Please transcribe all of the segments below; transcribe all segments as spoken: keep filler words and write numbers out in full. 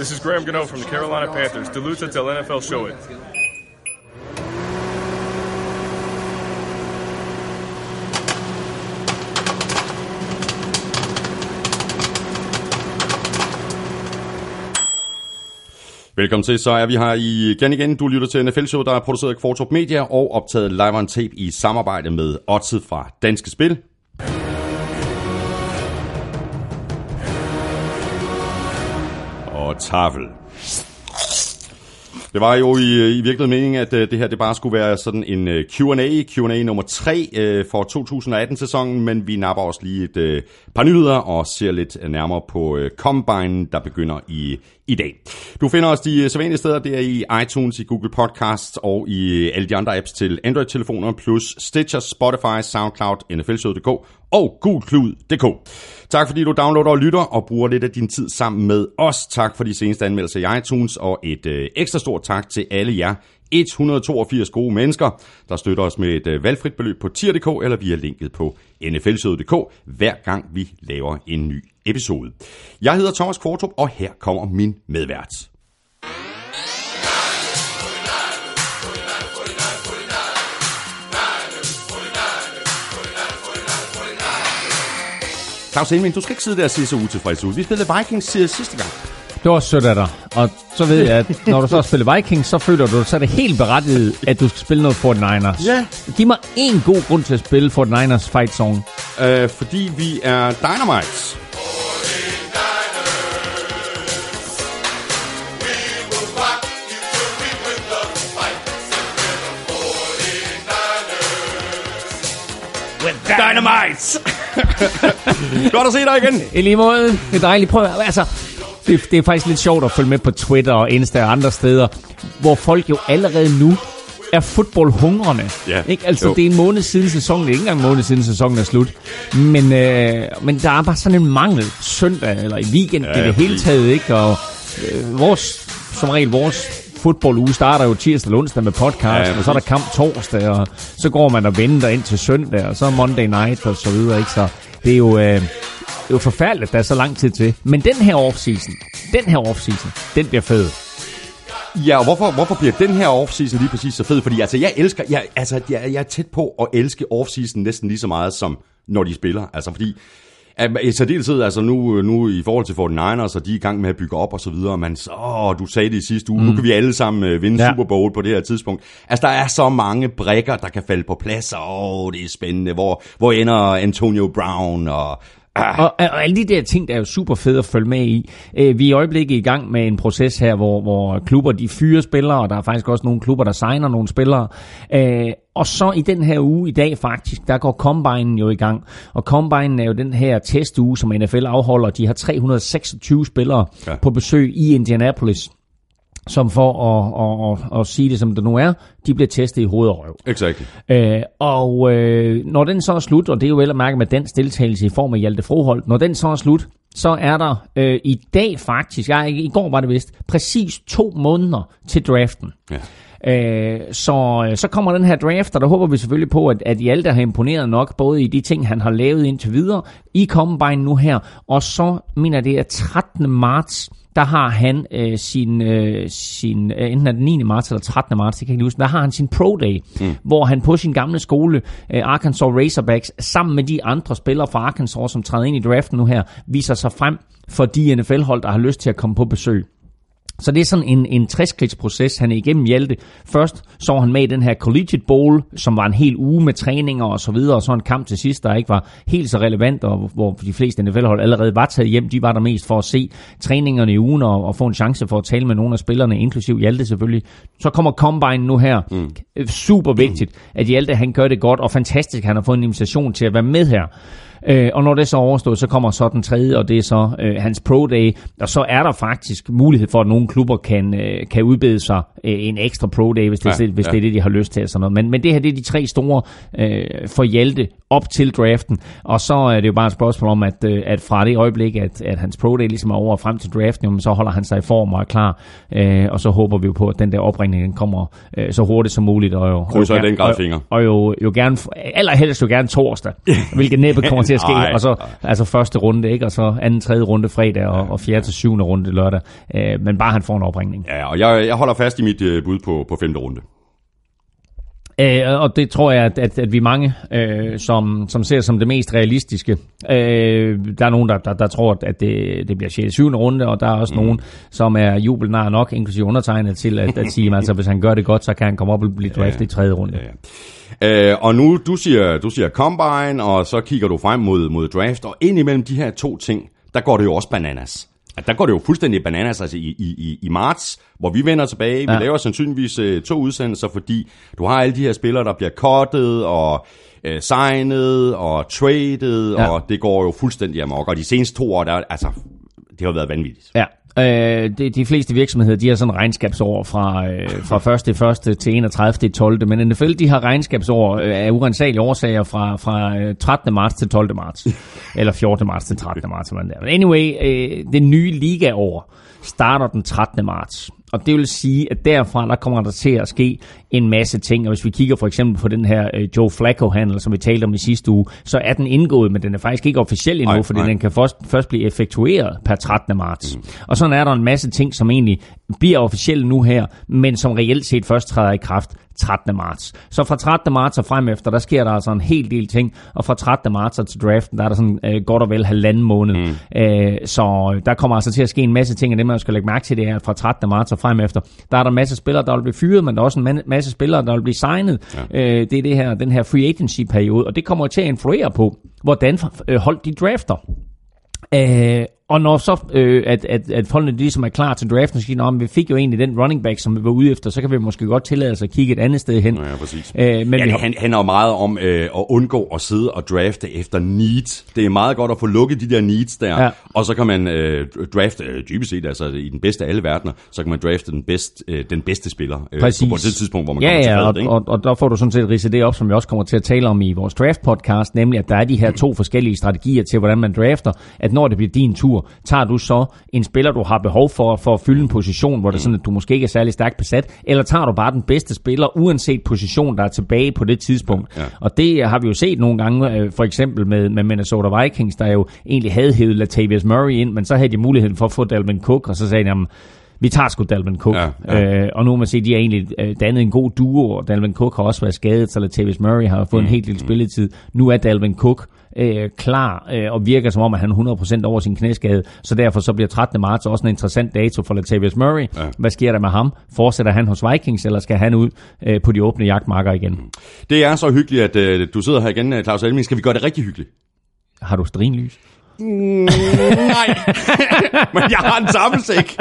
This is Graham Gano from the Carolina Panthers. Duluth until N F L show it. Velkommen til, så er vi her igen igen. Du lytter til N F L Show, der er produceret af Kvortrup Media og optaget live on tape i samarbejde med Odset fra Danske Spil. Og tafel. Det var jo i, i virkeligheden meningen, at det her det bare skulle være sådan en Q and A, Q and A nummer tre for to tusind atten-sæsonen, men vi napper også lige et par nyheder og ser lidt nærmere på Combine, der begynder i, i dag. Du finder os de sædvanlige steder, det er i iTunes, i Google Podcasts og i alle de andre apps til Android-telefoner, plus Stitcher, Spotify, SoundCloud, N F L show punktum d k og gulklud punktum d k. Tak fordi du downloader og lytter og bruger lidt af din tid sammen med os. Tak for de seneste anmeldelser i iTunes og et øh, ekstra stort tak til alle jer et hundrede og toogfirs gode mennesker, der støtter os med et øh, valgfrit beløb på tier punktum d k eller via linket på N F L show punktum d k, hver gang vi laver en ny episode. Jeg hedder Thomas Kvortrup, og her kommer min medvært. Claus Helmin, du skal ikke sidde der og se så utilfreds ud. Vi spillede Vikings sidste gang. Det var sødt af dig. Og så ved jeg, at når du så spiller Vikings, så føler du, så er det helt berettiget, at du skal spille noget forty-niners. Ja. Giv mig én god grund til at spille forty-niners Fight Song. Øh, fordi vi er Dynamites. Dynamites! Godt at se dig igen. I lige måde. Det er dejligt. Prøv at, altså, det, det er faktisk lidt sjovt at følge med på Twitter og Insta og andre steder, hvor folk jo allerede nu er fodboldhungrende. Yeah. Ikke? Altså, jo. Det er en måned siden sæsonen. Det er ikke engang en måned siden sæsonen er slut. Men, øh, men der er bare sådan en mangel søndag eller i weekend, ja, det er det hele taget. Ikke? Og øh, vores, som regel vores fodbolduge starter jo tirsdag og onsdag med podcast, ja, og så er der kamp torsdag, og så går man og venter ind til søndag, og så er Monday night og så videre. Ikke? Så det er jo, øh, det er jo forfærdeligt, at der er så lang tid til. Men den her offseason, den her offseason, den bliver fed. Ja, og hvorfor, hvorfor bliver den her offseason lige præcis så fed? Fordi altså, jeg elsker, jeg, altså, jeg, jeg er tæt på at elske offseason næsten lige så meget, som når de spiller. Altså fordi i særdeleshed, altså nu, nu i forhold til forty-niners, og de er i gang med at bygge op og så videre, men så, åh, du sagde det i sidste uge, mm. nu kan vi alle sammen vinde ja. Super Bowl på det her tidspunkt. Altså, der er så mange brikker, der kan falde på plads, åh, det er spændende, hvor, hvor ender Antonio Brown og... Ah. Og, og alle de der ting, der er jo super fede at følge med i. Æ, vi er i øjeblikket i gang med en proces her, hvor, hvor klubber de fyrer spillere, og der er faktisk også nogle klubber, der signer nogle spillere. Æ, og så i den her uge i dag faktisk, der går Combine jo i gang. Og Combine er jo den her testuge, som N F L afholder. De har tre hundrede og seksogtyve spillere ja. På besøg i Indianapolis, som for at, at, at, at sige det, som det nu er, de bliver testet i hoved og røv. Exakt. Øh, og øh, når den så er slut, og det er jo vel at mærke med dansk deltagelse i form af Hjalte Froholdt, når den så er slut, så er der øh, i dag faktisk, ja, i går var det vist, præcis to måneder til draften. Ja. Så, så kommer den her draft, og der håber vi selvfølgelig på, at, at Hjalte har imponeret nok, både i de ting, han har lavet indtil videre, i Combine nu her, og så mener det er trettende marts, der har han øh, sin, øh, sin øh, enten er det niende marts eller trettende marts, det kan jeg ikke huske, der har han sin Pro Day, mm. hvor han på sin gamle skole, øh, Arkansas Razorbacks, sammen med de andre spillere fra Arkansas, som træder ind i draften nu her, viser sig frem for de N F L-hold, der har lyst til at komme på besøg. Så det er sådan en, en tres-kliks-proces, han er igennem Hjalte. Først så var han med i den her Collegiate Bowl, som var en hel uge med træninger og så videre, og så en kamp til sidst, der ikke var helt så relevant, og hvor de fleste N F L-hold allerede var taget hjem. De var der mest for at se træningerne i ugen og, og få en chance for at tale med nogle af spillerne, inklusiv Hjalte selvfølgelig. Så kommer Combine nu her. Mm. Super vigtigt, at Hjalte han gør det godt, og fantastisk, han har fået en invitation til at være med her. Øh, og når det så overstået, så kommer så den tredje, og det er så øh, hans Pro Day, og så er der faktisk mulighed for, at nogle klubber kan, øh, kan udbede sig øh, en ekstra Pro Day, hvis, det, ja, hvis ja. det er det, de har lyst til. Sådan noget. Men, men det her det er de tre store øh, for Hjalte op til draften, og så er det jo bare et spørgsmål om, at, øh, at fra det øjeblik, at, at hans Pro Day ligesom er over og frem til draften, jamen, så holder han sig i form og er klar, øh, og så håber vi jo på, at den der opringning den kommer øh, så hurtigt som muligt. Og jo, og jo, og jo, og jo, jo gerne, allerhelst jo gerne torsdag, hvilket næppe kommer til at ske. Ej, og så ej. altså første runde, ikke? Og så anden, tredje runde fredag, og, og fjerde til syvende runde lørdag. Øh, men bare han får en opringning. Ja, og jeg, jeg holder fast i mit øh, bud på, på femte runde. Øh, og det tror jeg, at, at, at vi mange, øh, som, som ser som det mest realistiske. Øh, der er nogen, der, der, der tror, at det, det bliver sjette syvende runde, og der er også mm. nogen, som er jubelnar nok, inklusive undertegnet, til at, at sige, at altså, hvis han gør det godt, så kan han komme op og blive draftet ja. i tredje runde. Ja, ja. Øh, og nu, du siger, du siger combine, og så kigger du frem mod, mod draft, og ind imellem de her to ting, der går det jo også bananas. Der går det jo fuldstændig bananas, altså i, i, i marts, hvor vi vender tilbage. Vi ja. laver sandsynligvis uh, to udsendelser, fordi du har alle de her spillere, der bliver cuttet og uh, signet og traded, ja. og det går jo fuldstændig amok. Og de seneste to år, der, altså, det har været vanvittigt. Ja. Øh, de, de fleste virksomheder, de har sådan regnskabsår fra, øh, fra første første til enogtredivte tolvte Men N F L, de har regnskabsår øh, af urensagelige årsager fra, fra trettende marts til tolvte marts Eller fjortende marts til trettende marts Men anyway, øh, det nye ligaår starter den trettende marts Og det vil sige, at derfra, der kommer der til at ske en masse ting. Og hvis vi kigger for eksempel på den her øh, Joe Flacco-handel, som vi talte om i sidste uge, så er den indgået, men den er faktisk ikke officiel endnu, ej, fordi ej. den kan først, først blive effektueret per trettende marts Mm. Og sådan er der en masse ting, som egentlig bliver officielle nu her, men som reelt set først træder i kraft trettende marts Så fra trettende marts og fremefter, der sker der altså en hel del ting, og fra trettende marts og til draften, der er der sådan øh, godt og vel halvanden måned. Mm. Æh, så der kommer altså til at ske en masse ting, og det man skal lægge mærke til, det er, at fra trettende marts og fremefter, der er der masser af spillere, der vil blive fyret, men der er også en masse spillere, der vil blive signet. Ja. Æh, det er det her, den her free agency-periode, og det kommer til at influere på, hvordan hold de drafter. Æh, Og når så, øh, at, at, at holdene ligesom er klar til draften, så siger, at vi fik jo egentlig den running back, som vi var ude efter, så kan vi måske godt tillade os at kigge et andet sted hen. Ja, præcis. Æh, men ja, det vi... handler jo meget om øh, at undgå at sidde og drafte efter needs. Det er meget godt at få lukket de der needs der, ja. og så kan man øh, drafte, øh, dybest set, altså i den bedste af alle verdener, så kan man drafte den, bedst, øh, den bedste spiller øh, på det tidspunkt, hvor man ja, kommer til ja, det, og, og, og der får du sådan set ridset det op, som vi også kommer til at tale om i vores draft-podcast, nemlig at der er de her to forskellige strategier til, hvordan man drafter, at når det bliver din tur, tager du så en spiller, du har behov for, for at fylde en position, hvor det er sådan, at du måske ikke er særlig stærkt besat, eller tager du bare den bedste spiller, uanset position, der er tilbage på det tidspunkt. Ja. Og det har vi jo set nogle gange, for eksempel med, med Minnesota Vikings, der jo egentlig havde hævet Latavius Murray ind, men så havde de muligheden for at få Dalvin Cook, og så sagde de, jamen, vi tager sgu Dalvin Cook. Ja, ja. Øh, og nu må man se, at de har egentlig øh, dannet en god duo, og Dalvin Cook har også været skadet, så Latavius Murray har fået mm, en helt lille mm. spilletid. Nu er Dalvin Cook Øh, klar øh, og virker som om, at han er hundrede procent over sin knæskade, så derfor så bliver trettende marts også en interessant dato for Latavius Murray. Ja. Hvad sker der med ham? Fortsætter han hos Vikings, eller skal han ud øh, på de åbne jagtmarker igen? Det er så hyggeligt, at øh, du sidder her igen, Claus Elming. Skal vi gøre det rigtig hyggeligt? Har du strinlys? Mm, nej, men jeg har en taffelsæk.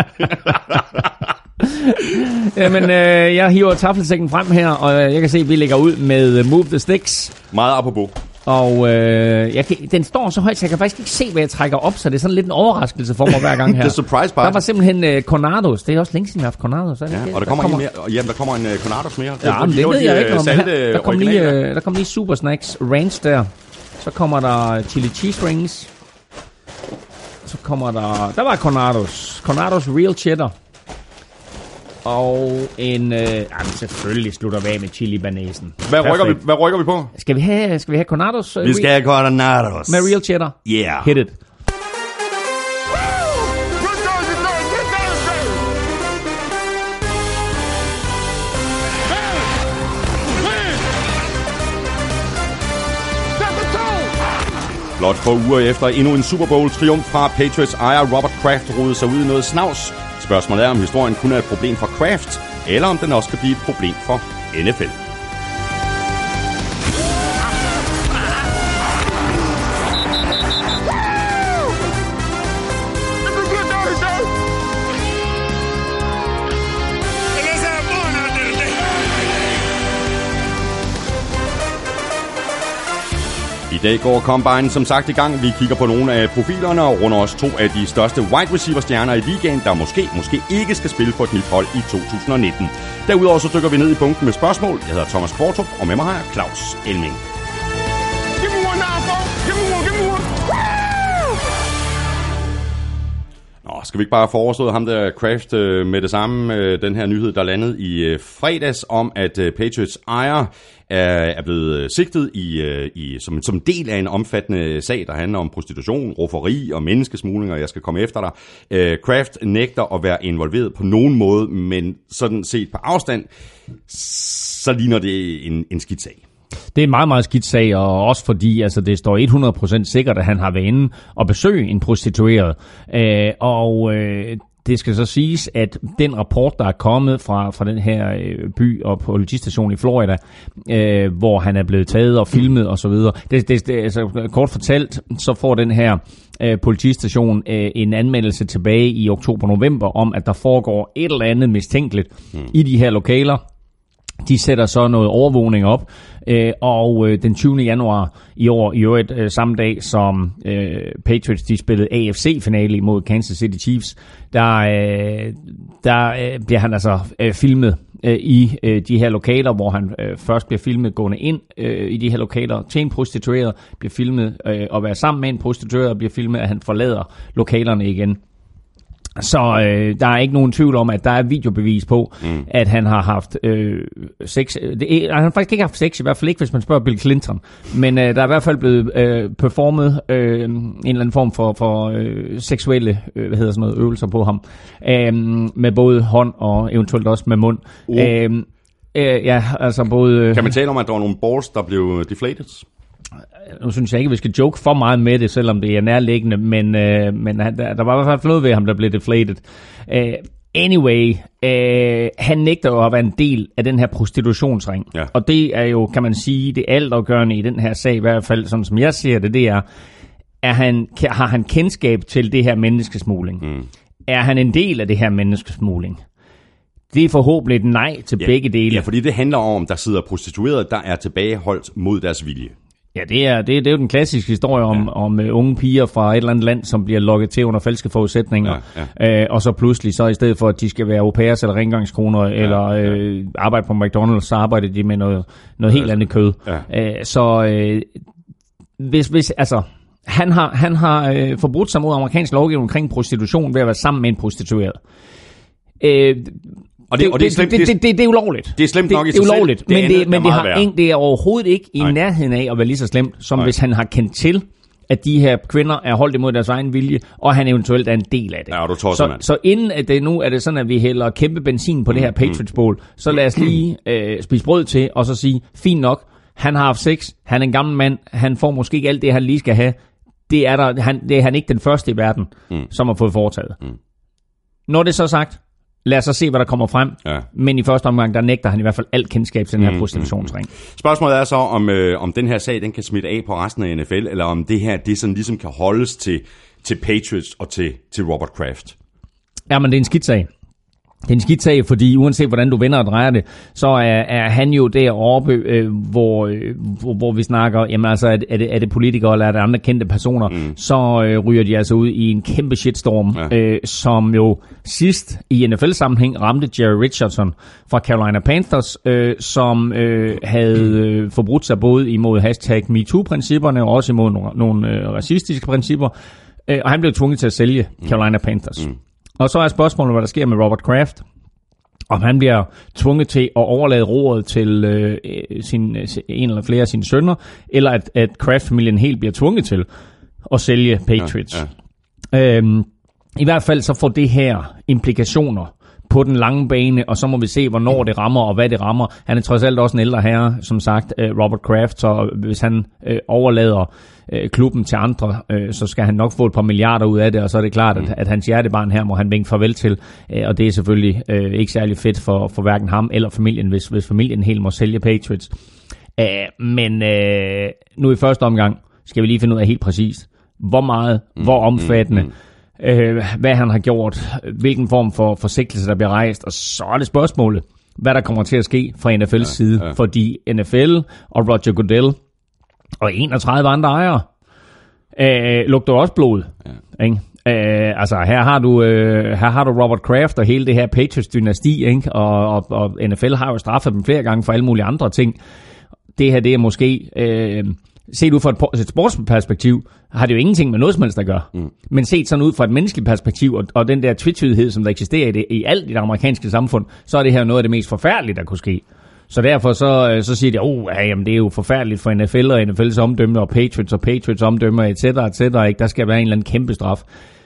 Jamen, øh, jeg hiver taffelsækken frem her, og øh, jeg kan se, at vi lægger ud med Move the Sticks. Meget apropos. Og øh, jeg kan, den står så højt, så jeg kan faktisk ikke se, hvad jeg trækker op, så det er sådan lidt en overraskelse for mig hver gang her. Det er surprise party. Der var simpelthen uh, Conados. Det er også længe siden, vi har haft Conados. Ja, det? og der, der kommer, kommer... mere. Jamen, der kommer en uh, Conados mere. Ja, ja, det de ved jeg ikke om. Her, der kom lige, uh, der kom lige Super Snacks Ranch der. Så kommer der Chili Cheese Rings. Så kommer der... Der var Conados. Conados Real Cheddar. Og en... Øh, jamen selvfølgelig slutter vi af med chili-banesen. Hvad rykker, vi, hvad rykker vi på? Skal vi have, skal vi have Conados? Vi skal have Conados. Med real cheddar? Yeah. Hit it. Blot for uger efter endnu en Super Bowl-triumf fra Patriots ejer Robert Kraft rodede sig ud i noget snavs. Spørgsmålet er, om historien kun er et problem for Kraft, eller om den også kan blive et problem for N F L. I dag går Combine som sagt i gang. Vi kigger på nogle af profilerne og runder også to af de største wide receiver-stjerner i ligaen, der måske, måske ikke skal spille for et nyt hold i to tusind nitten Derudover så dykker vi ned i bunken med spørgsmål. Jeg hedder Thomas Kvortrup, og med mig har jeg Claus Elming. Nå, skal vi ikke bare forestå ham, der crashed øh, med det samme, øh, den her nyhed, der landede i øh, fredags, om at øh, Patriots ejer er, er blevet sigtet i, øh, i, som, som del af en omfattende sag, der handler om prostitution, rufferi og menneskesmugling, og jeg skal komme efter dig. Øh, Kraft nægter at være involveret på nogen måde, men sådan set på afstand, så ligner det en, en skidt sag. Det er en meget, meget skidt sag, og også fordi altså, det står hundrede procent sikkert, at han har været inde og besøge en prostitueret. Øh, og øh, det skal så siges, at den rapport, der er kommet fra, fra den her øh, by og politistation i Florida, øh, hvor han er blevet taget og filmet osv., det, det, det, altså, kort fortalt, så får den her øh, politistation øh, en anmeldelse tilbage i oktober-november om, at der foregår et eller andet mistænkeligt mm. i de her lokaler. De sætter så noget overvågning op, øh, og øh, den tyvende januar i år, i øvrigt øh, samme dag som øh, Patriots de spillede A F C-finale imod Kansas City Chiefs, der, øh, der øh, bliver han altså øh, filmet øh, i øh, de her lokaler, hvor han øh, først bliver filmet gående ind øh, i de her lokaler til en prostitueret, bliver filmet øh, at være sammen med en prostitueret, bliver filmet, at han forlader lokalerne igen. Så øh, der er ikke nogen tvivl om, at der er videobevis på, mm. at han har haft øh, sex. Det, han har faktisk ikke haft sex, i hvert fald ikke, hvis man spørger Bill Clinton. Men øh, der er i hvert fald blevet øh, performet øh, en eller anden form for, for øh, seksuelle øh, hvad hedder sådan noget, øvelser på ham. Øh, med både hånd og eventuelt også med mund. Uh. Øh, øh, ja, altså både... Øh, kan man tale om, at der var nogle balls, der blev deflated? Nu synes jeg ikke, vi skal joke for meget med det, selvom det er nærliggende, men, øh, men han, der, der var i hvert fald flod ved ham, der blev deflated. Uh, anyway, uh, han nægter jo at være en del af den her prostitutionsring, ja. Og det er jo, kan man sige, det altafgørende i den her sag, i hvert fald sådan som jeg ser det, det er, er han, har han kendskab til det her menneskesmugling? Mm. Er han en del af det her menneskesmugling? Det er forhåbentlig et nej til ja, begge dele. Ja, fordi det handler om, der sidder prostituerede, der er tilbageholdt mod deres vilje. Ja, det er, det, er, det er jo den klassiske historie om, ja. om uh, unge piger fra et eller andet land, som bliver lokket til under falske forudsætninger, ja, ja. Øh, og så pludselig, så i stedet for, at de skal være au pairs eller rengøringskroner, ja, eller øh, ja. arbejde på McDonald's, så arbejder de med noget, noget helt ja. andet kød. Ja. Æh, så øh, hvis, hvis, altså, han har, han har øh, forbrudt sig mod amerikansk lovgivning omkring prostitution ved at være sammen med en prostitueret. Æh, Og det, og det, er slemt, det, det, det, det, det er ulovligt. Det er slemt nok i sig selv. Det er ulovligt, men, det, men det, har en, det er overhovedet ikke i Nej. nærheden af at være lige så slemt, som Nej. hvis han har kendt til, at de her kvinder er holdt imod deres egen vilje, og han eventuelt er en del af det. Ja, du tåser, så, så inden at det nu er det sådan, at vi hælder kæmpe benzin på mm, det her Patriots-bål, mm. så lad os lige øh, spise brød til, og så sige, fint nok, han har haft sex, han er en gammel mand, han får måske ikke alt det, han lige skal have. Det er, der, han, det er han ikke den første i verden, mm. som har fået foretaget. Mm. Når det er så sagt, lad os så se, hvad der kommer frem. Ja. Men i første omgang, der nægter han i hvert fald alt kendskab til den her mm, prostitutionsring. Mm, mm. Spørgsmålet er så, om, øh, om den her sag, den kan smitte af på resten af N F L, eller om det her, det sådan ligesom kan holdes til, til Patriots og til, til Robert Kraft. Ja, men det er en skidt sag. Det er en skidt sag, fordi uanset hvordan du vender og drejer det, så er, er han jo deroppe, øh, hvor, øh, hvor, hvor vi snakker, jamen altså, er, er, det, er det politikere eller er det andre kendte personer, mm. så øh, ryger de altså ud i en kæmpe shitstorm, ja. øh, som jo sidst i N F L-sammenhæng ramte Jerry Richardson fra Carolina Panthers, øh, som øh, havde øh, forbrudt sig både imod hashtag MeToo-principperne og også imod nogle, nogle øh, racistiske principper, øh, og han blev tvunget til at sælge Carolina mm. Panthers. Mm. Og så er spørgsmålet, hvad der sker med Robert Kraft, om han bliver tvunget til at overlade roret til øh, sin, en eller flere af sine sønner, eller at, at Kraft-familien helt bliver tvunget til at sælge Patriots. Ja, ja. Øhm, I hvert fald så får det her implikationer på den lange bane, og så må vi se, hvornår det rammer, og hvad det rammer. Han er trods alt også en ældre herre, som sagt, Robert Kraft, så hvis han øh, overlader øh, klubben til andre, øh, så skal han nok få et par milliarder ud af det, og så er det klart, at, at hans hjertebarn her må han vinke farvel til, øh, og det er selvfølgelig øh, ikke særlig fedt for, for hverken ham eller familien, hvis, hvis familien helt må sælge Patriots. Æh, men øh, nu i første omgang skal vi lige finde ud af helt præcist, hvor meget, hvor omfattende, Øh, hvad han har gjort, hvilken form for forsigtelse, der bliver rejst, og så er det spørgsmålet, hvad der kommer til at ske fra N F L's ja, side, ja. fordi N F L og Roger Goodell og enogtredive andre ejere øh, lugter også blod. Ja. Ikke? Øh, altså, her har, du, øh, her har du Robert Kraft og hele det her Patriots-dynasti, ikke? Og, og, og N F L har jo straffet dem flere gange for alle mulige andre ting. Det her, det er måske... Øh, set ud fra et, et sportsperspektiv, har det jo ingenting med noget som helst, der gør. Mm. Men set sådan ud fra et menneskeligt perspektiv, og, og den der tvetydighed, som der eksisterer i, det, i alt i det amerikanske samfund, så er det her noget af det mest forfærdelige, der kunne ske. Så derfor så, så siger de, oh, ja, jamen, det er jo forfærdeligt for N F L og N F L's omdømme, og Patriots og Patriots omdømme, et cetera, et cetera. Der skal være en eller anden kæmpe straf.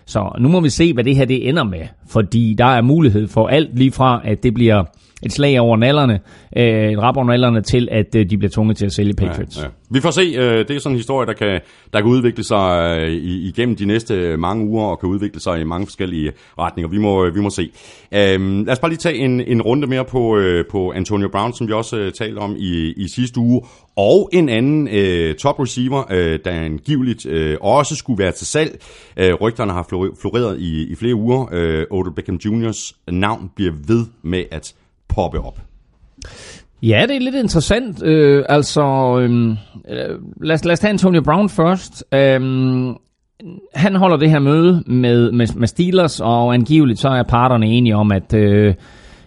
Så nu må vi se, hvad det her det ender med, fordi der er mulighed for alt lige fra, at det bliver et slag over nallerne, øh, et rap over nallerne, til at øh, de bliver tvunget til at sælge Patriots. Ja, ja. Vi får se, øh, det er sådan en historie, der kan, der kan udvikle sig øh, igennem de næste mange uger, og kan udvikle sig i mange forskellige retninger. Vi må, øh, vi må se. Øh, lad os bare lige tage en, en runde mere på, øh, på Antonio Brown, som vi også øh, talte om i, i sidste uge, og en anden øh, top receiver, øh, der angiveligt øh, også skulle være til salg. Øh, rygterne har floreret i, i flere uger. Øh, Odell Beckham juniors navn bliver ved med at poppe op. Ja, det er lidt interessant. Øh, altså, øh, lad, os, lad os tage Antonio Brown først. Øh, han holder det her møde med, med, med Steelers, og angiveligt så er parterne enige om, at, øh,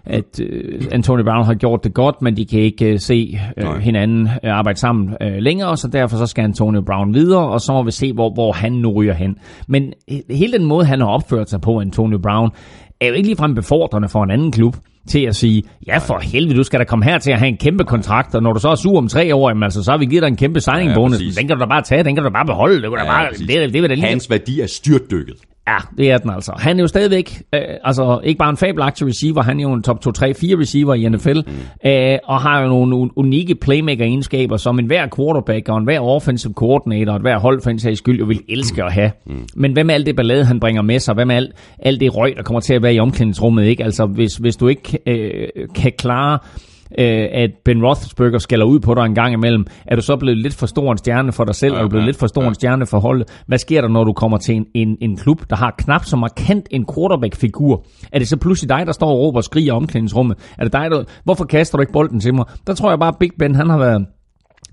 at øh, Antonio Brown har gjort det godt, men de kan ikke øh, se øh, hinanden øh, arbejde sammen øh, længere, så derfor så skal Antonio Brown videre, og så må vi se, hvor, hvor han nu ryger hen. Men hele den måde, han har opført sig på, Antonio Brown, er jo ikke ligefrem befordrende for en anden klub til at sige, ja for helvede, du skal da komme her til at have en kæmpe kontrakt, og når du så er sur om tre år, jamen, altså, så har vi givet dig en kæmpe signing bonus. Ja, den kan du da bare tage, den kan du da bare beholde. Det, ja, bare, det, det, det, det hans værdi er styrtdykket. Ja, det er den altså. Han er jo stadigvæk, øh, altså ikke bare en fabelagtig receiver, han er jo en top to, tre, fire receiver i N F L, mm. øh, og har jo nogle unikke playmaker-egenskaber, som enhver quarterback og enhver offensive coordinator og enhver hold for en sags skyld jo vil elske at have. Mm. Men hvad med alt det ballade, han bringer med sig? Hvad med alt, alt det røg, der kommer til at være i omklædningsrummet? Ikke? Altså, hvis, hvis du ikke øh, kan klare, øh, at Ben Roethlisberger skælder ud på dig en gang imellem, er du så blevet lidt for stor en stjerne for dig selv, okay. Er du blevet lidt for stor en stjerne for holdet? Hvad sker der, når du kommer til en, en, en klub, der har knap så markant en quarterback-figur? Er det så pludselig dig, der står og råber og skriger i omklædningsrummet? Er det dig, der... Hvorfor kaster du ikke bolden til mig? Der tror jeg bare, Big Ben, han har været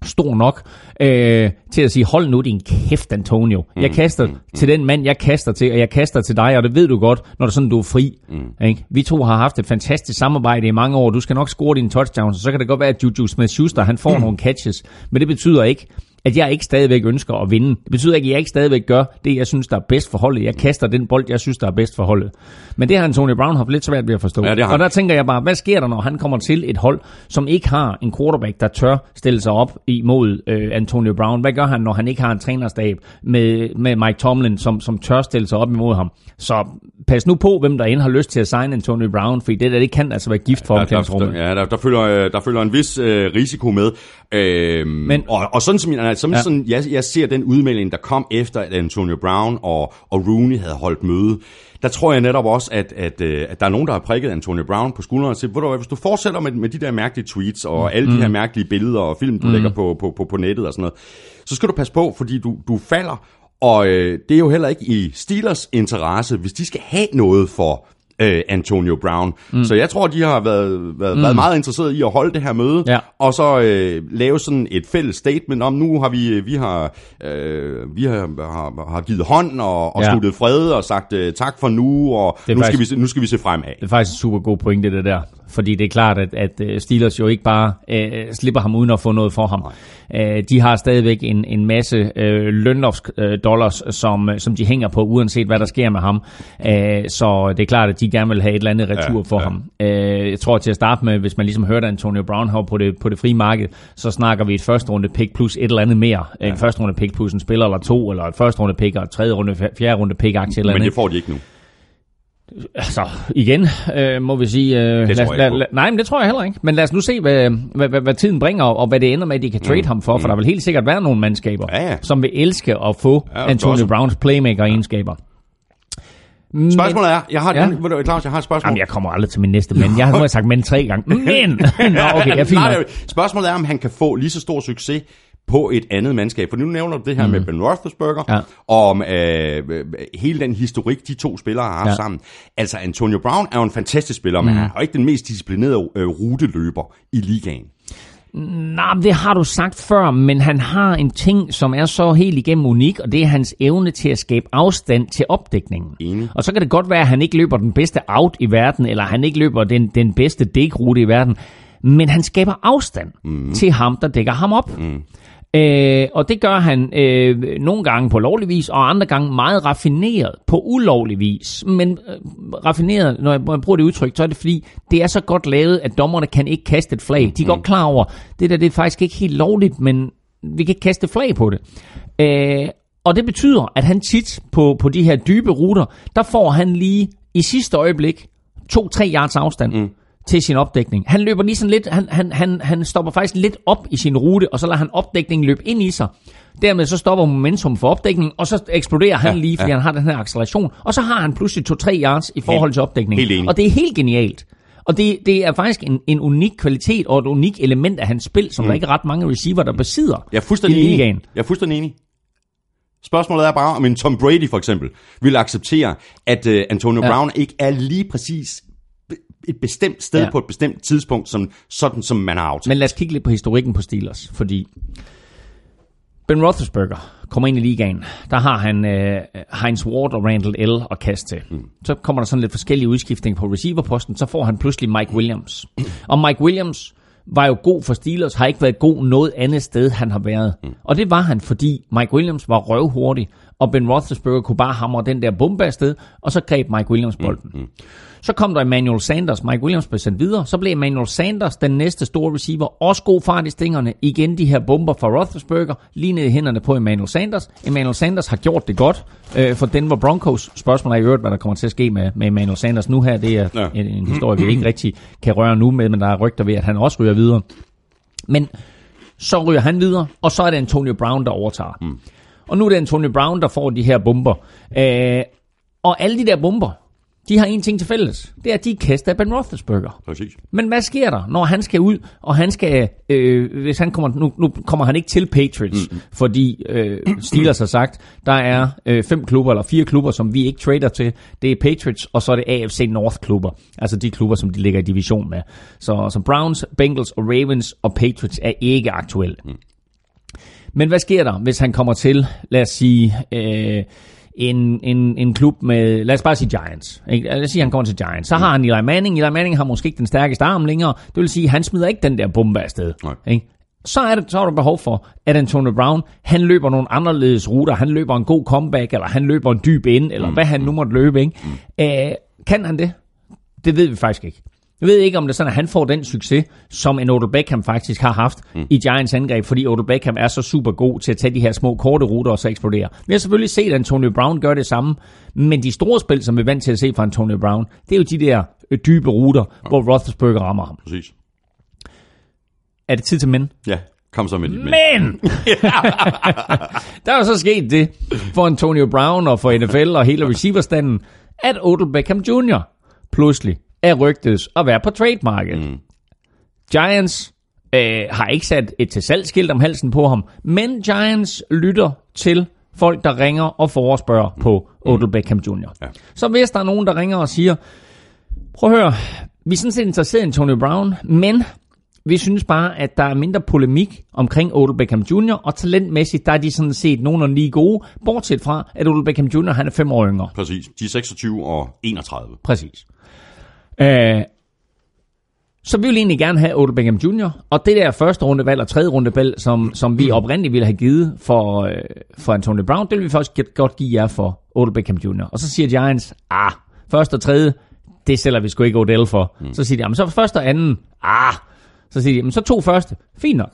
stor nok øh, til at sige, hold nu din kæft, Antonio. Jeg kaster mm, mm, til den mand, jeg kaster til, og jeg kaster til dig, og det ved du godt, når det sådan, du er fri. Mm. Ikke? Vi to har haft et fantastisk samarbejde i mange år. Du skal nok score dine touchdowns, og så kan det godt være, at Juju Smith-Schuster, han får mm. nogle catches. Men det betyder ikke, at jeg ikke stadigvæk ønsker at vinde. Det betyder ikke, at jeg ikke stadigvæk gør det, jeg synes, der er bedst for holdet. Jeg kaster den bold, jeg synes, der er bedst for holdet. Men det har Antonio Brown haft lidt svært ved at forstå. Ja, og der tænker jeg bare, hvad sker der, når han kommer til et hold, som ikke har en quarterback, der tør stille sig op imod øh, Antonio Brown? Hvad gør han, når han ikke har en trænerstab med, med Mike Tomlin, som, som tør stille sig op imod ham? Så pas nu på, hvem der end har lyst til at signe Antonio Brown, fordi det der, det kan altså være gift for omklædningsrummet. Ja, der, der, der, følger, der følger en vis øh, risiko med. Øh, Men, og, og sådan som min Som ja. sådan, jeg, jeg ser den udmelding, der kom efter, at Antonio Brown og, og Rooney havde holdt møde. Der tror jeg netop også, at, at, at der er nogen, der har prikket Antonio Brown på skulderen og siger, du, hvis du fortsætter med, med de der mærkelige tweets og mm. alle de her mærkelige billeder og film, du mm. lægger på, på, på, på nettet og sådan noget, så skal du passe på, fordi du, du falder. Og øh, det er jo heller ikke i Steelers interesse, hvis de skal have noget for øh, Antonio Brown. Mm. Så jeg tror, de har været, været, mm. været meget interesserede i at holde det her møde, ja. og så øh, lave sådan et fælles statement om, nu har vi, vi, har, øh, vi har, har, har givet hånd og, og ja. sluttet fred og sagt øh, tak for nu, og nu, faktisk, skal vi, nu skal vi se fremad. Det er faktisk en super god pointe, det der. Fordi det er klart, at, at Steelers jo ikke bare øh, slipper ham uden at få noget for ham. Øh, de har stadigvæk en, en masse øh, løndollars, som, som de hænger på, uanset hvad der sker med ham. Øh, så det er klart, at de gerne vil have et eller andet retur ja, for ja. ham. Øh, jeg tror til at starte med, hvis man ligesom hørte Antonio Brown her på det, på det frie marked, så snakker vi et første runde pick plus et eller andet mere. Ja. En første runde pick plus en spiller eller to, eller et første runde pick og et tredje runde, fjerde runde pick aktie eller andet. Men det får de ikke nu. Altså, igen øh, må vi sige... Øh, det lad, lad, lad, nej, men det tror jeg heller ikke. Men lad os nu se, hvad, hvad, hvad, hvad tiden bringer, og hvad det ender med, at de kan trade mm. ham for, for mm. der vil helt sikkert være nogle mandskaber, ja, ja. som vil elske at få ja, Antonio Browns playmaker-egenskaber. Men, spørgsmålet er, jeg har, ja. den, du, Claus, jeg har et spørgsmål. Jamen, jeg kommer aldrig til min næste mænd. Jeg har nu sagt mænd tre gange. Men! Nå, okay, jeg nej, spørgsmålet er, om han kan få lige så stor succes på et andet mandskab. For nu nævner du det her mm. med Ben Roethlisberger, ja. og om øh, hele den historik, de to spillere har haft ja. sammen. Altså, Antonio Brown er jo en fantastisk spiller, mm. men han er jo ikke den mest disciplinerede øh, ruteløber i ligaen. Nej, det har du sagt før, men han har en ting, som er så helt igennem unik, og det er hans evne til at skabe afstand til opdækningen. Mm. Og så kan det godt være, at han ikke løber den bedste out i verden, eller han ikke løber den, den bedste dækrute i verden, men han skaber afstand mm. til ham, der dækker ham op. Mm. Øh, og det gør han øh, nogle gange på lovlig vis, og andre gange meget raffineret på ulovlig vis. Men øh, raffineret, når jeg, når jeg bruger det udtryk, så er det fordi, det er så godt lavet, at dommerne kan ikke kaste et flag. De er mm. godt klar over, det der det er faktisk ikke helt lovligt, men vi kan ikke kaste et flag på det. Øh, og det betyder, at han tit på, på de her dybe ruter, der får han lige i sidste øjeblik to-tre yards afstand. Mm. til sin opdækning. Han løber lige sådan lidt, han, han, han, han stopper faktisk lidt op i sin rute, og så lader han opdækningen løbe ind i sig. Dermed så stopper momentum for opdækningen, og så eksploderer han ja, lige, fordi ja. han har den her acceleration, og så har han pludselig to-tre yards i forhold til opdækningen. Og det er helt genialt. Og det, det er faktisk en, en unik kvalitet, og et unikt element af hans spil, som mm. der ikke er ret mange receiver, der besidder Jeg er fuldstændig i ligaen. Jeg er fuldstændig enig. Spørgsmålet er bare, om en Tom Brady for eksempel vil acceptere, at uh, Antonio Brown ja. ikke er lige præcis et bestemt sted ja. på et bestemt tidspunkt, som, sådan som man har aftalt. Men lad os kigge lidt på historikken på Steelers, fordi Ben Roethlisberger kommer ind i ligaen. Der har han øh, Heinz Ward og Randall L. at kaste til. Mm. Så kommer der sådan lidt forskellige udskiftninger på receiverposten, så får han pludselig Mike Williams. Mm. Og Mike Williams var jo god for Steelers, har ikke været god noget andet sted, han har været. Mm. Og det var han, fordi Mike Williams var røvhurtig, og Ben Roethlisberger kunne bare hamre den der bombe afsted, og så greb Mike Williams bolden. Mm. Mm. Så kom der Emmanuel Sanders, Mike Williams blev sendt videre, så blev Emmanuel Sanders den næste store receiver, også god fart i stingerne, igen de her bomber fra Roethlisberger, lige ned i hænderne på Emmanuel Sanders. Emmanuel Sanders har gjort det godt øh, for Denver Broncos. Spørgsmålet er i øvrigt, hvad der kommer til at ske med, med Emmanuel Sanders nu her, det er ja. en, en historie, vi ikke rigtig kan røre nu med, men der er rygter ved, at han også ryger videre. Men så ryger han videre, og så er det Antonio Brown, der overtager. Mm. Og nu er det Antonio Brown, der får de her bomber. Øh, og alle de der bomber, de har en ting til fælles. Det er, at de er kastet af Ben Roethlisberger. Præcis. Men hvad sker der, når han skal ud, og han skal, øh, hvis han kommer, nu, nu kommer han ikke til Patriots, mm. fordi øh, Steelers har sagt, der er øh, fem klubber, eller fire klubber, som vi ikke trader til. Det er Patriots, og så er det A F C North klubber. Altså de klubber, som de ligger i division med. Så, så Browns, Bengals og Ravens og Patriots er ikke aktuelle. Mm. Men hvad sker der, hvis han kommer til, lad os sige, øh, en, en, en klub med, lad os bare sige Giants. Ikke? Lad os sige, han kommer til Giants. Så har han Eli Manning. Eli Manning har måske ikke den stærkeste arm længere. Det vil sige, han smider ikke den der bombe afsted. Ikke? Så er det, så er der behov for, at Antonio Brown, han løber nogle anderledes ruter. Han løber en god comeback, eller han løber en dyb ind, eller mm. hvad han nu måtte løbe. Ikke? Mm. Æh, kan han det? Det ved vi faktisk ikke. Jeg ved ikke, om det er sådan, at han får den succes, som en Odell Beckham faktisk har haft mm. i Giants angreb, fordi Odell Beckham er så super god til at tage de her små korte ruter og så eksplodere. Vi har selvfølgelig set, at Antonio Brown gør det samme, men de store spil, som vi er vant til at se fra Antonio Brown, det er jo de der dybe ruter, ja. hvor Roethlisberger rammer ham. Præcis. Er det tid til mænd? Ja, kom så med dit mænd. Men! Der er jo så sket det for Antonio Brown og for N F L og hele receiverstanden, at Odell Beckham junior pludselig er rygtedes at være på trademarkedet. Mm. Giants øh, har ikke sat et til salgsskilt om halsen på ham, men Giants lytter til folk, der ringer og forespørger mm. på Odell Beckham junior Ja. Så hvis der er nogen, der ringer og siger, prøv at høre, vi er sådan set interesseret i Antonio Brown, men vi synes bare, at der er mindre polemik omkring Odell Beckham junior Og talentmæssigt, der er de sådan set nogenlunde lige gode, bortset fra, at Odell Beckham junior han er fem år yngre. Præcis. De er seksogtyve og enogtredive. Præcis. Uh, så vi vil egentlig gerne have Odell Beckham junior Og det der første rundevalg og tredje rundevalg, som, som vi oprindeligt ville have givet for, uh, for Antonio Brown, det vil vi faktisk godt give jer for Odell Beckham junior Og så siger Giants, ah, første og tredje, det sælger vi sgu ikke Odell for. Mm. Så siger de, jamen så første og anden, ah, så siger de, jamen så to første, fint nok.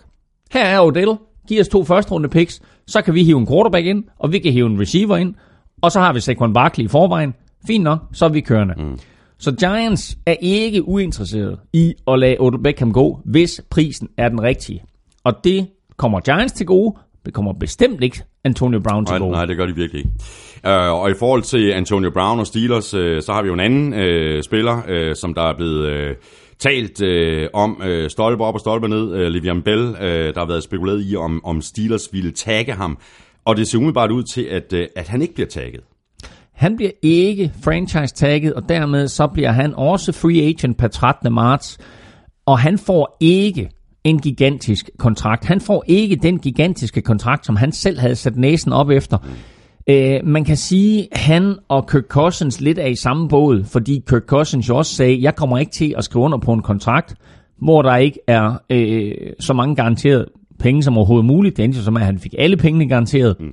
Her er Odell, giv os to første runde picks, så kan vi hive en quarterback ind, og vi kan hive en receiver ind, og så har vi Saquon Barkley i forvejen, fint nok, så er vi kørende. Mm. Så Giants er ikke uinteresseret i at lade Odell Beckham gå, hvis prisen er den rigtige. Og det kommer Giants til gode, det kommer bestemt ikke Antonio Brown til nej, gode. Nej, det gør de virkelig ikke. Uh, og i forhold til Antonio Brown og Steelers, uh, så har vi jo en anden uh, spiller, uh, som der er blevet uh, talt uh, om uh, stolpe op og stolpe ned. Uh, Le'Veon Bell, uh, der har været spekuleret i, om, om Steelers ville tagge ham. Og det ser umiddelbart ud til, at, uh, at han ikke bliver tagget. Han bliver ikke franchise-tagget, og dermed så bliver han også free agent per trettende marts. Og han får ikke en gigantisk kontrakt. Han får ikke den gigantiske kontrakt, som han selv havde sat næsen op efter. Øh, man kan sige, at han og Kirk Cousins lidt er i samme båd, fordi Kirk Cousins jo også sagde, jeg kommer ikke til at skrive under på en kontrakt, hvor der ikke er øh, så mange garanteret penge som overhovedet muligt. Det endte som, at han fik alle pengene garanteret. Mm.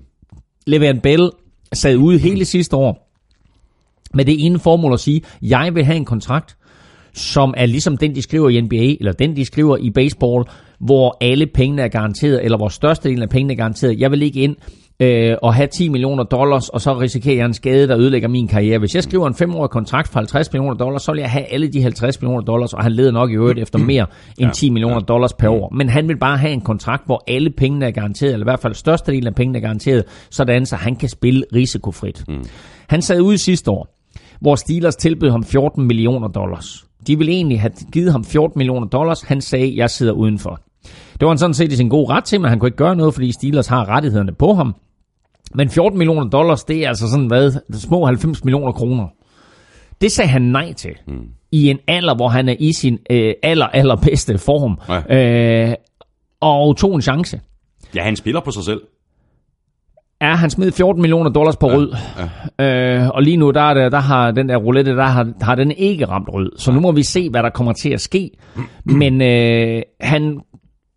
Le'Veon Bell sad ude hele sidste år med det ene formål at sige, jeg vil have en kontrakt, som er ligesom den, de skriver i N B A, eller den, de skriver i baseball, hvor alle pengene er garanteret, eller hvor størstedelen af pengene er garanteret. Jeg vil ikke ind øh, og have ti millioner dollars, og så risikerer jeg en skade, der ødelægger min karriere. Hvis jeg skriver en femårig kontrakt for halvtreds millioner dollars, så vil jeg have alle de halvtreds millioner dollars, og han leder nok i øvrigt efter mere end ti millioner dollars per år. Men han vil bare have en kontrakt, hvor alle pengene er garanteret, eller i hvert fald størstedelen af pengene er garanteret, sådan så han kan spille risikofrit. Mm. Han sad ude sidste år, hvor Steelers tilbød ham fjorten millioner dollars. De ville egentlig have givet ham fjorten millioner dollars. Han sagde, jeg sidder udenfor. Det var han sådan set i sin gode ret til, men han kunne ikke gøre noget, fordi Steelers har rettighederne på ham. Men fjorten millioner dollars, det er altså sådan hvad, små halvfems millioner kroner. Det sagde han nej til. Mm. I en alder, hvor han er i sin øh, aller, aller bedste form. Ja. Øh, og tog en chance. Ja, han spiller på sig selv. Ja, han smed fjorten millioner dollars på rød. Ja, ja. Øh, og lige nu, der, der, der har den der roulette, der har, har den ikke ramt rød. Så nu må vi se, hvad der kommer til at ske. Men øh, han,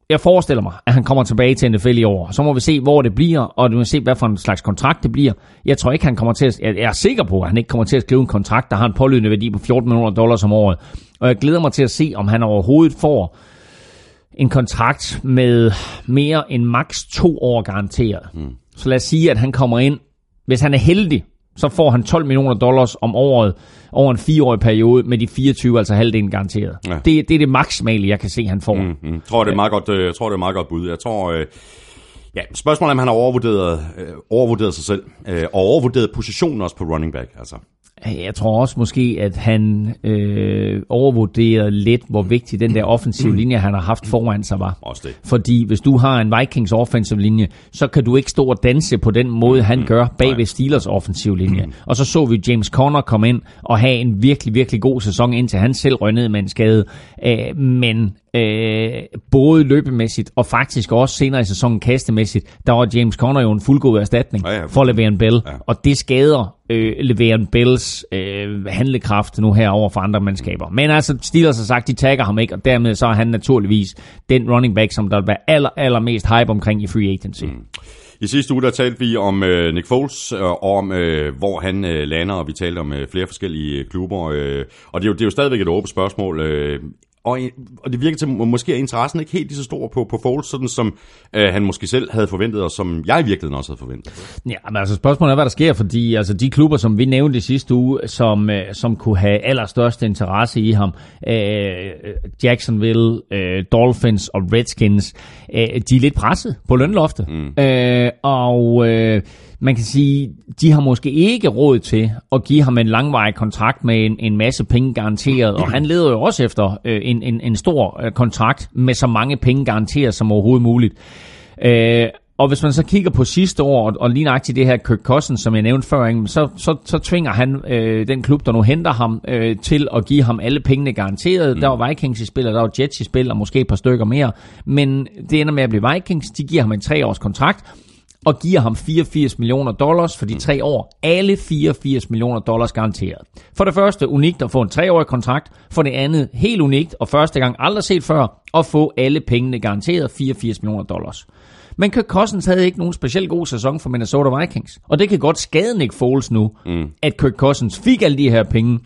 jeg forestiller mig, at han kommer tilbage til N F L i år. Så må vi se, hvor det bliver, og vi må se, hvad for en slags kontrakt det bliver. Jeg tror ikke, han kommer til at, jeg er sikker på, at han ikke kommer til at skrive en kontrakt, der har en pålydende værdi på fjorten millioner dollars om året. Og jeg glæder mig til at se, om han overhovedet får en kontrakt med mere end maks to år garanteret. Mm. Så lad os sige, at han kommer ind. Hvis han er heldig, så får han tolv millioner dollars om året over en fireårig periode med de fireogtyve, altså halvdelen garanteret. Ja. Det, det er det maksimale, jeg kan se, han får. Mm, mm. Jeg tror, det er meget godt, jeg tror, det er meget godt bud. Jeg tror, øh, ja, spørgsmålet er, om han har overvurderet, øh, overvurderet sig selv øh, og overvurderet positionen også på running back. Altså. Jeg tror også måske, at han øh, overvurderede lidt, hvor vigtig den der offensive linje, han har haft foran sig, var. Også det. Fordi hvis du har en Vikings offensive linje, så kan du ikke stå og danse på den måde, han gør bag ved Steelers offensive linje. Og så så vi James Conner komme ind og have en virkelig, virkelig god sæson, indtil han selv rønnede med en skade. Æh, men øh, både løbemæssigt og faktisk også senere i sæsonen kastemæssigt, der var James Conner jo en fuldgod erstatning ja, ja. for Le'Veon Bell. Ja. Og det skader Øh, Le'Veon Bells øh, handlekraft nu herover for andre mandskaber. Men altså, Steelers har sagt, de tagger ham ikke, og dermed så er han naturligvis den running back, som der vil være aller, allermest hype omkring i free agency. Mm. I sidste uge, der talte vi om øh, Nick Foles, øh, og om øh, hvor han øh, lander, og vi talte om øh, flere forskellige klubber, øh, og det er, jo, det er jo stadigvæk et åbent spørgsmål, øh, og, og det virker til, måske er interessen ikke helt lige så stor på, på Foles, sådan som øh, han måske selv havde forventet, og som jeg i virkeligheden også havde forventet. Ja, men altså spørgsmålet er, hvad der sker, fordi altså, de klubber, som vi nævnte i sidste uge, som, øh, som kunne have allerstørste interesse i ham, øh, Jacksonville, øh, Dolphins og Redskins, øh, de er lidt presset på lønloftet, mm. øh, og øh, man kan sige, de har måske ikke råd til at give ham en langvarig kontrakt med en, en masse penge garanteret, og han leder jo også efter øh, en, en, en stor øh, kontrakt med så mange penge garanteret som overhovedet muligt. Øh, og hvis man så kigger på sidste år, og, og lige nøjagtigt det her Kirk Cousins, som jeg nævnte før, så, så, så tvinger han øh, den klub, der nu henter ham, øh, til at give ham alle pengene garanteret. Mm. Der var Vikings i spil, og der var Jets i spil, og måske et par stykker mere, men det ender med at blive Vikings. De giver ham en treårs kontrakt, og giver ham fireogfirs millioner dollars for de tre år. Alle fireogfirs millioner dollars garanteret. For det første, unikt at få en treårig kontrakt. For det andet, helt unikt, og første gang aldrig set før, at få alle pengene garanteret, fireogfirs millioner dollars. Men Kirk Cousins havde ikke nogen specielt god sæson for Minnesota Vikings. Og det kan godt skade Nick Foles nu, mm. at Kirk Cousins fik alle de her penge.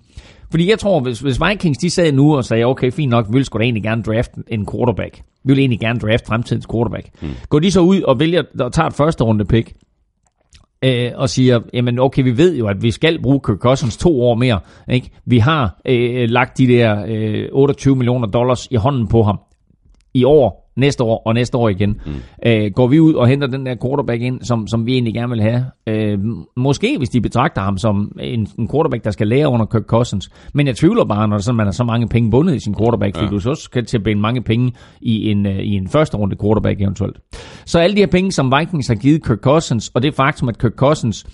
Fordi jeg tror, hvis, hvis Vikings de sad nu og sagde, okay, fint nok, vi vil sgu da egentlig gerne drafte en quarterback. Vi vil egentlig gerne drafte fremtidens quarterback. Mm. Går de så ud og vælger og tager et første runde pick øh, og siger, jamen okay, vi ved jo, at vi skal bruge Kirk Cousins to år mere. Ikke? Vi har øh, lagt de der øh, otteogtyve millioner dollars i hånden på ham i år, næste år og næste år igen. Mm. Øh, går vi ud og henter den der quarterback ind, som, som vi egentlig gerne vil have? Øh, måske, hvis de betragter ham som en, en quarterback, der skal lære under Kirk Cousins. Men jeg tvivler bare, når sådan, man har så mange penge bundet i sin quarterback, fordi ja. Du så også kan til at binde mange penge i en, i en første runde quarterback eventuelt. Så alle de her penge, som Vikings har givet Kirk Cousins, og det faktum, at Kirk Cousins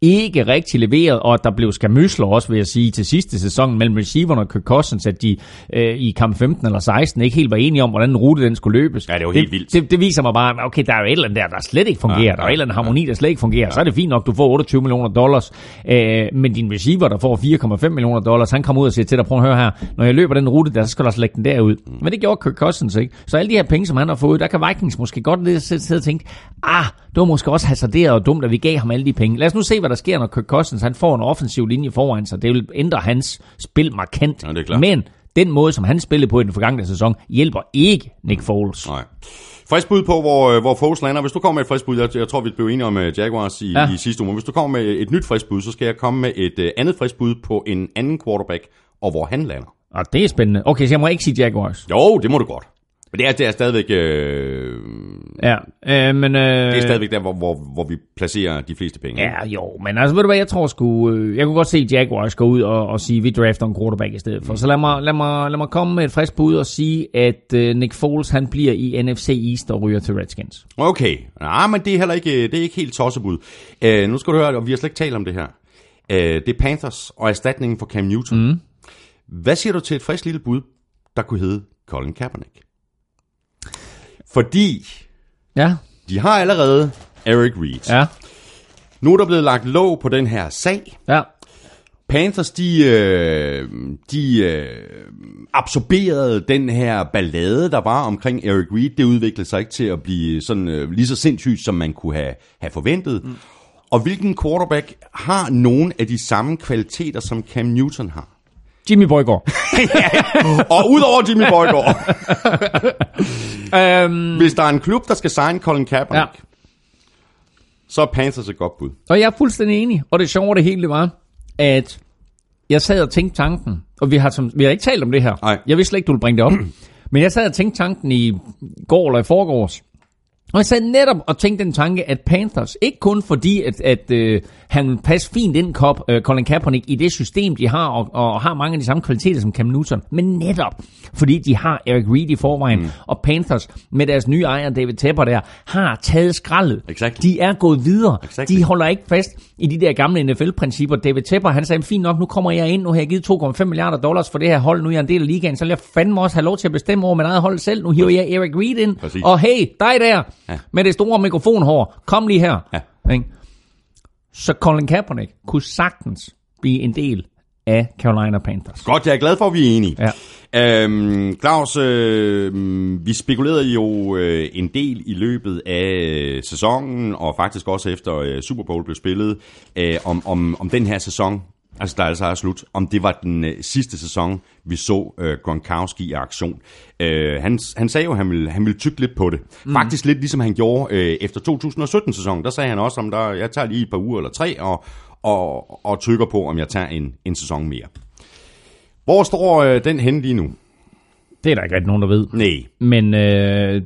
ikke rigtig leveret, og der blev skamysler også, vil jeg sige, til sidste sæson mellem receiverne og Kirk Cousins, at de øh, i kamp femten eller seksten ikke helt var enige om, hvordan rute den skulle løbes. Ja, det er jo helt vildt. Det, det viser mig bare, okay, der er jo et eller andet der, der slet ikke fungerer, ja, ja, der er et eller andet harmoni, ja, der slet ikke fungerer, ja. Så er det fint nok, du får otteogtyve millioner dollars, øh, men din receiver, der får fire komma fem millioner dollars, han kommer ud og siger til dig, prøv at høre her, når jeg løber den rute der, så skal der slet den der ud. Mm. Men det gjorde Kirk Cousins, ikke? Så alle de her penge, som han har fået, der kan Vikings måske godt lidt sidde og tænke, ah, det var måske også hasarderet og dumt, at vi gav ham alle de penge. Lad os nu se, hvad der sker, når Kirk Cousins han får en offensiv linje foran sig. Det vil ændre hans spil markant. Ja, men den måde, som han spillede på i den forgangne sæson, hjælper ikke Nick Foles. Nej. Frisk bud på, hvor, hvor Foles lander. Hvis du kommer med et frisk bud, jeg, jeg tror, vi blev enige om Jaguars i, ja. i sidste uge. Hvis du kommer med et nyt frisk bud, så skal jeg komme med et andet frisk bud på en anden quarterback, og hvor han lander. Og det er spændende. Okay, så jeg må ikke sige Jaguars. Jo, det må du godt. Men det er, det er stadigvæk... Øh... Ja, øh, men... Øh... Det er stadigvæk der, hvor, hvor, hvor vi placerer de fleste penge. Ja, jo, men altså ved du hvad, jeg tror sgu... Øh, jeg kunne godt se Jaguars gå ud og, og sige, vi drafter en quarterback i stedet for. Mm. Så lad mig, lad, mig, lad mig komme med et frisk bud og sige, at øh, Nick Foles, han bliver i N F C East og ryger til Redskins. Okay, nej, men det er heller ikke, det er ikke helt tossebud. Øh, nu skal du høre, og vi har slet ikke talt om det her. Øh, det er Panthers og erstatningen for Cam Newton. Mm. Hvad siger du til et frisk lille bud, der kunne hedde Colin Kaepernick? Fordi ja. de har allerede Eric Reed. Ja. Nu er der blevet lagt låg på den her sag. Ja. Panthers, de, øh, de øh, absorberede den her ballade, der var omkring Eric Reed. Det udviklede sig ikke til at blive sådan, øh, lige så sindssygt, som man kunne have, have forventet. Mm. Og hvilken quarterback har nogen af de samme kvaliteter, som Cam Newton har? Jimmy Boygaard. Og udover Jimmy Boygaard. um, Hvis der er en klub, der skal signe Colin Kaepernick, ja. så er Panthers et godt bud. Og jeg er fuldstændig enig. Og det sjove det hele var, at jeg sad og tænkte tanken, og vi har, som, vi har ikke talt om det her. Ej. Jeg vidste slet ikke, du ville bringe det op. Men jeg sad og tænkte tanken i går eller i forgårs. Og jeg sad netop og tænkte den tanke, at Panthers, ikke kun fordi, at, at øh, han passer fint ind, Kop, øh, Colin Kaepernick, i det system, de har, og, og har mange af de samme kvaliteter som Cam Newton, men netop fordi de har Eric Reed i forvejen, mm. og Panthers med deres nye ejer, David Tepper der, har taget skraldet. Exactly. De er gået videre. Exactly. De holder ikke fast i de der gamle N F L-principper. David Tepper, han sagde, fint nok, nu kommer jeg ind, nu har jeg givet to komma fem milliarder dollars for det her hold, nu er jeg en del af ligaen, så vil jeg fandme også have lov til at bestemme over mit eget hold selv. Nu hiver jeg Eric Reed ind, præcis. Og hey, dig der! Ja. Med det store mikrofonhår. Kom lige her. Ja. Ikke? Så Colin Kaepernick kunne sagtens blive en del af Carolina Panthers. Godt, jeg er glad for, at vi er enige. Ja. Øhm, Claus, øh, vi spekulerede jo øh, en del i løbet af sæsonen, og faktisk også efter øh, Super Bowl blev spillet, øh, om, om, om den her sæson, altså der altså er slut, om det var den øh, sidste sæson, vi så øh, Gronkowski i aktion. Øh, han, han sagde jo, at han ville, han ville tygge lidt på det. Mm. Faktisk lidt ligesom han gjorde øh, efter to tusind sytten-sæsonen. Der sagde han også, om der, jeg tager lige et par uger eller tre, og, og, og tykker på, om jeg tager en, en sæson mere. Hvor står øh, den hen lige nu? Det er der ikke rigtig nogen, der ved. Nej. Men øh,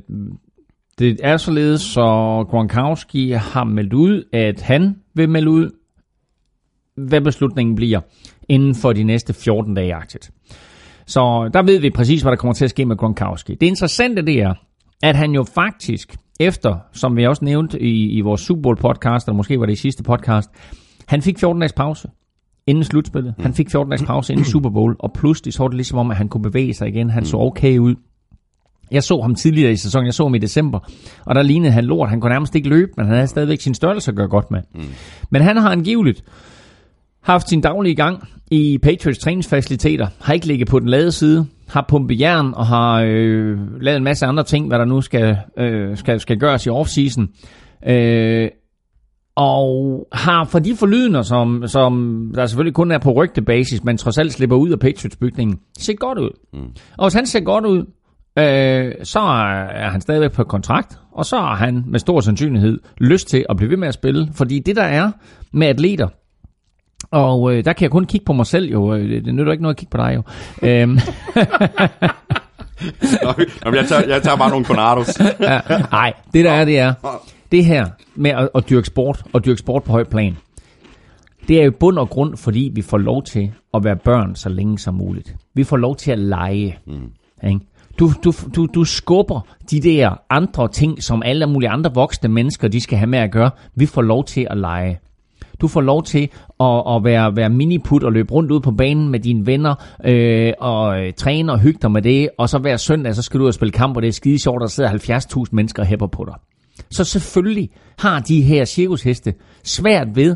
det er således, så Gronkowski har meldt ud, at han vil melde ud, hvad beslutningen bliver inden for de næste fjorten dage aktivt. Så der ved vi præcis, hvad der kommer til at ske med Gronkowski. Det interessante det er, at han jo faktisk efter, som vi også nævnte i, i vores Super Bowl podcast, eller måske var det i sidste podcast, han fik fjorten dages pause inden slutspillet. Han fik fjorten dages pause inden Super Bowl, og pludselig så det ligesom om, at han kunne bevæge sig igen. Han så okay ud. Jeg så ham tidligere i sæsonen, jeg så ham i december, og der lignede han lort. Han kunne nærmest ikke løbe, men han havde stadigvæk sin størrelse at gøre godt med. Men han har angiveligt haft sin daglige gang i Patriots træningsfaciliteter, har ikke ligget på den lade side, har pumpet jern og har øh, lavet en masse andre ting, hvad der nu skal, øh, skal, skal gøres i offseason. Øh, og har for de forlydender, som, som der selvfølgelig kun er på rygtebasis, men trods alt slipper ud af Patriots bygningen, ser godt ud. Mm. Og hvis han ser godt ud, øh, så er han stadigvæk på kontrakt, og så har han med stor sandsynlighed lyst til at blive ved med at spille, fordi det der er med atleter, og øh, der kan jeg kun kigge på mig selv jo. Det nytter ikke noget at kigge på dig jo. øhm. Nå, jeg, tager, jeg tager bare nogle Conados. Nej, det der er, det er det her med at, at dyrke sport, og dyrke sport på høj plan. Det er jo bund og grund, fordi vi får lov til at være børn så længe som muligt. Vi får lov til at lege. Mm. Ikke? Du, du, du, du skubber de der andre ting, som alle mulige andre voksne mennesker, de skal have med at gøre. Vi får lov til at lege. Du får lov til at, at være, være miniput og løbe rundt ud på banen med dine venner øh, og øh, træne og hygge dig med det. Og så hver søndag, så skal du ud og spille kamp, og det er skide sjovt, der sidder halvfjerds tusind mennesker og hæpper på dig. Så selvfølgelig har de her cirkusheste svært ved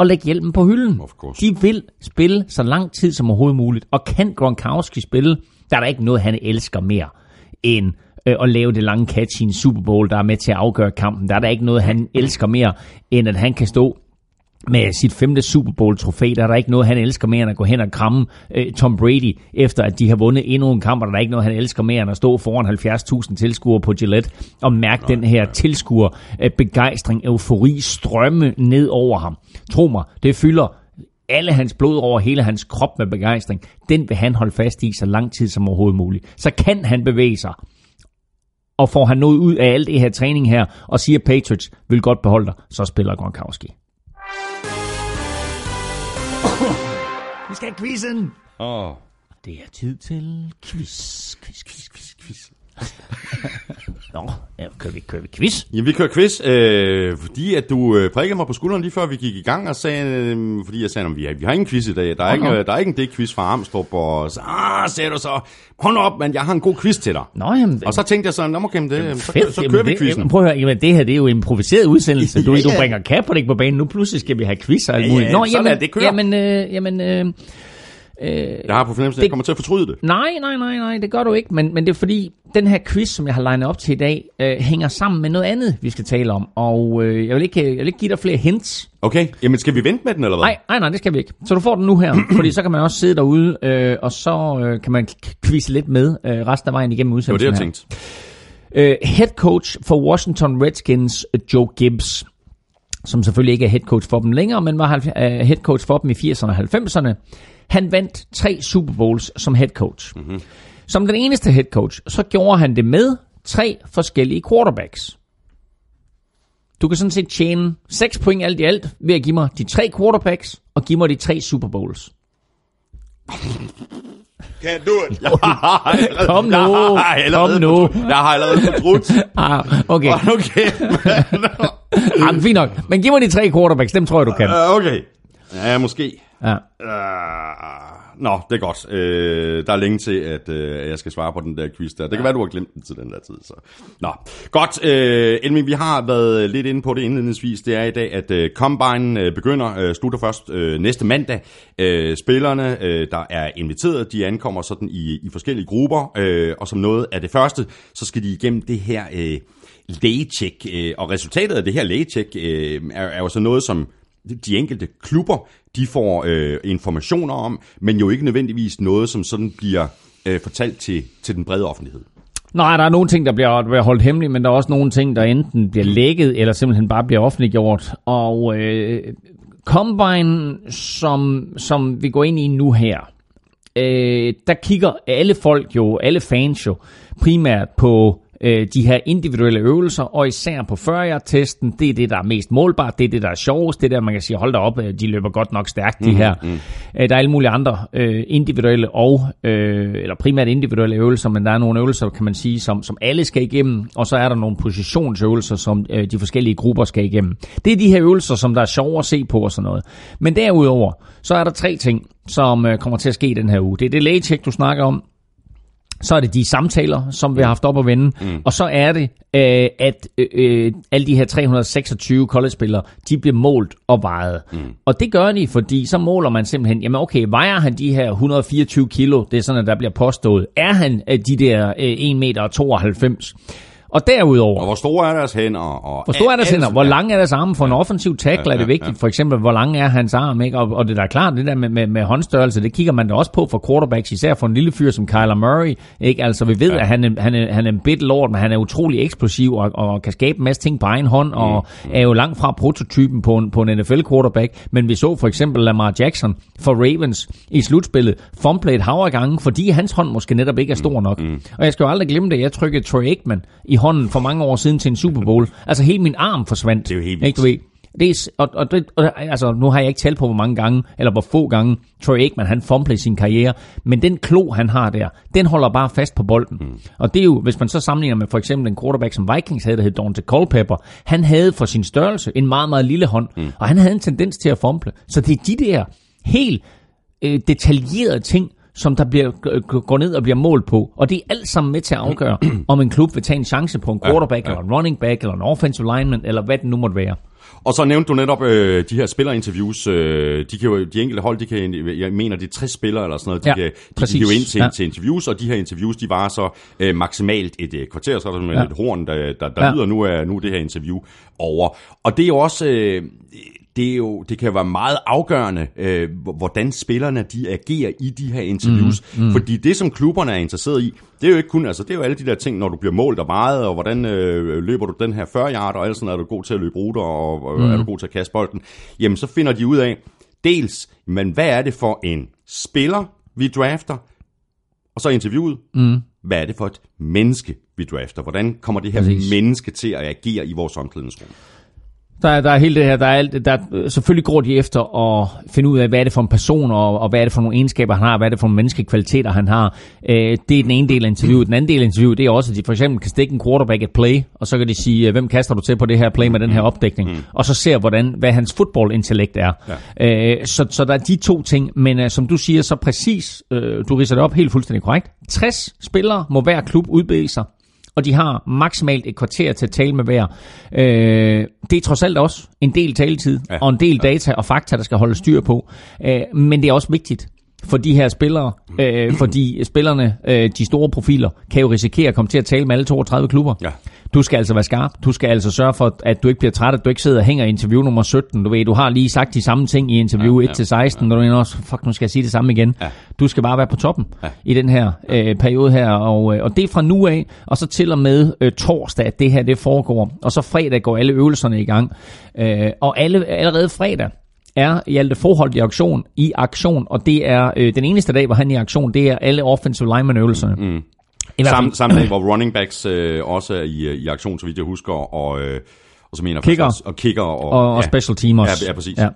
at lægge hjælpen på hylden. De vil spille så lang tid som overhovedet muligt. Og kan Gronkowski spille, der er der ikke noget, han elsker mere end og lave det lange catch i en Super Bowl, der er med til at afgøre kampen. Der er der ikke noget, han elsker mere, end at han kan stå med sit femte Super Bowl-trofæ. Der er der ikke noget, han elsker mere, end at gå hen og kramme øh, Tom Brady, efter at de har vundet endnu en kamp, og der er ikke noget, han elsker mere, end at stå foran halvfjerds tusind tilskuere på Gillette, og mærke nej, den her tilskuer, øh, begejstring, eufori, strømme ned over ham. Tro mig, det fylder alle hans blod over hele hans krop med begejstring. Den vil han holde fast i så lang tid som overhovedet muligt. Så kan han bevæge sig, og får han noget ud af alt det her træning her, og siger, at Patriots vil godt beholde dig, så spiller Gronkowski. Vi skal have quizzen! Oh. Det er tid til quiz, quiz, quiz, quiz, quiz. Nå, kører vi, kører vi quiz? Jamen, vi kører quiz, øh, fordi at du øh, prikkede mig på skulderen lige før vi gik i gang, og sagde, øh, fordi jeg sagde, at vi, vi har ingen quiz i dag. Der er, ikke, der er ikke en dæk-quiz fra Amstrup, og så ah, sagde du så, hold op, mand, jeg har en god quiz til dig. Nå, jamen, og så tænkte jeg sådan, okay, det, jamen, så, fedt, så kører jamen, vi quizzen. Prøv at høre, jamen, det her det er jo en improviseret udsendelse. Du, yeah. du bringer Kaepernick på banen, nu pludselig skal vi have quiz og alt muligt. Yeah, Nå, jamen, sådan, det kører. Jamen, øh, jamen øh, jeg har på fornemmelsen, at jeg kommer til at fortryde det. Nej, nej, nej, nej, det gør du ikke. Men, men det er fordi, den her quiz, som jeg har legnet op til i dag, øh, hænger sammen med noget andet, vi skal tale om. Og øh, jeg, vil ikke, jeg vil ikke give dig flere hints. Okay, jamen skal vi vente med den, eller hvad? Nej, nej, nej, det skal vi ikke. Så du får den nu her, fordi så kan man også sidde derude, øh, og så øh, kan man quizze lidt med øh, resten af vejen igennem udsendelsen. Det var det, jeg tænkte. Øh, head coach for Washington Redskins, Joe Gibbs, som selvfølgelig ikke er head coach for dem længere, men var head coach for dem i firserne og halvfemserne. Han vandt tre Super Bowls som head coach. Mm-hmm. Som den eneste head coach, så gjorde han det med tre forskellige quarterbacks. Du kan sådan set tjene seks point alt i alt ved at give mig de tre quarterbacks og give mig de tre Super Bowls. Can't do it. Kom nu. Kom nu. Jeg har allerede fortrudt. Ah, okay. Okay. Jamen, fint nok. Men giv mig de tre quarterbacks, dem tror jeg, du kan. Uh, okay. Ja, måske. Ja. Uh, nå, det er godt. Uh, der er længe til, at uh, jeg skal svare på den der quiz der. Det kan ja. være, du har glemt den til den der tid. Så. Nå, godt. Uh, Elming, vi har været lidt inde på det indledningsvis. Det er i dag, at uh, Combine uh, begynder, uh, slutter først uh, næste mandag. Uh, spillerne, uh, der er inviteret, de ankommer sådan i, i forskellige grupper. Uh, og som noget af det første, så skal de igennem det her uh, lægecheck. Uh, og resultatet af det her lægecheck uh, er, er jo så noget, som de enkelte klubber, de får øh, informationer om, men jo ikke nødvendigvis noget, som sådan bliver øh, fortalt til, til den brede offentlighed. Nej, der er nogle ting, der bliver holdt hemmelige, men der er også nogle ting, der enten bliver lækket, eller simpelthen bare bliver offentliggjort. Og øh, Combine, som, som vi går ind i nu her, øh, der kigger alle folk jo, alle fans jo, primært på de her individuelle øvelser, og især på fyrre-yard-testen, det er det, der er mest målbart, det er det, der er sjovest, det er der, man kan sige, hold da op, de løber godt nok stærkt, de mm-hmm. her. Der er alle mulige andre øh, individuelle og, øh, eller primært individuelle øvelser, men der er nogle øvelser, kan man sige, som, som alle skal igennem, og så er der nogle positionsøvelser, som øh, de forskellige grupper skal igennem. Det er de her øvelser, som der er sjovere at se på og sådan noget. Men derudover, så er der tre ting, som øh, kommer til at ske den her uge. Det er det lægecheck, du snakker om, så er det de samtaler, som vi har haft op at vende, mm. og så er det, øh, at øh, alle de her tre hundrede og seksogtyve college-spillere, de bliver målt og vejet. Mm. Og det gør de, fordi så måler man simpelthen, jamen okay, vejer han de her et hundrede og fireogtyve kilo, det er sådan, at der bliver påstået, er han de der øh, en komma tooghalvfems meter? Og derudover... Og hvor store er deres hænder? Og hvor store er deres hænder? Hvor lange er deres arme? For en offensiv tackle ja, ja, er det vigtigt. For eksempel, hvor lang er hans arm? Ikke? Og, og det der er klart, det der med, med, med håndstørrelse, det kigger man da også på for quarterbacks, især for en lille fyr som Kyler Murray. Ikke? Altså, vi ved, ja. at han, han, er, han er en bit lort, men han er utrolig eksplosiv og, og kan skabe en masse ting på egen hånd, og mm. er jo langt fra prototypen på en, på en N F L-quarterback. Men vi så for eksempel Lamar Jackson for Ravens i slutspillet fumble et hav ad gangen, fordi hans hånd måske netop ikke er stor nok. Mm. Og jeg skal jo aldrig glemme det, jeg trykkede Troy Aikman i hånden for mange år siden til en Super Bowl. Altså, hele min arm forsvandt. Det er jo helt vildt. Det er, og, og, og altså, nu har jeg ikke talt på, hvor mange gange, eller hvor få gange, Troy Aikman, han fumblede sin karriere, men den klo, han har der, den holder bare fast på bolden. Mm. Og det er jo, hvis man så sammenligner med for eksempel en quarterback, som Vikings havde, der hed Dante Culpepper, han havde for sin størrelse en meget, meget lille hånd, mm. og han havde en tendens til at fumble. Så det er de der helt øh, detaljerede ting, som der bliver, går ned og bliver målt på. Og det er alt sammen med til at afgøre, om en klub vil tage en chance på en quarterback, ja, ja. eller en running back, eller en offensive lineman, eller hvad det nu måtte være. Og så nævnte du netop øh, de her spillerinterviews. Øh, de, kan jo, de enkelte hold, de kan, jeg mener, det er tres spillere eller sådan noget, de, ja, kan, de kan jo ind til, ja. til interviews, og de her interviews, de varer så øh, maksimalt et øh, kvarter, så er der ja. et horn, der, der, der ja. lyder, nu er nu det her interview over. Og det er jo også... Øh, Det, er jo, det kan være meget afgørende, øh, hvordan spillerne de agerer i de her interviews. Mm, mm. Fordi det, som klubberne er interesseret i, det er jo ikke kun, altså det er jo alle de der ting, når du bliver målt og meget, og hvordan øh, løber du den her fyrre yard, og ellers er du god til at løbe ruter, og, og mm. er du god til at kaste bolden. Jamen, så finder de ud af, dels, men hvad er det for en spiller, vi drafter, og så interviewet, mm. hvad er det for et menneske, vi drafter? Hvordan kommer det her Præcis. menneske til at agere i vores omklædningsrum? Der er, der er hele det her, der er alt, der, selvfølgelig går de efter at finde ud af, hvad er det for en person, og, og hvad er det for nogle egenskaber, han har, hvad er det for nogle menneskelige kvaliteter, han har. Øh, det er den ene del af interviewet. Den anden del af interviewet, det er også, at de for eksempel kan stikke en quarterback et play, og så kan de sige, hvem kaster du til på det her play med den her opdækning, mm. og så ser, hvordan, hvad hans football-intellekt er. Ja. Øh, så, så der er de to ting, men øh, som du siger så præcis, øh, du ridser det op helt fuldstændig korrekt, tres spillere må hver klub udbede sig, og de har maksimalt et kvarter til at tale med hver. Øh, det er trods alt også en del taletid, ja, og en del data og fakta, der skal holde styr på. Øh, men det er også vigtigt for de her spillere, øh, fordi spillerne, øh, de store profiler, kan jo risikere at komme til at tale med alle toogtredive klubber. Ja. Du skal altså være skarp, du skal altså sørge for, at du ikke bliver træt, at du ikke sidder og hænger i interview nummer sytten. Du ved, du har lige sagt de samme ting i interview ja, et til seksten, ja, ja. Når du ender også, fuck, nu skal jeg sige det samme igen. Ja. Du skal bare være på toppen ja. i den her øh, periode her, og, øh, og det er fra nu af, og så til og med øh, torsdag, at det her det foregår, og så fredag går alle øvelserne i gang, øh, og alle, allerede fredag, er Hjalte Froholdt i aktion, i aktion, og det er øh, den eneste dag, hvor han er i aktion, det er alle offensive lineman-øvelserne. Mm-hmm. Samme sam dag, hvor running backs øh, også er i, i aktion, så vidt jeg husker, og, øh, og så mener kicker, faktisk, og kicker og, og, ja, og special teamers. Ja, ja præcis. Ja.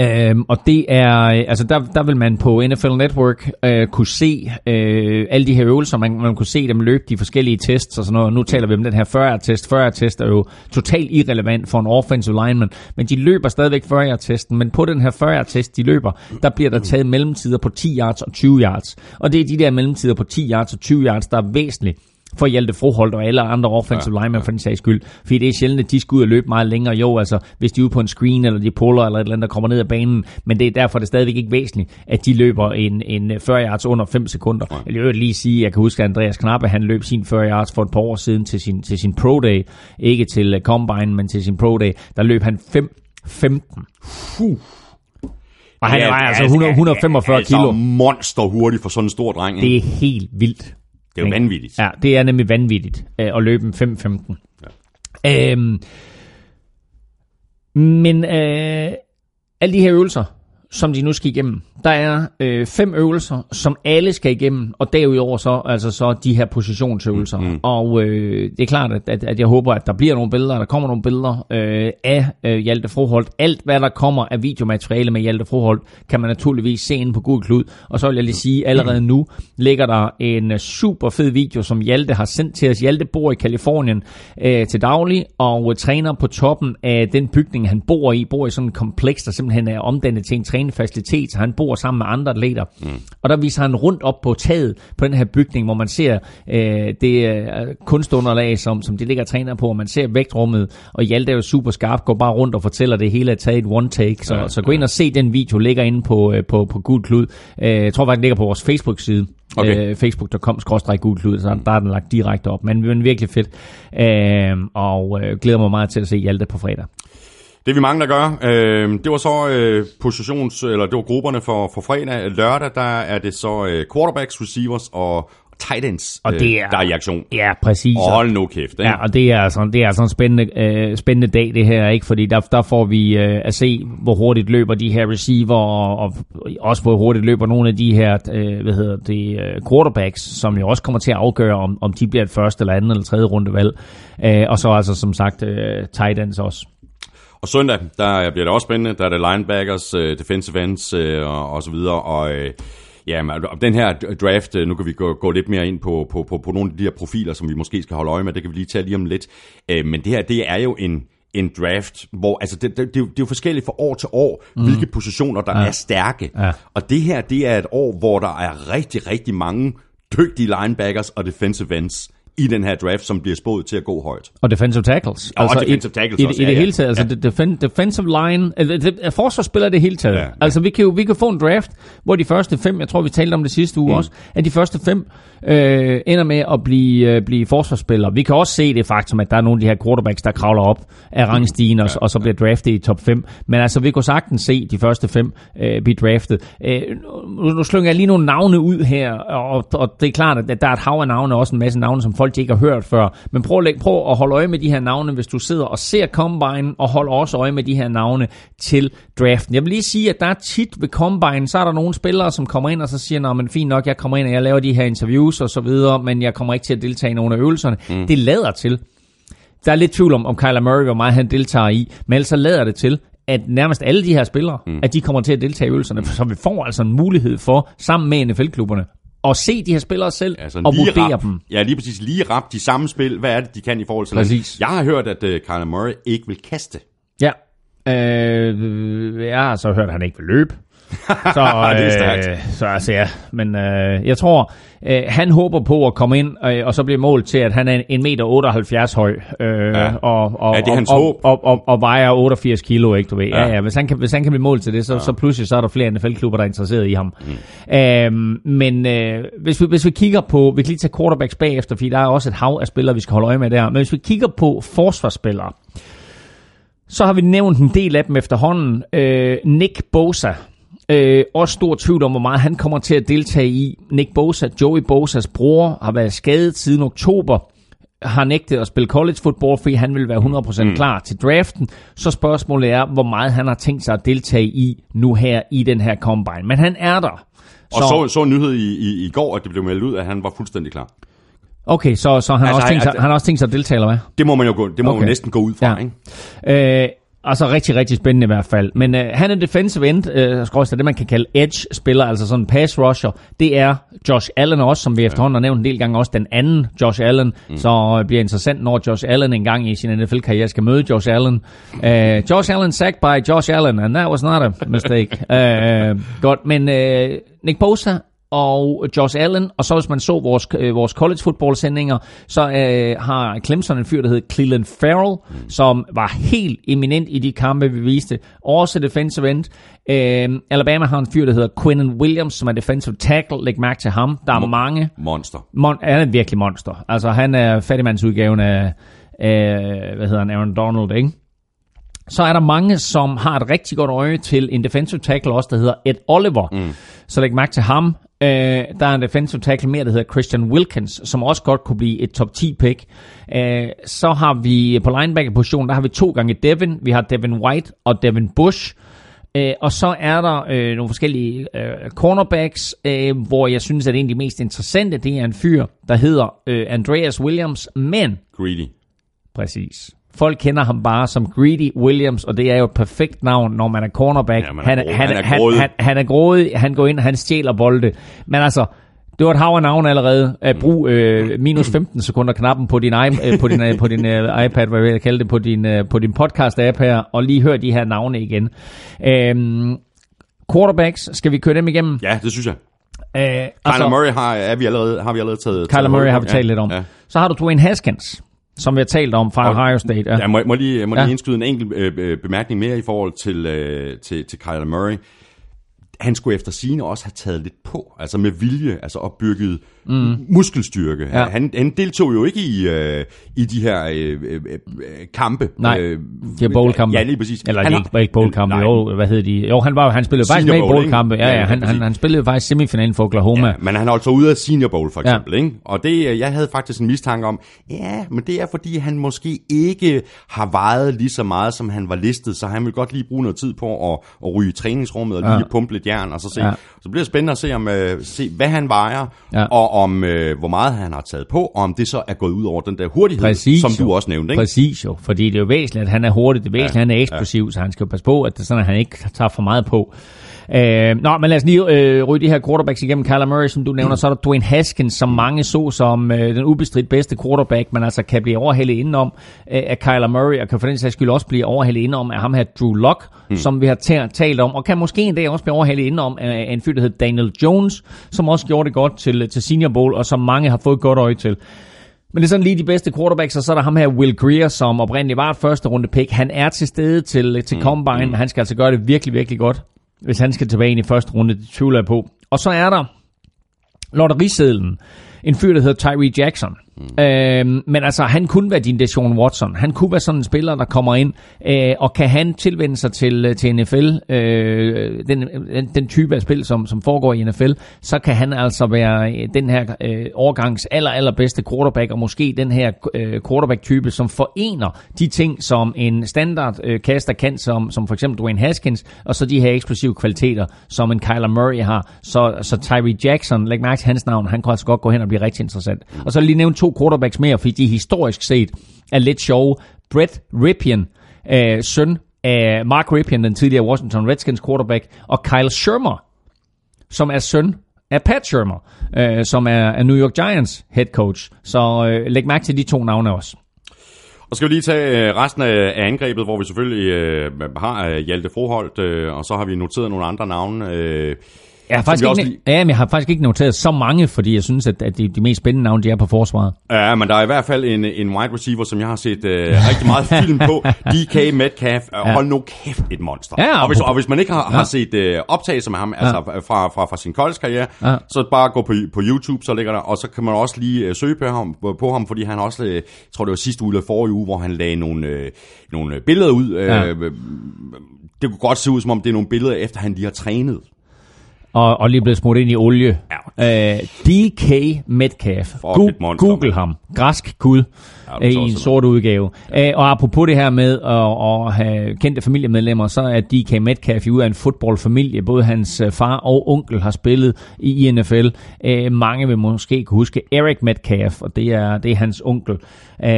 Øhm, og det er, altså der, der vil man på N F L Network øh, kunne se øh, alle de her øvelser, man, man kunne se dem løbe de forskellige tests og sådan noget, og nu taler vi om den her fyrre-test, fyrre-test er jo totalt irrelevant for en offensive lineman, men de løber stadigvæk fyrre-testen, men på den her fyrre-test, de løber, der bliver der taget mellemtider på ti yards og tyve yards, og det er de der mellemtider på ti yards og tyve yards, der er væsentligt for Hjalte Froholdt og alle andre offensive ja, linemen for den sags skyld. Fordi det er sjældent, at de skal ud og løbe meget længere. Jo, altså, hvis de er ude på en screen, eller de puller, eller et eller andet, der kommer ned ad banen. Men det er derfor, det er stadigvæk ikke væsentligt, at de løber en, en fyrre yards under fem sekunder. Ja. Jeg vil jo lige sige, jeg kan huske, at Andreas Knappe, han løb sin fyrre yards for et par år siden til sin, til sin Pro Day. Ikke til Combine, men til sin Pro Day. Der løb han fem femten. Huh. Og han vejer ja, altså hundrede og femogfyrre altså, kilo. Monster hurtigt for sådan en stor dreng. Ikke? Det er helt vildt. Det er jo vanvittigt. Ja, det er nemlig vanvittigt øh, at løbe en fem femten. Ja. Øhm, men øh, alle de her øvelser, som de nu skal igennem, der er øh, fem øvelser, som alle skal igennem, og derudover så, altså så de her positionsøvelser. Mm-hmm. Og øh, det er klart, at, at, at jeg håber, at der bliver nogle billeder, der kommer nogle billeder øh, af øh, Hjalte Froholdt. Alt, hvad der kommer af videomateriale med Hjalte Froholdt, kan man naturligvis se inde på Google Cloud. Og så vil jeg lige sige, allerede nu ligger der en super fed video, som Hjalte har sendt til os. Hjalte bor i Kalifornien øh, til daglig, og øh, træner på toppen af den bygning, han bor i. Bor i sådan en kompleks, der simpelthen er omdannet til en trænefacilitet, så han bor sammen med andre atleter. Mm. Og der viser han rundt op på taget på den her bygning, hvor man ser øh, det øh, kunstunderlag, som, som de ligger og træner på, og man ser vægtrummet, og Hjalte er jo super skarp, går bare rundt og fortæller det hele at tage et one take. Så, ja, så gå ind ja. og se den video, ligger inde på, øh, på, på Gul Klud. Øh, jeg tror faktisk, den ligger på vores Facebook-side. Okay. Øh, facebook punktum com skråstreg gul klud, så der er den lagt direkte op. Men det er virkelig fedt. Øh, og øh, glæder mig meget til at se Hjalte på fredag. Det vi mange, der gør, øh, det var så øh, positions, eller det var grupperne for, for fredag. Lørdag, der er det så øh, quarterbacks, receivers og tight ends, og det er, øh, der er i aktion. Ja, præcis. Og hold nu kæft. Ikke? Ja, og det er sådan, det er sådan en spændende, øh, spændende dag, det her, ikke? Fordi der, der får vi øh, at se, hvor hurtigt løber de her receiver, og, og også hvor hurtigt løber nogle af de her øh, hvad hedder det, quarterbacks, som jo også kommer til at afgøre, om, om de bliver et første eller andet eller tredje rundevalg. Øh, og så altså som sagt øh, tight ends også. Og søndag, der bliver det også spændende. Der er det linebackers, defensive ends og, og så videre. Og ja, den her draft, nu kan vi gå, gå lidt mere ind på, på, på, på nogle af de her profiler, som vi måske skal holde øje med. Det kan vi lige tage lige om lidt. Men det her, det er jo en... en draft, hvor altså det, det, det er jo forskelligt fra år til år, mm. hvilke positioner der ja. er stærke. Ja. Og det her, det er et år, hvor der er rigtig, rigtig mange dygtige linebackers og defensive ends i den her draft, som bliver spået til at gå højt. Og defensive tackles. Og, altså og defensive tackles i, også. I, i det ja, hele taget. Altså ja. defen, defensive line. Altså, forsvarsspiller det hele taget. Ja, ja. Altså vi kan jo vi kan få en draft, hvor de første fem, jeg tror vi talte om det sidste uge mm. også, at de første fem øh, ender med at blive, øh, blive forsvarsspillere. Vi kan også se det faktum, at der er nogle af de her quarterbacks, der kravler op af rangstigen, og, ja, ja. og så bliver draftet i top fem. Men altså vi kunne sagtens se de første fem øh, blive draftet. Øh, nu slynger jeg lige nogle navne ud her, og, og det er klart, at der er et hav af navne, også en masse navne, som folk de ikke har hørt før, men prøv at, lægge, prøv at holde øje med de her navne, hvis du sidder og ser Combine, og hold også øje med de her navne til draften. Jeg vil lige sige, at der er tit ved Combine, så er der nogle spillere, som kommer ind og så siger, nå, men fint nok, jeg kommer ind, og jeg laver de her interviews og så videre, men jeg kommer ikke til at deltage i nogle af øvelserne. Mm. Det lader til. Der er lidt tvivl om, om Kyler Murray, hvor meget han deltager i, men altså lader det til, at nærmest alle de her spillere, mm. at de kommer til at deltage i øvelserne, så vi får altså en mulighed for, sammen med N F L-klubberne, og se de her spillere selv, ja, og vurdere rap, dem. Ja, lige præcis. Lige rap de samme spil. Hvad er det, de kan i forhold til? Præcis. Jeg har hørt, at uh, Kyler Murray ikke vil kaste. Ja. Øh, jeg har så hørt, at han ikke vil løbe. Så, det er stærkt. Øh, så altså, ja. Men øh, jeg tror, øh, han håber på at komme ind, øh, og så bliver målt til, at han er en meter otteoghalvfjerds høj. Øh, ja. og, og, er det hans og, håb? Og, og, og, og vejer otteogfirs kilo, ikke du ved? Ja, ja. ja. Hvis, han kan, hvis han kan blive målt til det, så, ja. så pludselig så er der flere N F L-klubber, der er interesseret i ham. Mm. Øh, men øh, hvis, vi, hvis vi kigger på, vi kan lige tage quarterbacks bagefter, fordi der er også et hav af spillere, vi skal holde øje med der. Men hvis vi kigger på forsvarsspillere, så har vi nævnt en del af dem efterhånden. Øh, Nick Bosa. Øh, også stor tvivl om, hvor meget han kommer til at deltage i. Nick Bosa, Joey Bosas bror, har været skadet siden oktober, har nægtet at spille college football, fordi han vil være hundrede procent klar til draften. Så spørgsmålet er, hvor meget han har tænkt sig at deltage i nu her i den her combine. Men han er der. Så... Og så, så en nyhed i, i, i går, at det blev meldt ud, at han var fuldstændig klar. Okay, så, så han, altså, også tænkt sig, altså, han har også tænkt sig at deltage, eller hvad? Det må man jo, gå, det må okay. man næsten gå ud fra, ja. ikke? Øh, Altså rigtig, rigtig spændende i hvert fald. Men øh, han er defensive end, øh, skrås, det man kan kalde edge-spiller, altså sådan en pass-rusher. Det er Josh Allen også, som vi efterhånden har nævnt en del gange, også den anden Josh Allen. Mm. Så bliver interessant, når Josh Allen engang i sin N F L-karriere skal møde Josh Allen. Uh, Josh Allen sacked by Josh Allen, and that was not a mistake. uh, godt, men uh, Nick Bosa og Josh Allen, og så hvis man så vores, øh, vores college-football-sendinger, så øh, har Clemson en fyr, der hed Cleland Farrell, som var helt eminent i de kampe, vi viste. Også defensive end. Øh, Alabama har en fyr, der hedder Quinnen Williams, som er defensive tackle. Læg mærke til ham. Der er Mon- mange... Monster. Mon- han er virkelig monster. Altså, han er fattigmandsudgaven af, af hvad hedder han, Aaron Donald, ikke? Så er der mange, som har et rigtig godt øje til en defensive tackle, også der hedder Ed Oliver. Mm. Så læg mærke til ham. Uh, der er en defensive tackle mere, der hedder Christian Wilkins, som også godt kunne blive et top ti pick. Uh, så har vi på linebacker-positionen, der har vi to gange Devin. Vi har Devin White og Devin Bush. Uh, og så er der uh, nogle forskellige uh, cornerbacks, uh, hvor jeg synes, at en af de mest interessante, det er en fyr, der hedder uh, Andreas Williams, men... Greedy. Præcis. Folk kender ham bare som Greedy Williams, og det er jo et perfekt navn, når man er cornerback. Ja, man er han, han, han, han, han, han er grådig, han går ind, han stjæler bolde. Men altså, det var et hav af navn allerede. Brug øh, minus femten sekunder knappen på din, i, på din, på din uh, iPad, hvad jeg vil kalde det, på din, uh, på din podcast-app her, og lige hør de her navne igen. Øhm, quarterbacks, skal vi køre dem igennem? Ja, det synes jeg. Æh, Kyler altså, Murray har, er vi allerede, har vi allerede taget. Kyler Murray har vi talt ja, lidt om. Ja. Så har du Dwayne Haskins, som vi har talt om fra Ohio State. Ja, ja må, må lige, må lige ja. indskyde en enkelt øh, bemærkning mere i forhold til, øh, til, til Kyler Murray. Han skulle efter sigende også have taget lidt på, altså med vilje, altså opbygget mm. muskelstyrke. Ja. Han, han deltog jo ikke i, øh, i de her øh, øh, kampe. Nej, øh, de her bowl-kampe. Ja, lige præcis. Eller han ikke, ikke bowl-kampe, jo, hvad hedder de? Jo, han, var, han spillede faktisk senior med i bowl-kampe. Ja, ja, han, han, han spillede faktisk semifinalen for Oklahoma. Ja, men han holdt så ude af Senior Bowl, for eksempel. Ja. Ikke? Og det, jeg havde faktisk en mistanke om, ja, men det er fordi, han måske ikke har vejet lige så meget, som han var listet, så han ville godt lige bruge noget tid på at, at ryge i træningsrummet og lige ja. pumpe lidt jern, og så se. Ja. Så bliver det spændende at se, om, øh, se hvad han vejer, ja. og om øh, hvor meget han har taget på, og om det så er gået ud over den der hurtighed, præcis, som du også nævnte. Ikke? Præcis jo, fordi det er jo væsentligt, at han er hurtig, det er væsentligt, ja, han er eksplosiv, ja, så han skal jo passe på, at det sådan, at han ikke tager for meget på. Øh, nå, men lad os lige øh, ryge de her quarterbacks igennem. Kyler Murray, som du nævner, mm. så er der Dwayne Haskins, som mange så som øh, den ubestridt bedste quarterback, man altså kan blive overhældet indenom øh, af Kyler Murray, og kan for den sags skyld også blive overhældet indenom af ham her Drew Lock, mm. som vi har t- talt om, og kan måske en dag også blive overhældet indenom af en fyr, der hed Daniel Jones, som også gjorde det godt til, til Senior Bowl, og som mange har fået godt øje til. Men det er sådan lige de bedste quarterbacks, og så er der ham her Will Greer, som oprindeligt var et første runde pick. Han er til stede til, til Combine, mm. han skal altså gøre det virkelig, virkelig godt, hvis han skal tilbage ind i første runde, det tvivler jeg på. Og så er der lotterisedlen, en fyr, der hedder Tyree Jackson. Mm. Øhm, men altså, han kunne være din Deshaun Watson. Han kunne være sådan en spiller, der kommer ind, øh, og kan han tilvende sig til, til N F L, øh, den, den type af spil, som, som foregår i N F L, så kan han altså være den her øh, årgangs aller, allerbedste quarterback, og måske den her øh, quarterback-type, som forener de ting, som en standard øh, kaster kan, som, som for eksempel Dwayne Haskins, og så de her eksplosive kvaliteter, som en Kyler Murray har. Så, så Tyree Jackson, læg mærke til hans navn, han kan altså godt gå hen og blive rigtig interessant. Og så lige nævne to quarterbacks mere, fordi de historisk set er lidt sjove. Brett Ripien, øh, søn af Mark Ripien, den tidligere Washington Redskins quarterback, og Kyle Shurmur, som er søn af Pat Shurmur, øh, som er, er New York Giants head coach. Så øh, læg mærke til de to navne også. Og skal vi lige tage resten af angrebet, hvor vi selvfølgelig øh, har Hjalte Froholdt, øh, og så har vi noteret nogle andre navne. Øh, Jeg har, faktisk ikke, lige... ja, men jeg har faktisk ikke noteret så mange, fordi jeg synes, at, at de, de mest spændende navne, de er på forsvaret. Ja, men der er i hvert fald en, en wide receiver, som jeg har set uh, rigtig meget film på. D K Metcalf, ja. Hold nu kæft, et monster. Ja, og, hvis, og hvis man ikke har, ja. har set uh, optagelser med ham, ja. altså fra, fra, fra sin college-karriere, ja. så bare gå på, på YouTube, så ligger der, og så kan man også lige uh, søge på ham, på ham, fordi han også, uh, tror det var sidste uge eller forrige uge, hvor han lagde nogle, uh, nogle billeder ud. Uh, ja. uh, det kunne godt se ud, som om det er nogle billeder, efter han lige har trænet. Og, og lige blevet smurt ind i olie. Ja. Uh, D K Metcalf. Go- Google ham. Græsk kud ja, i en sort udgave. Ja. Uh, og apropos det her med at, at have kendte familiemedlemmer, så er D K Metcalf jo ud af en fodboldfamilie. Både hans far og onkel har spillet i N F L. Uh, mange vil måske kunne huske Eric Metcalf, og det er, det er hans onkel. Uh,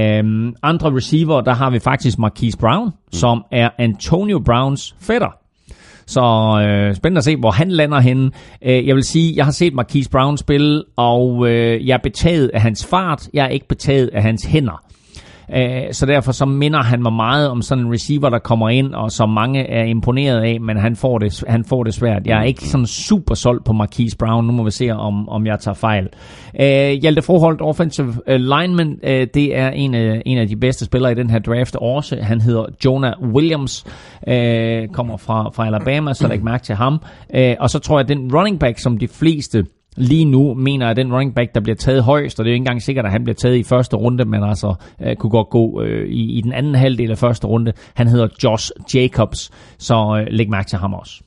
andre receiver, der har vi faktisk Marquise Brown, mm. som er Antonio Browns fætter. Så øh, spændende at se, hvor han lander henne. Øh, jeg vil sige, jeg har set Marquise Brown spille, og øh, jeg er betaget af hans fart. Jeg er ikke betaget af hans hænder. Øh, så derfor så minder han mig meget om sådan en receiver, der kommer ind, og som mange er imponeret af, men han får det, han får det svært. Jeg er ikke sådan super solgt på Marquise Brown. Nu må vi se, om, om jeg tager fejl. Øh, Hjalte Froholdt, offensive lineman, øh, det er en af, en af de bedste spillere i den her draft også. Han hedder Jonah Williams, øh, kommer fra, fra Alabama, så der ikke mærke til ham. Øh, og så tror jeg, at den running back, som de fleste lige nu mener, at den running back, der bliver taget højst, og det er jo ikke engang sikkert, at han bliver taget i første runde, men altså øh, kunne godt gå øh, i, i den anden halvdel af første runde. Han hedder Josh Jacobs, så øh, læg mærke til ham også.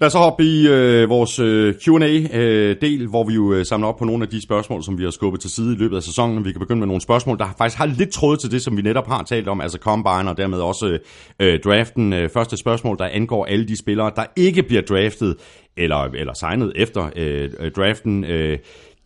Lad os så hoppe i øh, vores øh, Q and A-del, øh, hvor vi jo øh, samler op på nogle af de spørgsmål, som vi har skubbet til side i løbet af sæsonen. Vi kan begynde med nogle spørgsmål, der faktisk har lidt tråd til det, som vi netop har talt om, altså Combine og dermed også øh, draften. Øh, første spørgsmål, der angår alle de spillere, der ikke bliver draftet eller, eller signet efter øh, draften. Øh,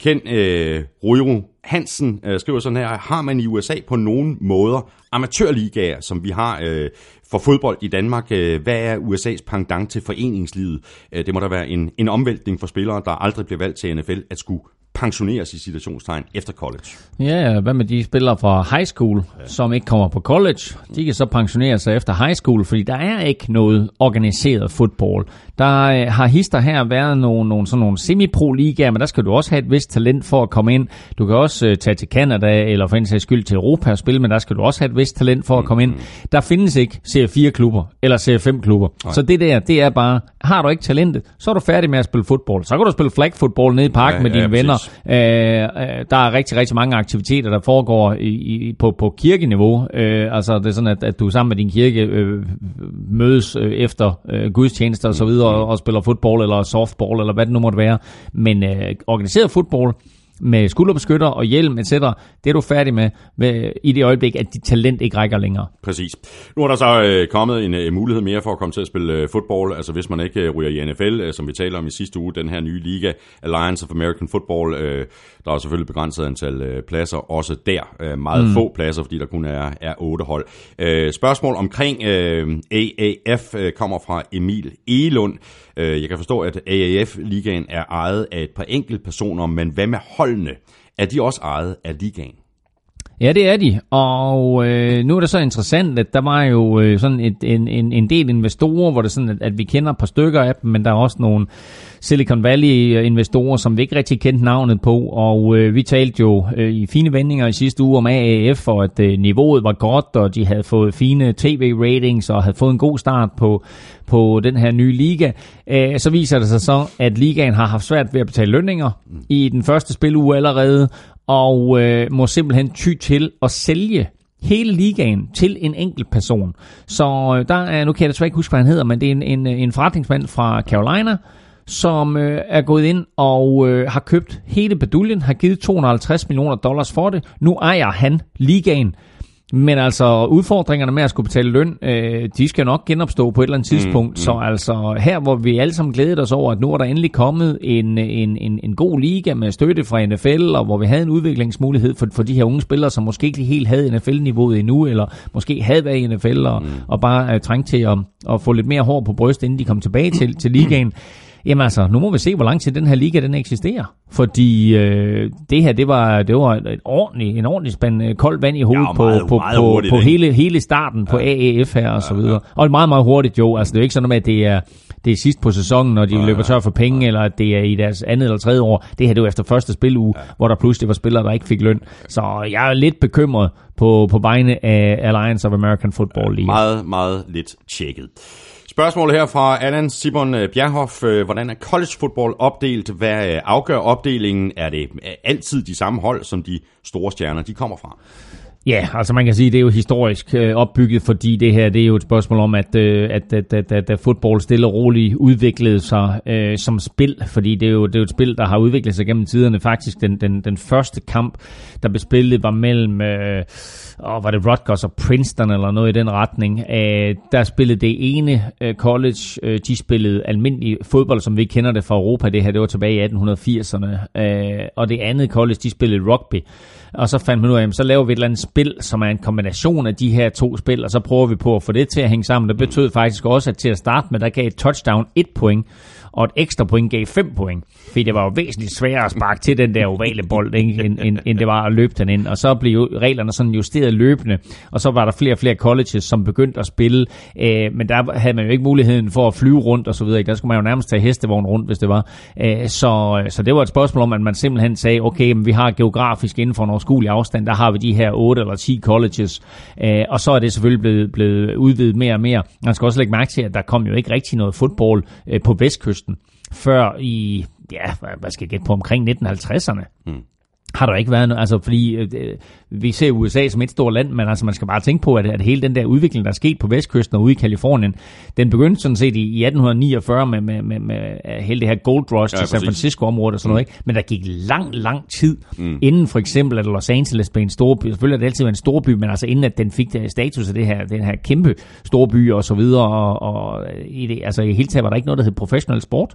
Ken øh, Røro Hansen øh, skriver sådan her: har man i U S A på nogen måder amatørligaer, som vi har øh, for fodbold i Danmark? Øh, hvad er U S A's pendant til foreningslivet? Øh, det må der være en, en omvæltning for spillere, der aldrig bliver valgt til N F L, at skulle pensioneres i situationstegn efter college. Ja, hvad med de spillere fra high school, ja. som ikke kommer på college? De kan så pensionere sig efter high school, fordi der er ikke noget organiseret fodbold. Der har hister her været nogle, nogle, sådan nogle semi-pro-ligaer, men der skal du også have et vist talent for at komme ind. Du kan også uh, tage til Canada, eller for en sags skyld til Europa og spille, men der skal du også have et vist talent for at komme mm-hmm. ind. Der findes ikke C fire klubber, eller C fem klubber. Nej. Så det der, det er bare, har du ikke talentet, så er du færdig med at spille fodbold. Så kan du spille flag-fodbold nede i parken ja, med dine ja, venner. Øh, der er rigtig, rigtig mange aktiviteter, der foregår i, i, på, på kirkeniveau. Øh, altså det er sådan, at, at du sammen med din kirke øh, mødes øh, efter øh, gudstjenester og så videre og, og spiller fodbold eller softball eller hvad det nu måtte være. Men øh, organiseret fodbold, med skulderbeskytter og hjelm et cetera. Det er du færdig med, med i det øjeblik, at dit talent ikke rækker længere. Præcis. Nu er der så øh, kommet en øh, mulighed mere for at komme til at spille øh, fodbold. Altså hvis man ikke øh, ryger i N F L, øh, som vi taler om i sidste uge, den her nye liga, Alliance of American Football, øh, der er selvfølgelig begrænset antal øh, pladser, også der øh, meget mm. få pladser, fordi der kun er, er otte hold. Øh, spørgsmål omkring øh, A A F øh, kommer fra Emil Elund. Øh, jeg kan forstå, at A A F-ligaen er ejet af et par enkelte personer, men hvad med holdene? Er de også ejet af ligaen? Ja, det er de, og øh, nu er det så interessant, at der var jo øh, sådan et, en, en, en del investorer, hvor det sådan, at, at vi kender et par stykker af dem, men der er også nogle Silicon Valley-investorer, som vi ikke rigtig kendte navnet på, og øh, vi talte jo øh, i fine vendinger i sidste uge om A A F, og at øh, niveauet var godt, og de havde fået fine tv-ratings, og havde fået en god start på, på den her nye liga. Æh, så viser det sig så, at ligaen har haft svært ved at betale lønninger i den første spiluge allerede, og øh, må simpelthen ty til at sælge hele ligaen til en enkelt person. Så der er, nu kan jeg desværre ikke huske, hvad han hedder, men det er en, en, en forretningsmand fra Carolina, som øh, er gået ind og øh, har købt hele beduljen, har givet to hundrede og halvtreds millioner dollars for det. Nu ejer han ligaen. Men altså udfordringerne med at skulle betale løn, øh, de skal nok genopstå på et eller andet tidspunkt. Mm, mm. Så altså her, hvor vi alle sammen glædede os over, at nu er der endelig kommet en, en, en, en god liga med støtte fra N F L, og hvor vi havde en udviklingsmulighed for, for de her unge spillere, som måske ikke helt havde N F L-niveauet endnu, eller måske havde været i N F L og, mm. og bare øh, trængt til at, at få lidt mere hår på brystet, inden de kom tilbage til, til ligaen. Jamen altså, nu må vi se, hvor lang tid den her liga, den eksisterer. Fordi øh, det her, det var, det var et ordentligt, en ordentlig spand koldt vand i hovedet ja, meget, på, på, meget hurtigt, på, på hele, hele starten ja. På A A F her og så videre. Ja, ja. Og meget, meget hurtigt jo. Altså, det er jo ikke sådan, at det er, det er sidst på sæsonen, når de ja, løber tør for penge, ja. Eller at det er i deres andet eller tredje år. Det her, det var efter første spiluge, ja. Hvor der pludselig var spillere, der ikke fik løn. Så jeg er lidt bekymret på, på vegne af Alliance of American Football League. Ja, meget, meget lidt tjekket. Spørgsmålet her fra Allan Simon Bjerhoff. Hvordan er college football opdelt? Hvad afgør opdelingen? Er det altid de samme hold, som de store stjerner de kommer fra? Ja, altså man kan sige, at det er jo historisk øh, opbygget, fordi det her det er jo et spørgsmål om, at, øh, at, at, at, at, at fodbold stille og roligt udviklede sig øh, som spil, fordi det er, jo, det er jo et spil, der har udviklet sig gennem tiderne. Faktisk den, den, den første kamp, der blev spillet, var mellem, øh, åh, var det Rutgers og Princeton eller noget i den retning. Æh, der spillede det ene øh, college, øh, de spillede almindelig fodbold, som vi kender det fra Europa. Det her det var tilbage i atten firserne, øh, og det andet college, de spillede rugby. Og så fandt man ud af, jamen, så laver vi et eller andet spil, som er en kombination af de her to spil, og så prøver vi på at få det til at hænge sammen. Det betød faktisk også, at til at starte med, der gav et touchdown et point, og et ekstra point gav fem point. Fordi det var jo væsentligt sværere at sparke til den der ovale bold, ikke, end, end, end det var at løbe den ind. Og så blev reglerne sådan justeret løbende, og så var der flere og flere colleges, som begyndte at spille. Øh, men der havde man jo ikke muligheden for at flyve rundt og så videre. Der skulle man jo nærmest tage hestevogn rundt, hvis det var. Øh, så, så det var et spørgsmål om, at man simpelthen sagde, okay, men vi har geografisk inden for en overskuelig afstand, der har vi de her otte eller ti colleges, øh, og så er det selvfølgelig blevet, blevet udvidet mere og mere. Man skal også lægge mærke til, at der kom jo ikke rigtig noget fodbold øh, på Vestkysten, før i, ja, hvad skal jeg gætte på, omkring nitten halvtredserne. Mm. Har der ikke været noget, altså fordi øh, vi ser U S A som et stort land, men altså man skal bare tænke på, at, at hele den der udvikling, der er sket på Vestkysten og ude i Kalifornien, den begyndte sådan set i, i atten niogfyrre med, med, med, med hele det her Gold Rush ja, til San Francisco-området og sådan noget, ikke? Men der gik lang, lang tid, mm. inden for eksempel, at Los Angeles blev en storby, selvfølgelig er det altid en storby, men altså inden at den fik der status af det her, den her kæmpe storby og så videre, og, og i det, altså i hele taget var der ikke noget, der hed professional sport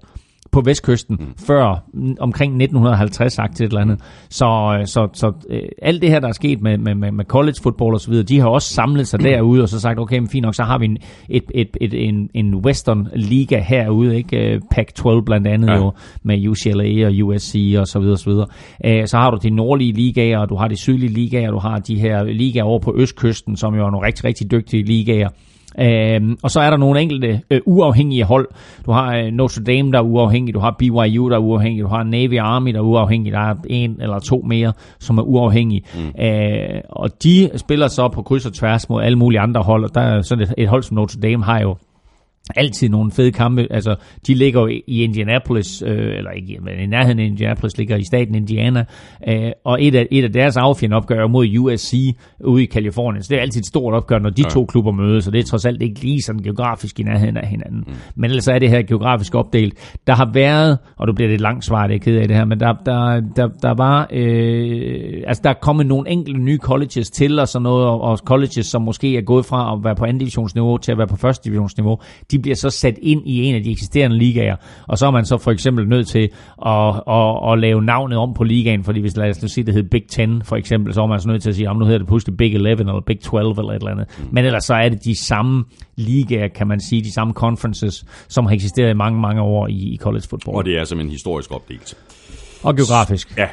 på Vestkysten, mm. før omkring nitten halvtreds sagt til et eller andet. Så, så, så øh, alt det her, der er sket med, med, med college football og så videre, de har også samlet sig derude og så sagt, okay, men fint nok, så har vi en, et, et, et, en, en Western Liga herude, ikke? Pac tolv blandt andet ja. Jo, med U C L A og U S C og så videre og så videre. Æh, så har du de nordlige ligaer, og du har de sydlige ligaer, og du har de her ligaer over på Østkysten, som jo er nogle rigtig, rigtig dygtige ligaer. Øhm, og så er der nogle enkelte øh, uafhængige hold. Du har øh, Notre Dame, der er uafhængig, du har B Y U, der er uafhængig, du har Navy Army, der er uafhængig, der er en eller to mere, som er uafhængige. Mm. Øh, og de spiller så på kryds og tværs mod alle mulige andre hold, og der er sådan et, et hold som Notre Dame har jo altid nogle fede kampe. Altså, de ligger jo i Indianapolis, øh, eller ikke, men i nærheden af Indianapolis ligger i staten Indiana, øh, og et af, et af deres affjende opgør mod U S C ude i Kalifornien, så det er altid et stort opgør, når de ja. to klubber mødes, og det er trods alt ikke lige sådan geografisk i nærheden af hinanden. Mm. Men ellers er det her geografisk opdelt. Der har været, og det bliver lidt langt svar, det er ked af det her, men der, der, der, der var, øh, altså der er kommet nogle enkelte nye colleges til, og sådan noget, og, og colleges, som måske er gået fra at være på anden divisionsniveau til at være på første divisionsniveau, de bliver så sat ind i en af de eksisterende ligaer, og så er man så for eksempel nødt til at, at, at lave navnet om på ligaen, fordi hvis lad os sige, det hedder Big Ten for eksempel, så er man så nødt til at sige, om nu hedder det pludselig Big elleve eller Big tolv eller et eller andet, men ellers så er det de samme ligaer, kan man sige, de samme conferences, som har eksisteret i mange, mange år i, i college football. Og det er som en historisk opdelt. Og geografisk. Ja.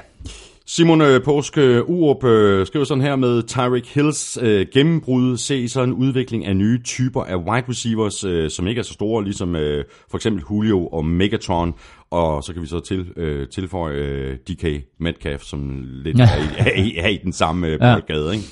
Simon Påske Urup skriver sådan her med Tyreek Hills øh, gennembrud, se så en udvikling af nye typer af wide receivers, øh, som ikke er så store, ligesom øh, for eksempel Julio og Megatron, og så kan vi så til, øh, tilføje øh, D K Metcalf, som lidt ja. er, er, er, er i den samme øh, boldgade, ja. ikke?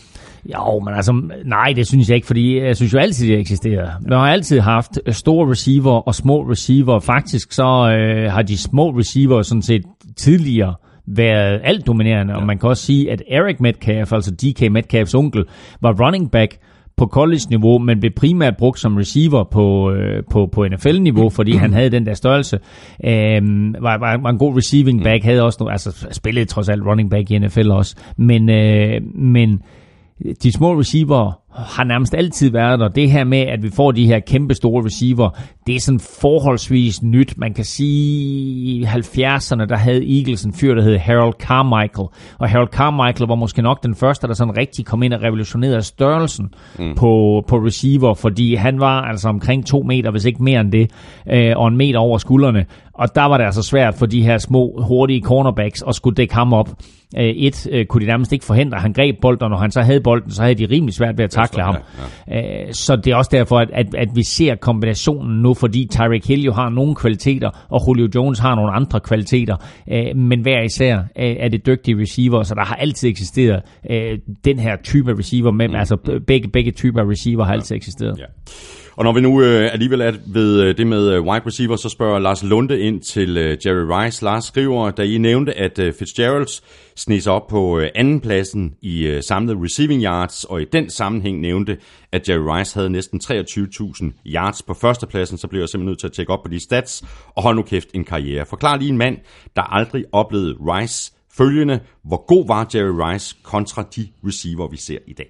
Jo, men altså, nej, det synes jeg ikke, fordi jeg synes jo altid, det eksisterer. Man har altid haft store receiver og små receiver. Faktisk så øh, har de små receiver sådan set tidligere været alt dominerende, ja. Og man kan også sige, at Eric Metcalf, altså D K Metcalfs onkel, var running back på college-niveau, men blev primært brugt som receiver på, på, på N F L-niveau, fordi han havde den der størrelse. Øhm, var, var, var en god receiving back, havde også noget, altså spillede trods alt running back i N F L også, men, øh, men de små receiver har nærmest altid været, og det her med, at vi får de her kæmpe store receiver, det er sådan forholdsvis nyt. Man kan sige, i halvfjerdserne, der havde Eagles en fyr, der hed Harold Carmichael, og Harold Carmichael var måske nok den første, der sådan rigtig kom ind og revolutionerede størrelsen mm. på, på receiver, fordi han var altså omkring to meter, hvis ikke mere end det, øh, og en meter over skuldrene, og der var det altså svært for de her små, hurtige cornerbacks at skulle dække ham op. Øh, et øh, kunne de nærmest ikke forhindre, han greb bolden, og når han så havde bolden, så havde de rimelig svært ved at takle ham. Ja, ja. Øh, så det er også derfor, at, at, at vi ser kombinationen nu, fordi Tyreek Hill jo har nogle kvaliteter, og Julio Jones har nogle andre kvaliteter, øh, men hver især øh, er det dygtige receiver, så der har altid eksisteret øh, den her type receiver, men mm. altså begge, begge typer receiver har ja. altid eksisteret. Ja. Og når vi nu øh, alligevel er ved det med wide receiver, så spørger Lars Lunde ind til øh, Jerry Rice. Lars skriver, da I nævnte, at øh, Fitzgeralds sneg sig op på øh, andenpladsen i øh, samlede receiving yards, og i den sammenhæng nævnte, at Jerry Rice havde næsten treogtyve tusind yards på førstepladsen, så blev jeg simpelthen nødt til at tjekke op på de stats, og hold nu kæft en karriere. Forklar lige en mand, der aldrig oplevede Rice følgende. Hvor god var Jerry Rice kontra de receiver, vi ser i dag?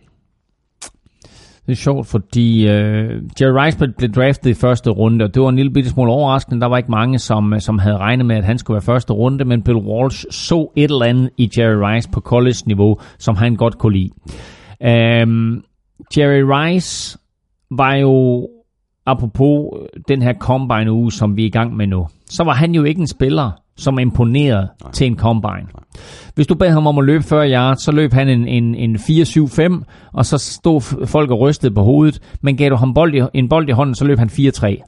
Det er sjovt, fordi øh, Jerry Rice blev draftet i første runde, og det var en lille bitte smule overraskende. Der var ikke mange, som, som havde regnet med, at han skulle være første runde, men Bill Walsh så et eller andet i Jerry Rice på college-niveau, som han godt kunne lide. Øhm, Jerry Rice var jo, apropos den her combine-uge, som vi er i gang med nu, så var han jo ikke en spiller, som imponerede Nej. til en combine. Hvis du bad ham om at løbe fyrre yards, så løb han en, en, en fire syv fem, og så stod folk og rystede på hovedet, men gav du ham bold i, en bold i hånden, så løb han fire tre.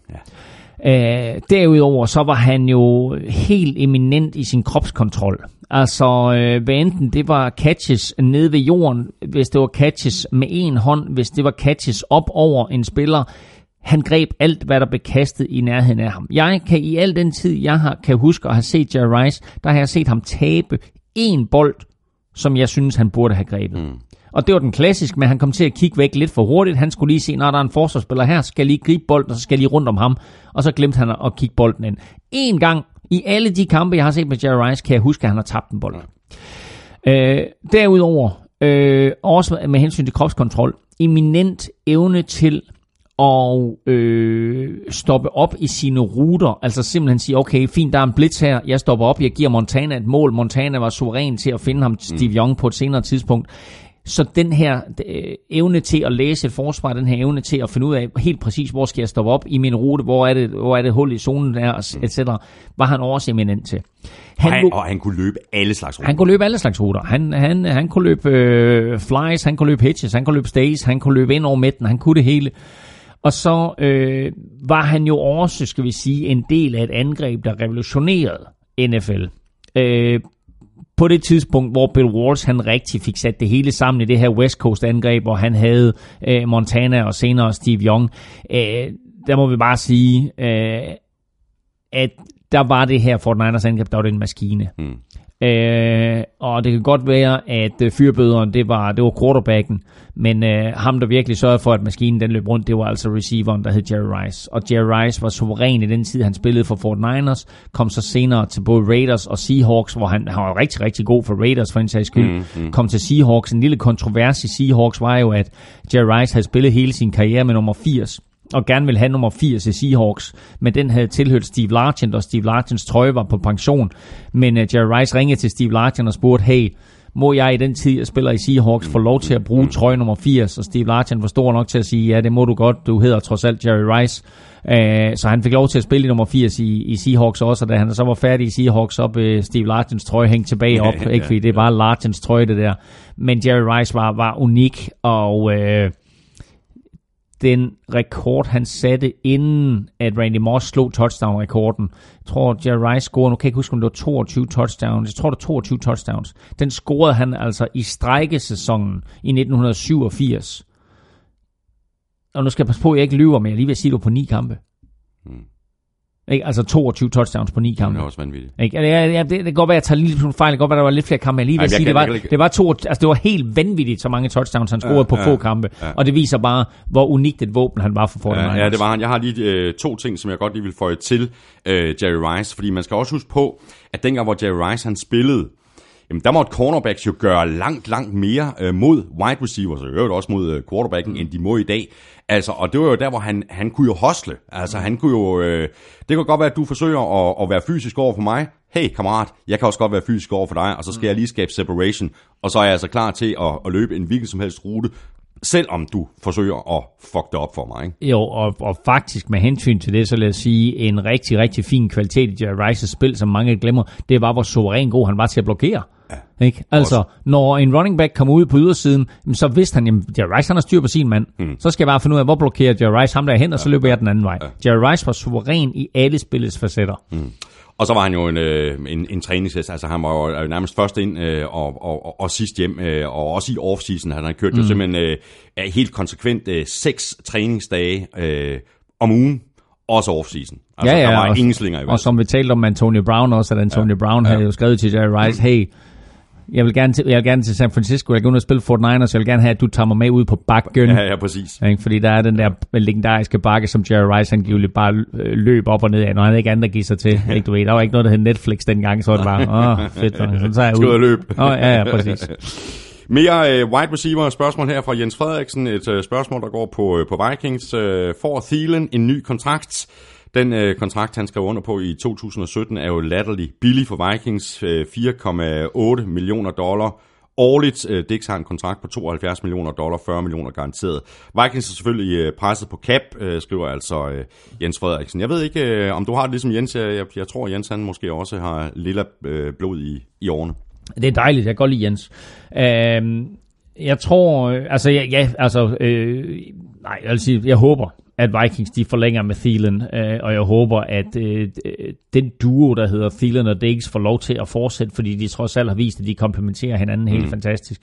Ja. Øh, derudover, så var han jo helt eminent i sin kropskontrol. Altså, øh, hvad enten det var catches nede ved jorden, hvis det var catches med en hånd, hvis det var catches op over en spiller, han greb alt, hvad der blev kastet i nærheden af ham. Jeg kan i al den tid, jeg har, kan huske at have set Jerry Rice, der har jeg set ham tabe en bold, som jeg synes, han burde have grebet. Mm. Og det var den klassisk, men han kom til at kigge væk lidt for hurtigt. Han skulle lige se, når der er en forsvarsspiller her, skal lige gribe bolden, og så skal lige rundt om ham. Og så glemte han at kigge bolden ind. En gang i alle de kampe, jeg har set med Jerry Rice, kan jeg huske, at han har tabt en bold. Mm. Øh, derudover, øh, også med hensyn til kropskontrol, eminent evne til og øh, stoppe op i sine ruter, altså simpelthen sige, okay, fint, der er en blitz her, jeg stopper op, jeg giver Montana et mål, Montana var suveræn til at finde ham, Steve Young, på et senere tidspunkt. Så den her øh, evne til at læse et forsvar, den her evne til at finde ud af helt præcis, hvor skal jeg stoppe op i min rute, hvor er det, hvor er det hul i zonen der, et cetera, var han også eminent til. Han, han, og han kunne løbe alle slags ruter. Han kunne løbe alle slags ruter. Han, han, han kunne løbe øh, flies, han kunne løbe hitches, han kunne løbe stays, han kunne løbe ind over midten, han kunne det hele. Og så øh, var han jo også, skal vi sige, en del af et angreb, der revolutionerede N F L. Øh, på det tidspunkt, hvor Bill Walsh han rigtig fik sat det hele sammen i det her West Coast-angreb, hvor han havde øh, Montana og senere Steve Young. Øh, der må vi bare sige, øh, at der var det her forty-niners angreb, der var det en maskine. Mm. Øh, og det kan godt være, at fyrbøderen, det var, det var quarterbacken, men øh, ham, der virkelig sørgede for, at maskinen den løb rundt, det var altså receiveren, der hed Jerry Rice. Og Jerry Rice var suveræn i den tid, han spillede for forty-niners, kom så senere til både Raiders og Seahawks, hvor han, han var rigtig, rigtig god for Raiders, for en sags skyld. Mm-hmm. Kom til Seahawks. En lille kontrovers i Seahawks var jo, at Jerry Rice havde spillet hele sin karriere med nummer firs, og gerne ville have nummer firs i Seahawks, men den havde tilhørt Steve Largent, og Steve Largents trøje var på pension. Men uh, Jerry Rice ringede til Steve Largent og spurgte, hey, må jeg i den tid, jeg spiller i Seahawks, få lov til at bruge trøje nummer firs? Og Steve Largent var stor nok til at sige, ja, det må du godt, du hedder trods alt Jerry Rice. Uh, så han fik lov til at spille i nummer firs i, i Seahawks også, og da han så var færdig i Seahawks, så blev Steve Largents trøje hængt tilbage op, ikke fordi det var Largents trøje, det der. Men Jerry Rice var, var unik, og... Uh, den rekord, han satte, inden at Randy Moss slog touchdown-rekorden. Jeg tror, Jerry Rice scorede, nu kan jeg ikke huske, om det var toogtyve touchdowns. Jeg tror, det var toogtyve touchdowns. Den scorede han altså i strækkesæsonen i nitten syvogfirs. Og nu skal jeg passe på, at jeg ikke lyver, men jeg er lige ved at sige, at det var på ni kampe. Hmm. Ikke? Altså toogtyve touchdowns på ni kampe. Det er også vanvittigt. Ikke? Det, det, det kan godt være, at jeg tager lidt fejl. Det kan godt være, der var lidt flere kampe. Jeg lige vil Ej, sige, det var, det, var to, altså, det var helt vanvittigt, så mange touchdowns han scorede ja, på ja, få kampe. Ja. Og det viser bare, hvor unikt et våben han var for forholdet. Ja, ja, det var han. Jeg har lige øh, to ting, som jeg godt lige vil føje til øh, Jerry Rice. Fordi man skal også huske på, at dengang, hvor Jerry Rice han spillede, jamen, der måtte cornerbacks jo gøre langt, langt mere øh, mod wide receivers, og i øvrigt også mod øh, quarterbacken, end de må i dag. Altså, og det var jo der, hvor han, han kunne jo hustle. Altså, han kunne jo... Øh, det kan godt være, at du forsøger at, at være fysisk over for mig. Hey, kammerat, jeg kan også godt være fysisk over for dig, og så skal jeg lige skabe separation, og så er jeg altså klar til at, at løbe en hvilken som helst rute, selvom du forsøger at fuck det op for mig, ikke? Jo, og, og faktisk med hensyn til det, så lad os sige, en rigtig, rigtig fin kvalitet i Jerry Rice's spil, som mange glemmer, det var, hvor suveræn god han var til at blokere. Ja, ikke? Altså, også. Når en running back kommer ud på ydersiden, så vidste han, jamen, Jerry Rice han har styr på sin mand. Mm. Så skal jeg bare finde ud af, hvor blokerer Jerry Rice ham derhen, og så løber jeg den anden vej. Ja. Jerry Rice var suveræn i alle spillets facetter. Mm. Og så var han jo en, en, en træningshest, altså han var jo nærmest først ind øh, og, og, og sidst hjem, øh, og også i off-season, han har kørt mm. jo simpelthen øh, helt konsekvent øh, seks træningsdage øh, om ugen, også off-season. Altså, ja, ja, der var og, ingen slinger i og som vi talte om Antonio Brown også, at Antonio ja, Brown havde ja. jo skrevet til Jerry Rice, hey, jeg vil gerne til, jeg vil gerne til San Francisco, jeg vil gerne spille forty-niners, jeg vil gerne have, at du tager mig med ud på bakken. Ja, ja, præcis. Fordi der er den der legendariske bakke, som Jerry Rice angiveligt bare løb op og ned af, når han ikke andet at give sig til. Ikke, du ved, der var ikke noget, der hed Netflix dengang, så var det bare, åh, oh, fedt, sådan tager jeg ud. Skud og løb. Åh, oh, ja, ja, præcis. Mere uh, wide receiver spørgsmål her fra Jens Frederiksen, et uh, spørgsmål, der går på, uh, på Vikings. Uh, får Thielen en ny kontrakt? Den øh, kontrakt, han skrev under på i to tusind sytten, er jo latterlig billig for Vikings. Øh, fire komma otte millioner dollar årligt. Øh, Dix har en kontrakt på tooghalvfjerds millioner dollar, fyrre millioner garanteret. Vikings er selvfølgelig øh, presset på cap, øh, skriver altså øh, Jens Frederiksen. Jeg ved ikke, øh, om du har det ligesom Jens. Jeg, jeg, jeg tror, Jens han måske også har lilla øh, blod i, i årene. Det er dejligt. Jeg kan godt lide Jens. Øh, jeg tror... Øh, altså, ja, ja, altså... Øh, nej, jeg vil sige, jeg håber... at Vikings de forlænger med Thielen, øh, og jeg håber, at øh, den duo, der hedder Thielen og Diggs, får lov til at fortsætte, fordi de trods alt har vist, at de komplementerer hinanden helt mm. fantastisk.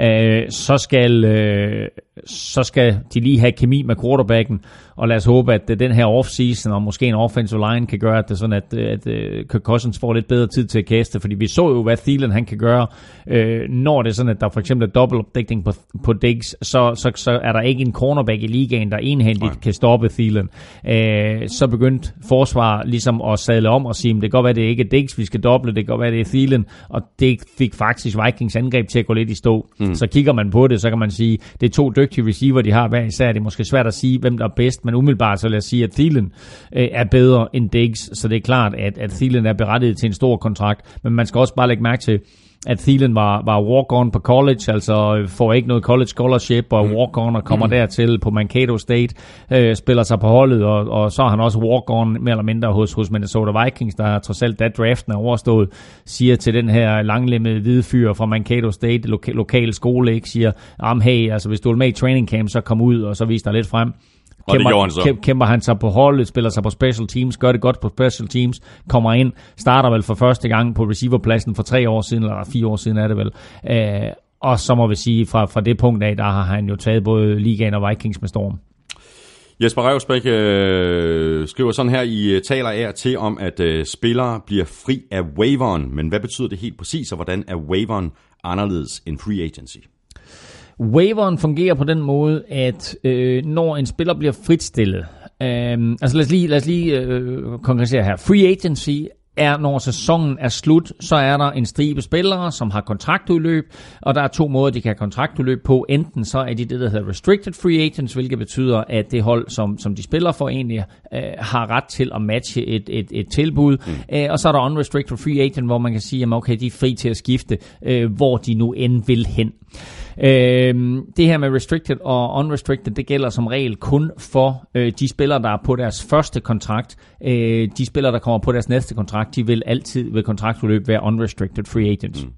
Øh, så, skal, øh, så skal de lige have kemi med quarterbacken, og lad os håbe, at den her offseason, og måske en offensive line, kan gøre, at det sådan, at, at uh, Kirk Cousins får lidt bedre tid til at kaste, fordi vi så jo, hvad Thielen han kan gøre, øh, når det er sådan, at der for eksempel er dobbeltopdækning på, på Diggs, så, så, så er der ikke en cornerback i ligaen, der enhændigt Nej. kan stoppe Thielen. Øh, så begyndte forsvaret ligesom at sadle om og sige, det kan godt være, det ikke er Diggs, vi skal doble, det kan godt være, det er Thielen, og det fik faktisk Vikings angreb til at gå lidt i stå. Mm. Så kigger man på det, så kan man sige, det er to dygtige receiver, de har hver især, det er måske svært at sige, hvem der er bedst, men umiddelbart så lad os sige, at Thielen øh, er bedre end Diggs, så det er klart, at, at Thielen er berettiget til en stor kontrakt, men man skal også bare lægge mærke til, at Thielen var, var walk-on på college, altså får ikke noget college scholarship, og mm. walk-on og kommer mm. dertil på Mankato State, øh, spiller sig på holdet, og, og så har han også walk-on mere eller mindre hos, hos Minnesota Vikings, der trods alt, da draften er overstået, siger til den her langlemmede hvide fyr fra Mankato State, loka- lokal skole, ikke, siger, am hey, altså hvis du er med i training camp, så kom ud, og så vis dig lidt frem. Kæmper han, så. kæmper han sig på holdet, spiller sig på special teams, gør det godt på special teams, kommer ind, starter vel for første gang på receiverpladsen for tre år siden, eller fire år siden er det vel. Æh, og så må vi sige, fra, fra det punkt af, der har han jo taget både ligaen og Vikings med storm. Jesper Revsbæk øh, skriver sådan her, I taler af til om, at øh, spillere bliver fri af waiveren, men hvad betyder det helt præcis, og hvordan er waiveren anderledes end free agency? Waiveren fungerer på den måde, at øh, når en spiller bliver fritstillet, øh, altså lad os lige, lad os lige øh, konkretisere her, free agency er, når sæsonen er slut, så er der en stribe spillere, som har kontraktudløb, og der er to måder, de kan have kontraktudløb på. Enten så er de det, der hedder restricted free agents, hvilket betyder, at det hold, som, som de spiller for egentlig, øh, har ret til at matche et, et, et tilbud. Mm. Æ, og så er der unrestricted free agent, hvor man kan sige, at okay, de er fri til at skifte, øh, hvor de nu end vil hen. Øhm, det her med restricted og unrestricted, det gælder som regel kun for øh, de spillere, der er på deres første kontrakt. Øh, de spillere, der kommer på deres næste kontrakt, de vil altid ved kontraktudløb være unrestricted free agents. Mm.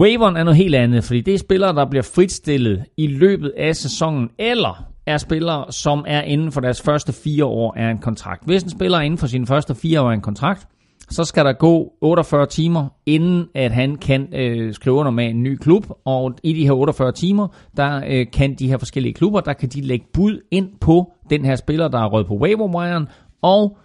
Waiveren er noget helt andet, fordi det er spillere, der bliver fritstillet i løbet af sæsonen, eller er spillere, som er inden for deres første fire år af en kontrakt. Hvis en spiller er inden for sine første fire år af en kontrakt, så skal der gå otteogfyrre timer, inden at han kan øh, skrive under med en ny klub. Og i de her otteogfyrre timer, der øh, kan de her forskellige klubber, der kan de lægge bud ind på den her spiller, der er røget på waiver-wiren. Og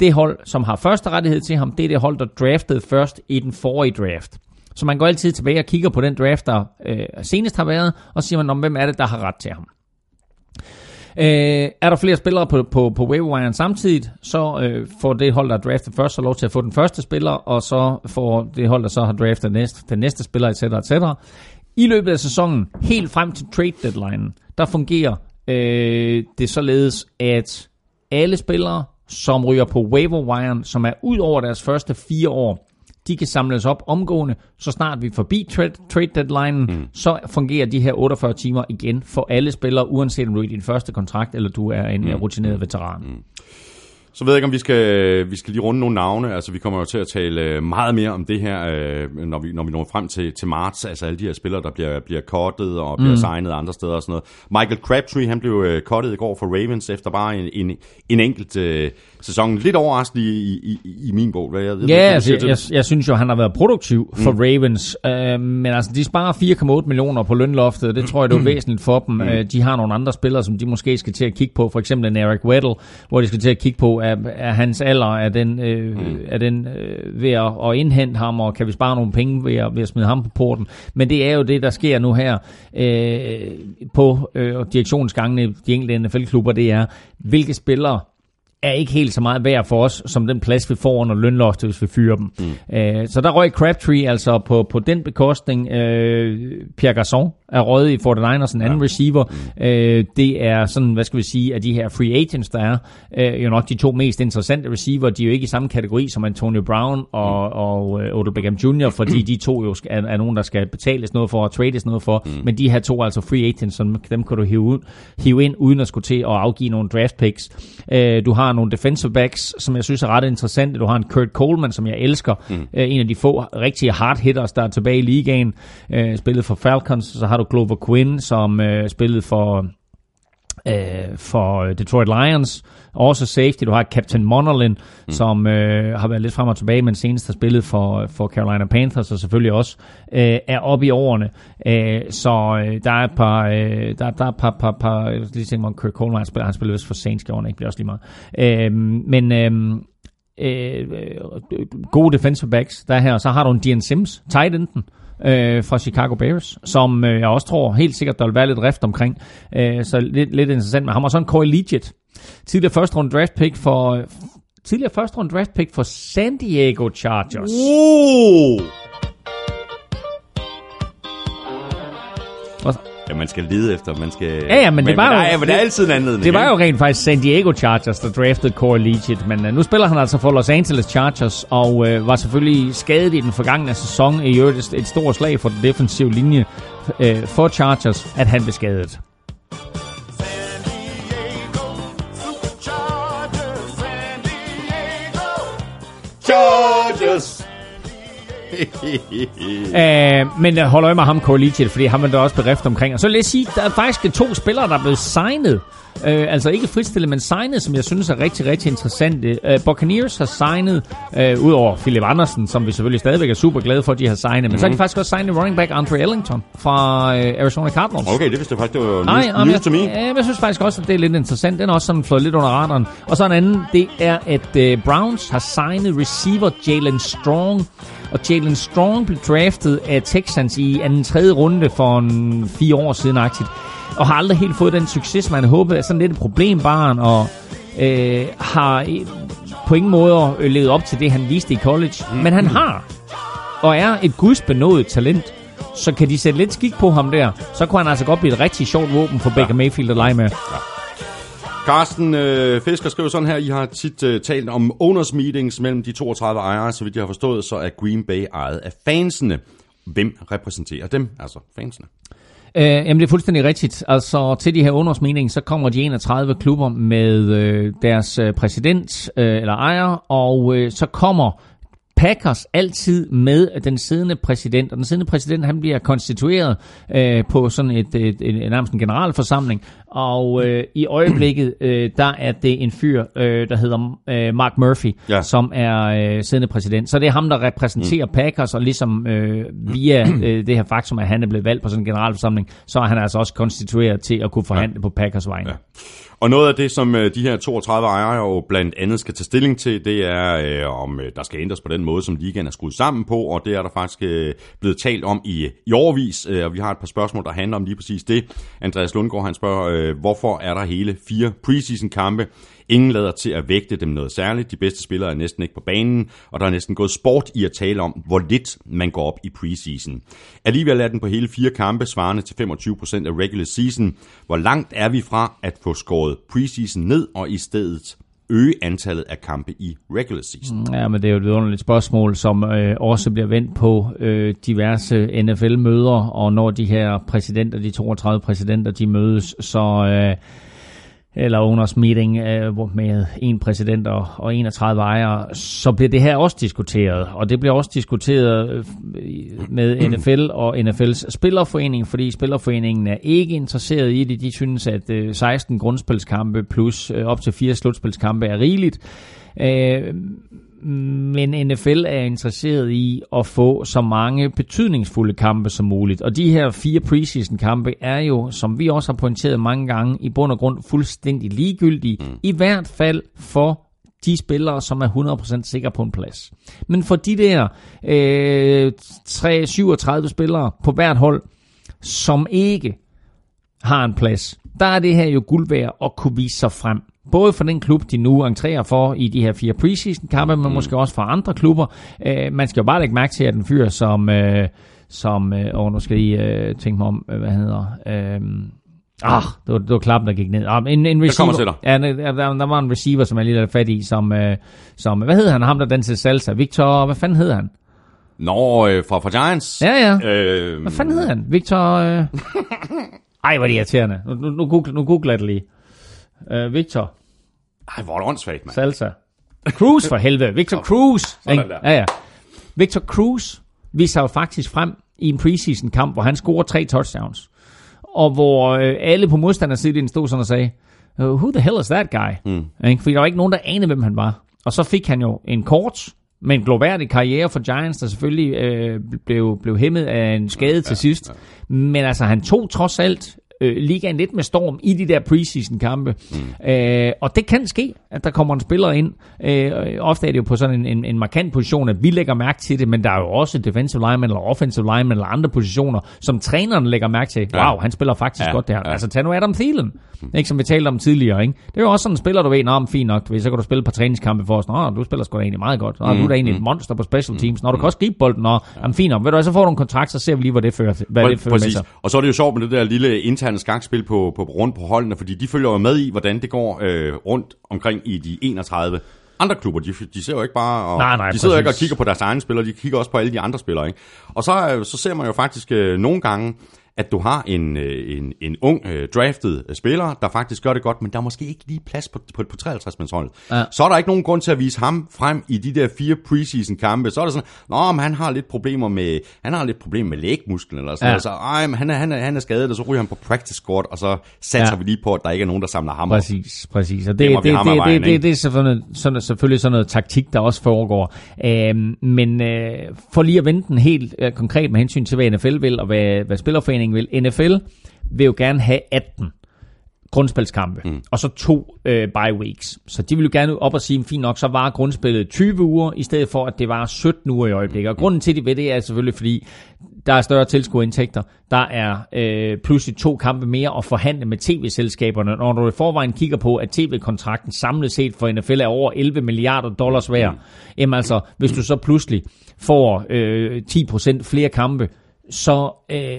det hold, som har første rettighed til ham, det er det hold, der draftede først i den forrige draft. Så man går altid tilbage og kigger på den draft, der øh, senest har været, og siger man, hvem er det, der har ret til ham. Øh, er der flere spillere på, på, på waiver-wiren samtidig, så øh, får det hold, der har draftet først, så lov til at få den første spiller, og så får det hold, der så har draftet næste, den næste spiller, et cetera et cetera. I løbet af sæsonen, helt frem til trade-deadline, der fungerer øh, det således, at alle spillere, som ryger på waiver-wiren, som er ud over deres første fire år, de kan samles op omgående, så snart vi forbi trade-deadlinen, mm. så fungerer de her otteogfyrre timer igen for alle spillere, uanset om du er i din første kontrakt, eller du er en mm. rutineret veteran. Mm. Så ved jeg ikke, om vi skal, vi skal lige runde nogle navne. Altså, vi kommer jo til at tale meget mere om det her, når vi, når vi når frem til, til marts. Altså alle de her spillere, der bliver, bliver cuttet og bliver mm. signet andre steder og sådan noget. Michael Crabtree, han blev cuttet i går for Ravens efter bare en, en, en enkelt øh, sæson. Lidt overraskende i, i, i min bog. Hvad jeg, ja, jeg, jeg, jeg, jeg synes jo, han har været produktiv for mm. Ravens. Øh, men altså, de sparer fire komma otte millioner på lønloftet. Det tror jeg, det er mm. væsentligt for dem. Mm. Øh, de har nogle andre spillere, som de måske skal til at kigge på. For eksempel en Eric Weddle, hvor de skal til at kigge på, Er, er hans alder, er den, øh, mm. er den øh, ved at, at indhente ham, og kan vi spare nogle penge ved at, ved at smide ham på porten. Men det er jo det, der sker nu her øh, på øh, direktionsgangene i de enkelte N F L-klubber, det er, hvilke spillere er ikke helt så meget værd for os, som den plads, vi får under lønloftet, hvis vi fyrer dem. Mm. Øh, så der røg Crabtree altså på, på den bekostning. Øh, Pierre Garçon er røget i forty-niners, en anden ja. receiver. Øh, det er sådan, hvad skal vi sige, at de her free agents, der er øh, jo nok de to mest interessante receiver. De er jo ikke i samme kategori som Antonio Brown og, mm. og, og øh, Odell Beckham junior, fordi de to jo er, er nogen, der skal betales noget for og trades noget for. Mm. Men de her to altså free agents, som, dem kan du hive, hive ind, uden at skulle til at afgive nogle draft picks. Øh, du har nogle defensive backs, som jeg synes er ret interessante. Du har en Kurt Coleman, som jeg elsker. Mm. Æ, en af de få rigtige hard hitters, der er tilbage i ligaen. Æ, spillet for Falcons. Så har du Glover Quinn, som øh, spillede for, øh, for Detroit Lions. Også safety. Du har Captain Monerlin, mm. som øh, har været lidt frem og tilbage, men senest har spillet for, for Carolina Panthers, og selvfølgelig også øh, er oppe i årene. Æ, så øh, der er et par... Øh, der, der er et par, par, par... Jeg skal lige tænke mig om Kurt Coleman. Han spiller, han spiller vist for Saints, ikke? Det bliver også lige meget. Æ, men... Øh, Øh, gode defensive backs der her, så har du en Dean Sims, tight enden øh, fra Chicago Bears, som øh, jeg også tror helt sikkert der vil være lidt rift omkring, øh, så lidt, lidt interessant med ham. Og så en Corey Liggett, tidligere første runde draft pick for øh, tidligere første runde draft pick for San Diego Chargers. Wow. Ja, man skal lede efter, man skal... Ja, ja, men, men det var men, jo... Nej, ja, men det er altid en anledning. Det ikke? Var jo rent faktisk San Diego Chargers, der draftede Corey Liggett, men uh, nu spiller han altså for Los Angeles Chargers, og uh, var selvfølgelig skadet i den forgangne sæson, i øvrigt et, et stort slag for den defensive linje uh, for Chargers, at han blev skadet. Chargers! uh, men hold øje med ham, Corlittet, fordi ham er der også bereft omkring. Og så lad os sige, der er faktisk to spillere, der er blevet signet. Uh, altså ikke fritstillet, men signet, som jeg synes er rigtig, rigtig interessante. Uh, Buccaneers har signet, uh, udover Philip Andersen, som vi selvfølgelig stadigvæk er super glade for, at de har signet. Men mm-hmm. så har de faktisk også signet running back Andre Ellington fra uh, Arizona Cardinals. Okay, det vidste jeg faktisk, det var nej, news, news jeg, to me. Ja, jeg synes faktisk også, at det er lidt interessant. Den er også sådan flået lidt under radaren. Og så en anden, det er, at uh, Browns har signet receiver Jalen Strong. Og Jalen Strong blev draftet af Texans i anden tredje runde for en fire år siden aktivt. Og har aldrig helt fået den succes, man håbede. Er sådan lidt et problembarn, og øh, har på ingen måde levet op til det, han viste i college. Men han har, og er et gudsbenået talent. Så kan de sætte lidt skik på ham der, så kunne han altså godt blive et rigtig sjovt våben for Baker Mayfield at lege med. Ja. Carsten øh, Fisker skriver sådan her: I har tit øh, talt om owners meetings mellem de toogtredive ejere, så vidt jeg har forstået, så er Green Bay ejet af fansene. Hvem repræsenterer dem, altså fansene? Øh, jamen det er fuldstændig rigtigt. Altså til de her owners meetings, så kommer de enogtredive klubber med øh, deres præsident øh, eller ejer, og øh, så kommer Packers altid med den siddende præsident, og den siddende præsident, han bliver konstitueret øh, på sådan et, et, et, nærmest en generalforsamling, og øh, i øjeblikket, øh, der er det en fyr, øh, der hedder øh, Mark Murphy, ja. som er øh, siddende præsident, så det er ham, der repræsenterer mm. Packers, og ligesom øh, via øh, det her faktum, at han er blevet valgt på sådan en generalforsamling, så er han altså også konstitueret til at kunne forhandle ja. på Packers vegne. Ja. Og noget af det, som de her toogtredive ejere jo blandt andet skal tage stilling til, det er, øh, om der skal ændres på den måde, som ligaen er skruet sammen på, og det er der faktisk øh, blevet talt om i, i årevis, øh, og vi har et par spørgsmål, der handler om lige præcis det. Andreas Lundgaard, han spørger, øh, hvorfor er der hele fire preseason-kampe? Ingen lader til at vægte dem noget særligt. De bedste spillere er næsten ikke på banen, og der er næsten gået sport i at tale om, hvor lidt man går op i preseason. Alligevel er den på hele fire kampe, svarende til femogtyve procent af regular season. Hvor langt er vi fra at få skåret preseason ned, og i stedet øge antallet af kampe i regular season? Ja, men det er jo et underligt spørgsmål, som øh, også bliver vendt på øh, diverse N F L-møder, og når de her præsidenter, de toogtredive præsidenter, de mødes, så... Øh, eller owners meeting øh, med en præsident og, og enogtredive ejere, så bliver det her også diskuteret. Og det bliver også diskuteret med N F L og N F L's spillerforening, fordi spillerforeningen er ikke interesseret i det. De synes, at øh, seksten grundspilskampe plus øh, op til fire slutspilskampe er rigeligt. Øh, Men N F L er interesseret i at få så mange betydningsfulde kampe som muligt. Og de her fire preseason-kampe er jo, som vi også har pointeret mange gange, i bund og grund fuldstændig ligegyldige. Mm. I hvert fald for de spillere, som er hundrede procent sikre på en plads. Men for de der øh, tre, syvogtredive spillere på hvert hold, som ikke har en plads, der er det her jo guld værd at kunne vise sig frem. Både for den klub, de nu entrerer for i de her fire preseason-kampe, men måske også for andre klubber. Øh, man skal jo bare lægge mærke til, at den fyr, som... Øh, som øh, åh, nu skal I øh, tænke mig om, øh, hvad hedder... Øh, ah, det var, det var klappen, der gik ned. Ah, en, en receiver, det kommer til dig. Ja, der, der var en receiver, som jeg lige havde fat i, som... Øh, som hvad hed han? Ham, der dansede salsa. Victor... Hvad fanden hed han? Nå, øh, fra, fra Giants. Ja, ja. Øh, hvad fanden hed han? Victor... Øh... Ej, hvor er det irriterende. Nu, nu, nu, googler, nu googler jeg det lige. Uh, Victor. Ej, hvor er det åndssvagt, mand. Salsa. Cruz for helvede. Victor Cruz. Ja, ja. Victor Cruz viser jo faktisk frem i en preseason-kamp, hvor han scorer tre touchdowns. Og hvor øh, alle på modstandersiden stod sådan og sagde, who the hell is that guy? Mm. Ja, fordi der var ikke nogen, der anede, hvem han var. Og så fik han jo en kort, men glorværdig karriere for Giants, der selvfølgelig øh, blev, blev hæmmet af en skade ja, til sidst. Ja. Men altså, han tog trods alt ligaen lidt med storm i de der preseason-kampe. Mm. Øh, og det kan ske, at der kommer en spiller ind. Øh, ofte er det jo på sådan en, en, en markant position, at vi lægger mærke til det, men der er jo også defensive lineman eller offensive lineman eller andre positioner, som træneren lægger mærke til. Wow, ja. han spiller faktisk ja. godt der. Ja. Altså, tag nu Adam Thielen, mm. ikke, som vi talte om tidligere. Ikke? Det er jo også sådan en spiller, du ved, nå, fint nok, så kan du spille på træningskampe for os. Nå, du spiller sgu da egentlig meget godt. Nå, mm. du er da egentlig mm. et monster på special teams. Nå, du kan også gribe bolden. Nå, ja. fint nok. Ved du, så får du en kontrakt, så ser vi lige, hvad det fører, hvad Præ- det fører med sig. Og så er det jo sjovt med det der lille interne skakspil på, på rundt på holdene, fordi de følger jo med i, hvordan det går øh, rundt omkring i de enogtredive andre klubber. De, de ser jo ikke bare og, nej, nej, de sidder jo ikke og kigger på deres egne spillere, de kigger også på alle de andre spillere, ikke? Og så, så ser man jo faktisk øh, nogle gange, at du har en, en, en ung uh, drafted spiller, der faktisk gør det godt, men der er måske ikke lige plads på, på, på treoghalvtreds-mandsholdet. Ja. Så er der ikke nogen grund til at vise ham frem i de der fire preseason-kampe. Så er der sådan, nå, men han har lidt problemer med, han har lidt problemer med lægmusklen, eller sådan ja. altså, ej, men han er, han, er, han er skadet, og så ryger han på practice squad, og så satser ja. vi lige på, at der ikke er nogen, der samler ham. Præcis, præcis. Og det, det, det, det, det, vejen, det, det, det er sådan, sådan, selvfølgelig sådan noget taktik, der også foregår. Øhm, men øh, for lige at vente den helt øh, konkret med hensyn til, hvad N F L vil, og hvad, hvad Spillerforeningen vil. N F L vil jo gerne have atten grundspilskampe, mm. og så to øh, bye weeks. Så de vil jo gerne op og sige, fint nok, så var grundspillet tyve uger, i stedet for, at det var sytten uger i øjeblikket. Og grunden til, at de ved det, er selvfølgelig, fordi der er større tilskuerindtægter. Der er øh, pludselig to kampe mere at forhandle med tv-selskaberne. Når du i forvejen kigger på, at tv-kontrakten samlet set for N F L er over elleve milliarder dollars værd, mm. jamen altså, hvis du så pludselig får øh, ti procent flere kampe, så øh,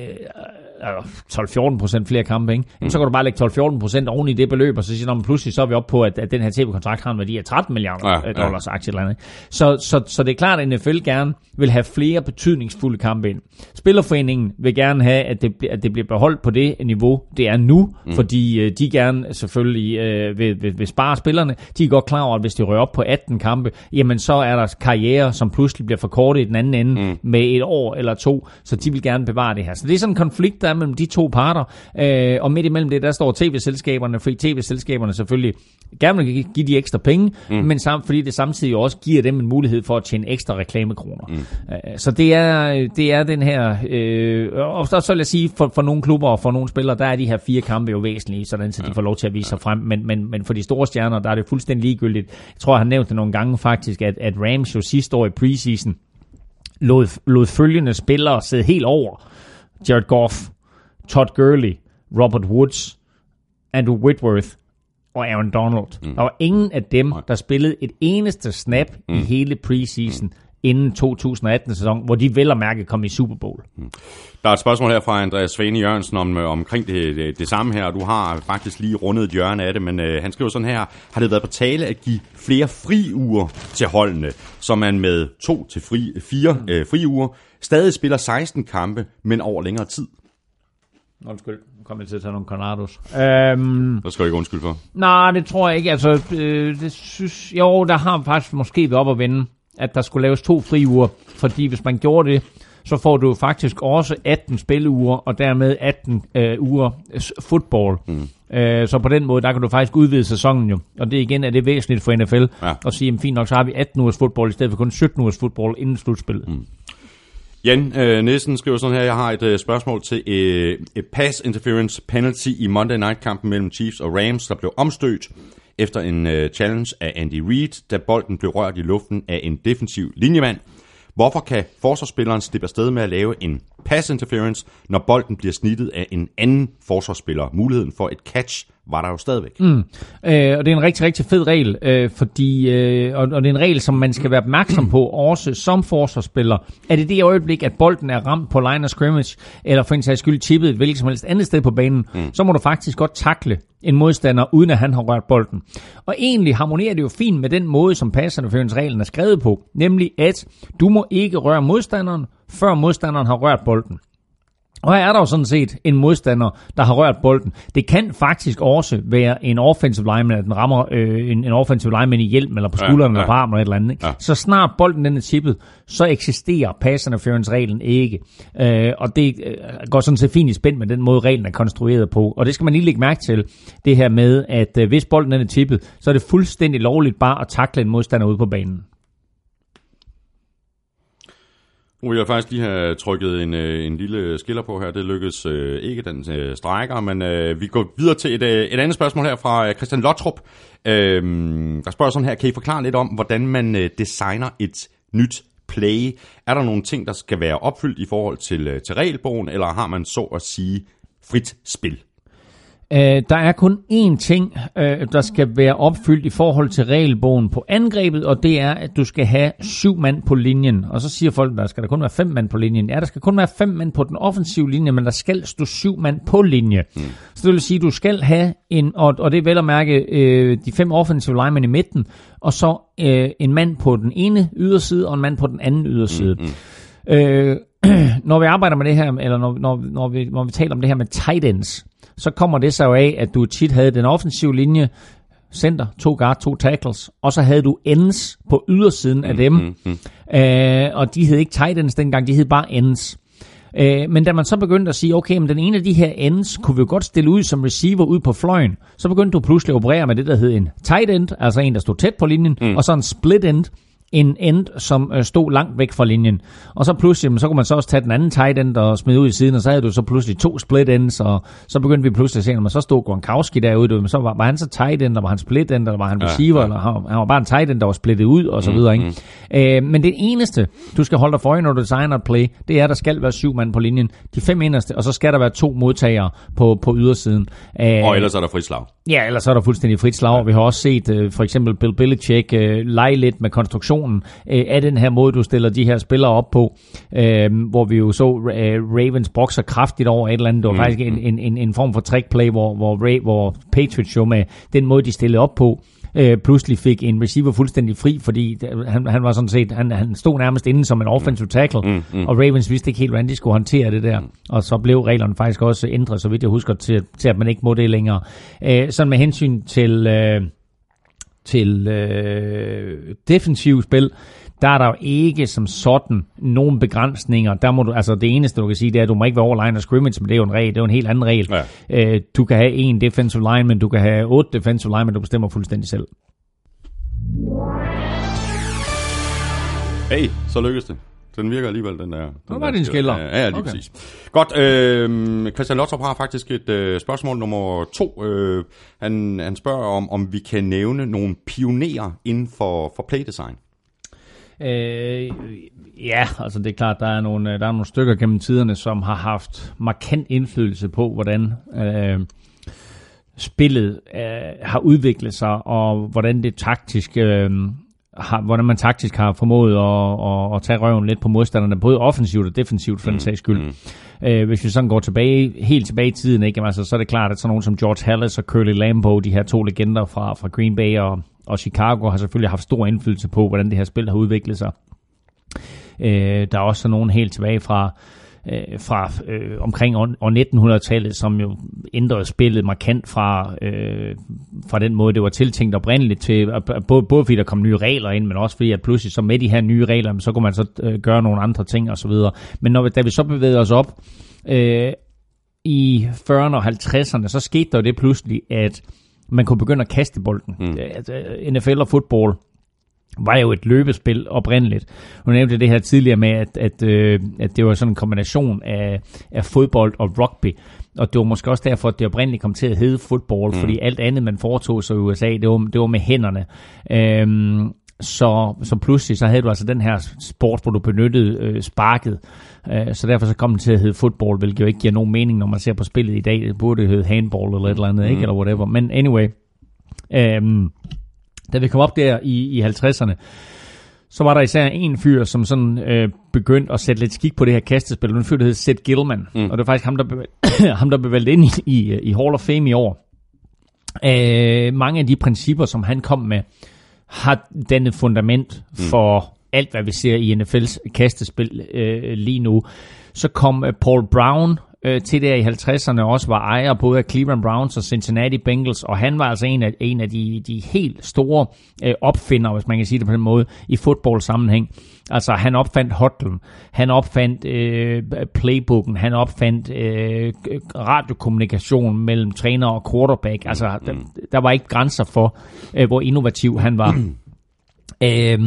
tolv til fjorten procent flere kampe, ikke? Mm. Så kan du bare lægge tolv til fjorten procent oven i det beløb, og så siger man pludselig, så er vi oppe på, at, at den her tv-kontrakt har en værdi af tretten milliarder dollars aktie eller andet. Så, så, så det er klart, at N F L gerne vil have flere betydningsfulde kampe ind. Spillerforeningen vil gerne have, at det, at det bliver beholdt på det niveau, det er nu, mm. fordi de gerne selvfølgelig øh, vil, vil, vil spare spillerne. De er godt klar over, at hvis de rører op på atten kampe, jamen så er der karriere, som pludselig bliver forkortet i den anden ende mm. med et år eller to, så de vil gerne bevare det her. Så det er sådan en konflikt, der er mellem de to parter, øh, og midt imellem det, der står tv-selskaberne, fordi tv-selskaberne selvfølgelig gerne vil give de ekstra penge, mm. men samt, fordi det samtidig også giver dem en mulighed for at tjene ekstra reklamekroner. Mm. Øh, så det er, det er den her, øh, og så, så vil jeg sige, for, for nogle klubber og for nogle spillere, der er de her fire kampe jo væsentlige, sådan så de får lov til at vise sig frem, men, men, men for de store stjerner, der er det fuldstændig ligegyldigt. Jeg tror, jeg har nævnt det nogle gange faktisk, at, at Rams jo sidste år i preseason, Lod, lod følgende spillere sidde helt over. Jared Goff, Todd Gurley, Robert Woods, Andrew Whitworth og Aaron Donald. Mm. Der var ingen af dem, der spillede et eneste snap mm. i hele preseason inden to tusind atten, hvor de vel og mærke kom i Super Bowl. Der er et spørgsmål her fra Andreas Svane Jørgensen om, omkring det, det, det samme her, og du har faktisk lige rundet et hjørne af det, men øh, han skriver sådan her, har det været på tale at give flere friuger til holdene, så man med to til fri, fire øh, friuger stadig spiller seksten kampe, men over længere tid? Undskyld, nu kommer jeg til at tage nogle Conados. Øhm, der skal jeg ikke undskylde for. Nej, det tror jeg ikke. Altså, øh, det synes, jo, der har faktisk måske været op at vende, at der skulle laves to friuger, fordi hvis man gjorde det, så får du faktisk også atten spilleuger, og dermed atten uger fodbold. Mm. Så på den måde, der kan du faktisk udvide sæsonen jo. Og det igen er det væsentligt for N F L ja. at sige, at fint nok, så har vi atten ugers fodbold, i stedet for kun sytten ugers fodbold inden slutspillet. Mm. Jan øh, Nielsen skriver sådan her, jeg har et øh, spørgsmål til øh, et pass interference penalty i Monday Night-kampen mellem Chiefs og Rams, der blev omstødt efter en øh, challenge af Andy Reid, da bolden blev rørt i luften af en defensiv linjemand. Hvorfor kan forsvarsspilleren slippe afsted med at lave en pass interference, når bolden bliver snittet af en anden forsvarsspiller? Muligheden for et catch var der jo stadigvæk. Mm. Øh, og det er en rigtig, rigtig fed regel, øh, fordi, øh, og, og det er en regel, som man skal være opmærksom på, også som forsvarsspiller. Er det det øjeblik, at bolden er ramt på line of scrimmage, eller for en sags skyld tippet et hvilket som helst andet sted på banen, mm. så må du faktisk godt takle en modstander, uden at han har rørt bolden. Og egentlig harmonerer det jo fint med den måde, som pass interference-reglen er skrevet på, nemlig at du må ikke røre modstanderen, før modstanderen har rørt bolden. Og her er der jo sådan set en modstander, der har rørt bolden. Det kan faktisk også være en offensive lineman, at den rammer øh, en, en offensive lineman i hjelm, eller på skulderen, ja, ja. eller på armen, eller et eller andet. Ikke? Ja. Så snart bolden den er tippet, så eksisterer pass interference-reglen ikke. Øh, og det øh, går sådan set fint i spænd med den måde, reglen er konstrueret på. Og det skal man lige lægge mærke til, det her med, at øh, hvis bolden den er tippet, så er det fuldstændig lovligt bare at takle en modstander ude på banen. Jeg har faktisk lige have trykket en, en lille skiller på her. Det lykkedes øh, ikke, den øh, strækker, men øh, vi går videre til et, øh, et andet spørgsmål her fra Christian Lottrup. Øh, der spørger sådan her, kan I forklare lidt om, hvordan man øh, designer et nyt play? Er der nogle ting, der skal være opfyldt i forhold til, øh, til regelbogen, eller har man så at sige frit spil? Øh, der er kun én ting, øh, der skal være opfyldt i forhold til regelbogen på angrebet, og det er, at du skal have syv mand på linjen. Og så siger folk, der skal der kun være fem mand på linjen. Ja, der skal kun være fem mand på den offensive linje, men der skal stå syv mand på linje. Mm. Så det vil sige, at du skal have en, og, og det er vel at mærke, øh, de fem offensive linemen i midten, og så øh, en mand på den ene yderside, og en mand på den anden yderside. Mm-hmm. Øh, når vi arbejder med det her, eller når, når, når, vi, når vi taler om det her med tight ends, så kommer det så af, at du tit havde den offensive linje, center, to guard, to tackles, og så havde du ends på ydersiden af dem, mm-hmm. øh, og de hed ikke tight ends dengang, de hed bare ends. Øh, men da man så begyndte at sige, okay, men den ene af de her ends kunne vi jo godt stille ud som receiver ud på fløjen, så begyndte du pludselig at operere med det, der hed en tight end, altså en, der stod tæt på linjen, mm. og så en split end, en end, som stod langt væk fra linjen. Og så pludselig, så kunne man så også tage den anden tight end og smide ud i siden, og så havde du så pludselig to split ends, og så begyndte vi pludselig at se, når man så stod Gronkowski derude, men så var, var han så tight end, eller var han split end, eller var han receiver, ja, ja. eller han var bare en tight end, der var splittet ud, og så videre. Ikke? Mm. Øh, men det eneste, du skal holde dig for øje, når du designer et play, det er, at der skal være syv mand på linjen, de fem inderste, og så skal der være to modtagere på, på ydersiden. Øh, og ellers er der frit slag. Ja, ellers er der fuldstændig frit slag, ja. Vi har også set øh, for eksempel Bill Belichick øh, lege lidt med konstruktion af den her måde, du stiller de her spillere op på, øh, hvor vi jo så øh, Ravens bokser kraftigt over et eller andet. Det var mm. faktisk en, en, en form for trickplay, hvor, hvor, Ray, hvor Patriots jo med den måde, de stillede op på, øh, pludselig fik en receiver fuldstændig fri, fordi han, han var sådan set, han, han stod nærmest inde som en offensive tackle, mm. Mm. og Ravens vidste ikke helt, hvordan de skulle håndtere det der, og så blev reglerne faktisk også ændret, så vidt jeg husker, til, til at man ikke må det længere. Øh, sådan med hensyn til... Øh, til øh, defensiv spil, der er der jo ikke som sådan nogen begrænsninger. Der må du, altså det eneste, du kan sige, det er, at du må ikke være over line of scrimmage, men det er jo en regel, det er jo en helt anden regel. Ja. Øh, du kan have en defensive lineman, du kan have otte defensive linemen, du bestemmer fuldstændig selv. Hey, så lykkes det. Den virker alligevel, den der... Nå, var det en skiller. Ja, ja, lige okay. Præcis. Godt, øh, Christian Lottrup har faktisk et øh, spørgsmål nummer to. Øh, han, han spørger om, om vi kan nævne nogle pionerer inden for, for playdesign. Øh, ja, altså det er klart, der er nogle, der er nogle stykker gennem tiderne, som har haft markant indflydelse på, hvordan... Øh, spillet øh, har udviklet sig, og hvordan det taktiske... Øh, Har, hvordan man taktisk har formået at, at, at tage røven lidt på modstanderne, både offensivt og defensivt for mm, den sags skyld. Mm. Øh, hvis vi sådan går tilbage, helt tilbage i tiden, ikke? Jamen, altså, så er det klart, at sådan nogen som George Halas og Curly Lambeau, de her to legender fra, fra Green Bay og, og Chicago, har selvfølgelig haft stor indflydelse på, hvordan det her spil har udviklet sig. Øh, der er også sådan nogen helt tilbage fra... fra øh, omkring år, år nitten hundrede-tallet, som jo ændrede spillet markant fra, øh, fra den måde, det var tiltænkt oprindeligt til, både, både fordi der kom nye regler ind, men også fordi, at pludselig så med de her nye regler, så kunne man så øh, gøre nogle andre ting osv. Men når vi, da vi så bevægede os op øh, i fyrrerne og halvtredserne, så skete der jo det pludselig, at man kunne begynde at kaste bolden. Mm. N F L og fodbold var jo et løbespil oprindeligt. Nu nævnte det her tidligere med, at, at, øh, at det var sådan en kombination af, af fodbold og rugby. Og det var måske også derfor, at det oprindeligt kom til at hedde fodbold, mm. fordi alt andet, man foretog sig i U S A, det var, det var med hænderne. Øhm, så, så pludselig så havde du altså den her sport, hvor du benyttede øh, sparket. Øh, så derfor så kom den til at hedde fodbold, hvilket jo ikke giver nogen mening, når man ser på spillet i dag. Det burde hedde handball eller et eller andet, mm. ikke? Eller whatever. Men anyway... Øhm, Da vi kom op der i, i halvtredserne, så var der især en fyr, som sådan øh, begyndte at sætte lidt skik på det her kastespil. Det var en fyr, der hed Seth Gilman, mm. og det var faktisk ham, der blev ham, der blev valgt ind i, i, i Hall of Fame i år. Øh, mange af de principper, som han kom med, har dannet fundament for mm. alt, hvad vi ser i N F L's kastespil øh, lige nu. Så kom øh, Paul Brown til der i halvtredserne, også var ejer både af Cleveland Browns og Cincinnati Bengals, og han var altså en af, en af de, de helt store øh, opfindere, hvis man kan sige det på den måde, i fodboldsammenhæng. Altså, han opfandt huddlen, han opfandt øh, playbooken, han opfandt øh, radiokommunikation mellem træner og quarterback. Altså, der, der var ikke grænser for, øh, hvor innovativ han var. øh,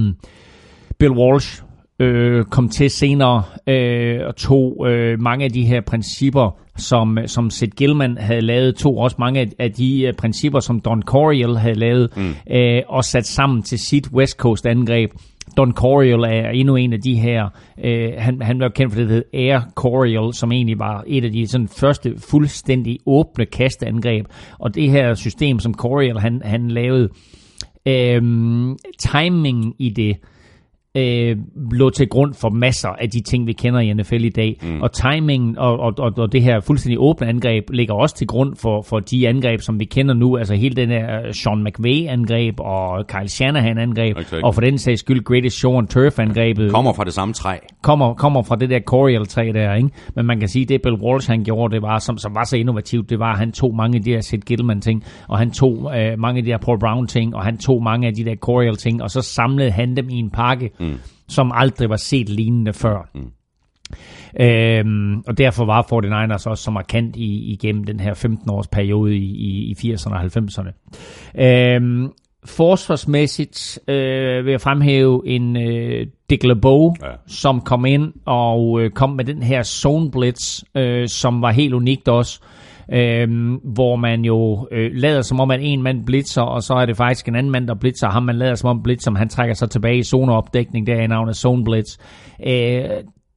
Bill Walsh Øh, kom til senere øh, og tog øh, mange af de her principper, som, som Seth Gilman havde lavet, tog også mange af, af de øh, principper, som Don Coryell havde lavet, mm. øh, og sat sammen til sit West Coast angreb. Don Coryell er endnu en af de her, øh, han, han blev kendt for det, der hedder Air Coryell, som egentlig var et af de sådan, første fuldstændig åbne kasteangreb, og det her system, som Coryell han, han lavede, øh, timingen i det, øh, lå til grund for masser af de ting, vi kender i N F L i dag. Mm. Og timingen og, og, og, og det her fuldstændig åbne angreb ligger også til grund for, for de angreb, som vi kender nu. Altså hele den her Sean McVay-angreb og Kyle Shanahan-angreb, okay, og for den sags skyld Greatest Show on Turf-angrebet. Kommer fra det samme træ. Kommer, kommer fra det der Coriel-træ der, ikke? Men man kan sige, det Bill Walsh han gjorde, det var, som, som var så innovativt, det var, han tog mange af de der Sid Gillman-ting, og han tog øh, mange af de der Paul Brown-ting, og han tog mange af de der Coriel-ting, og så samlede han dem i en pakke, mm. som aldrig var set lignende før. Mm. Øhm, og derfor var forty-niners også så markant i, igennem den her femten-års periode i, i, i firserne og halvfemserne. Øhm, forsvarsmæssigt øh, vil jeg fremhæve en øh, Dick LeBeau, ja. som kom ind og øh, kom med den her zone blitz, øh, som var helt unikt også. Øhm, hvor man jo øh, lader som om, at en mand blitzer, og så er det faktisk en anden mand, der blitzer ham. Man lader som om blitzer, han trækker sig tilbage i zoneopdækning, der er navnet zone blitz. Øh,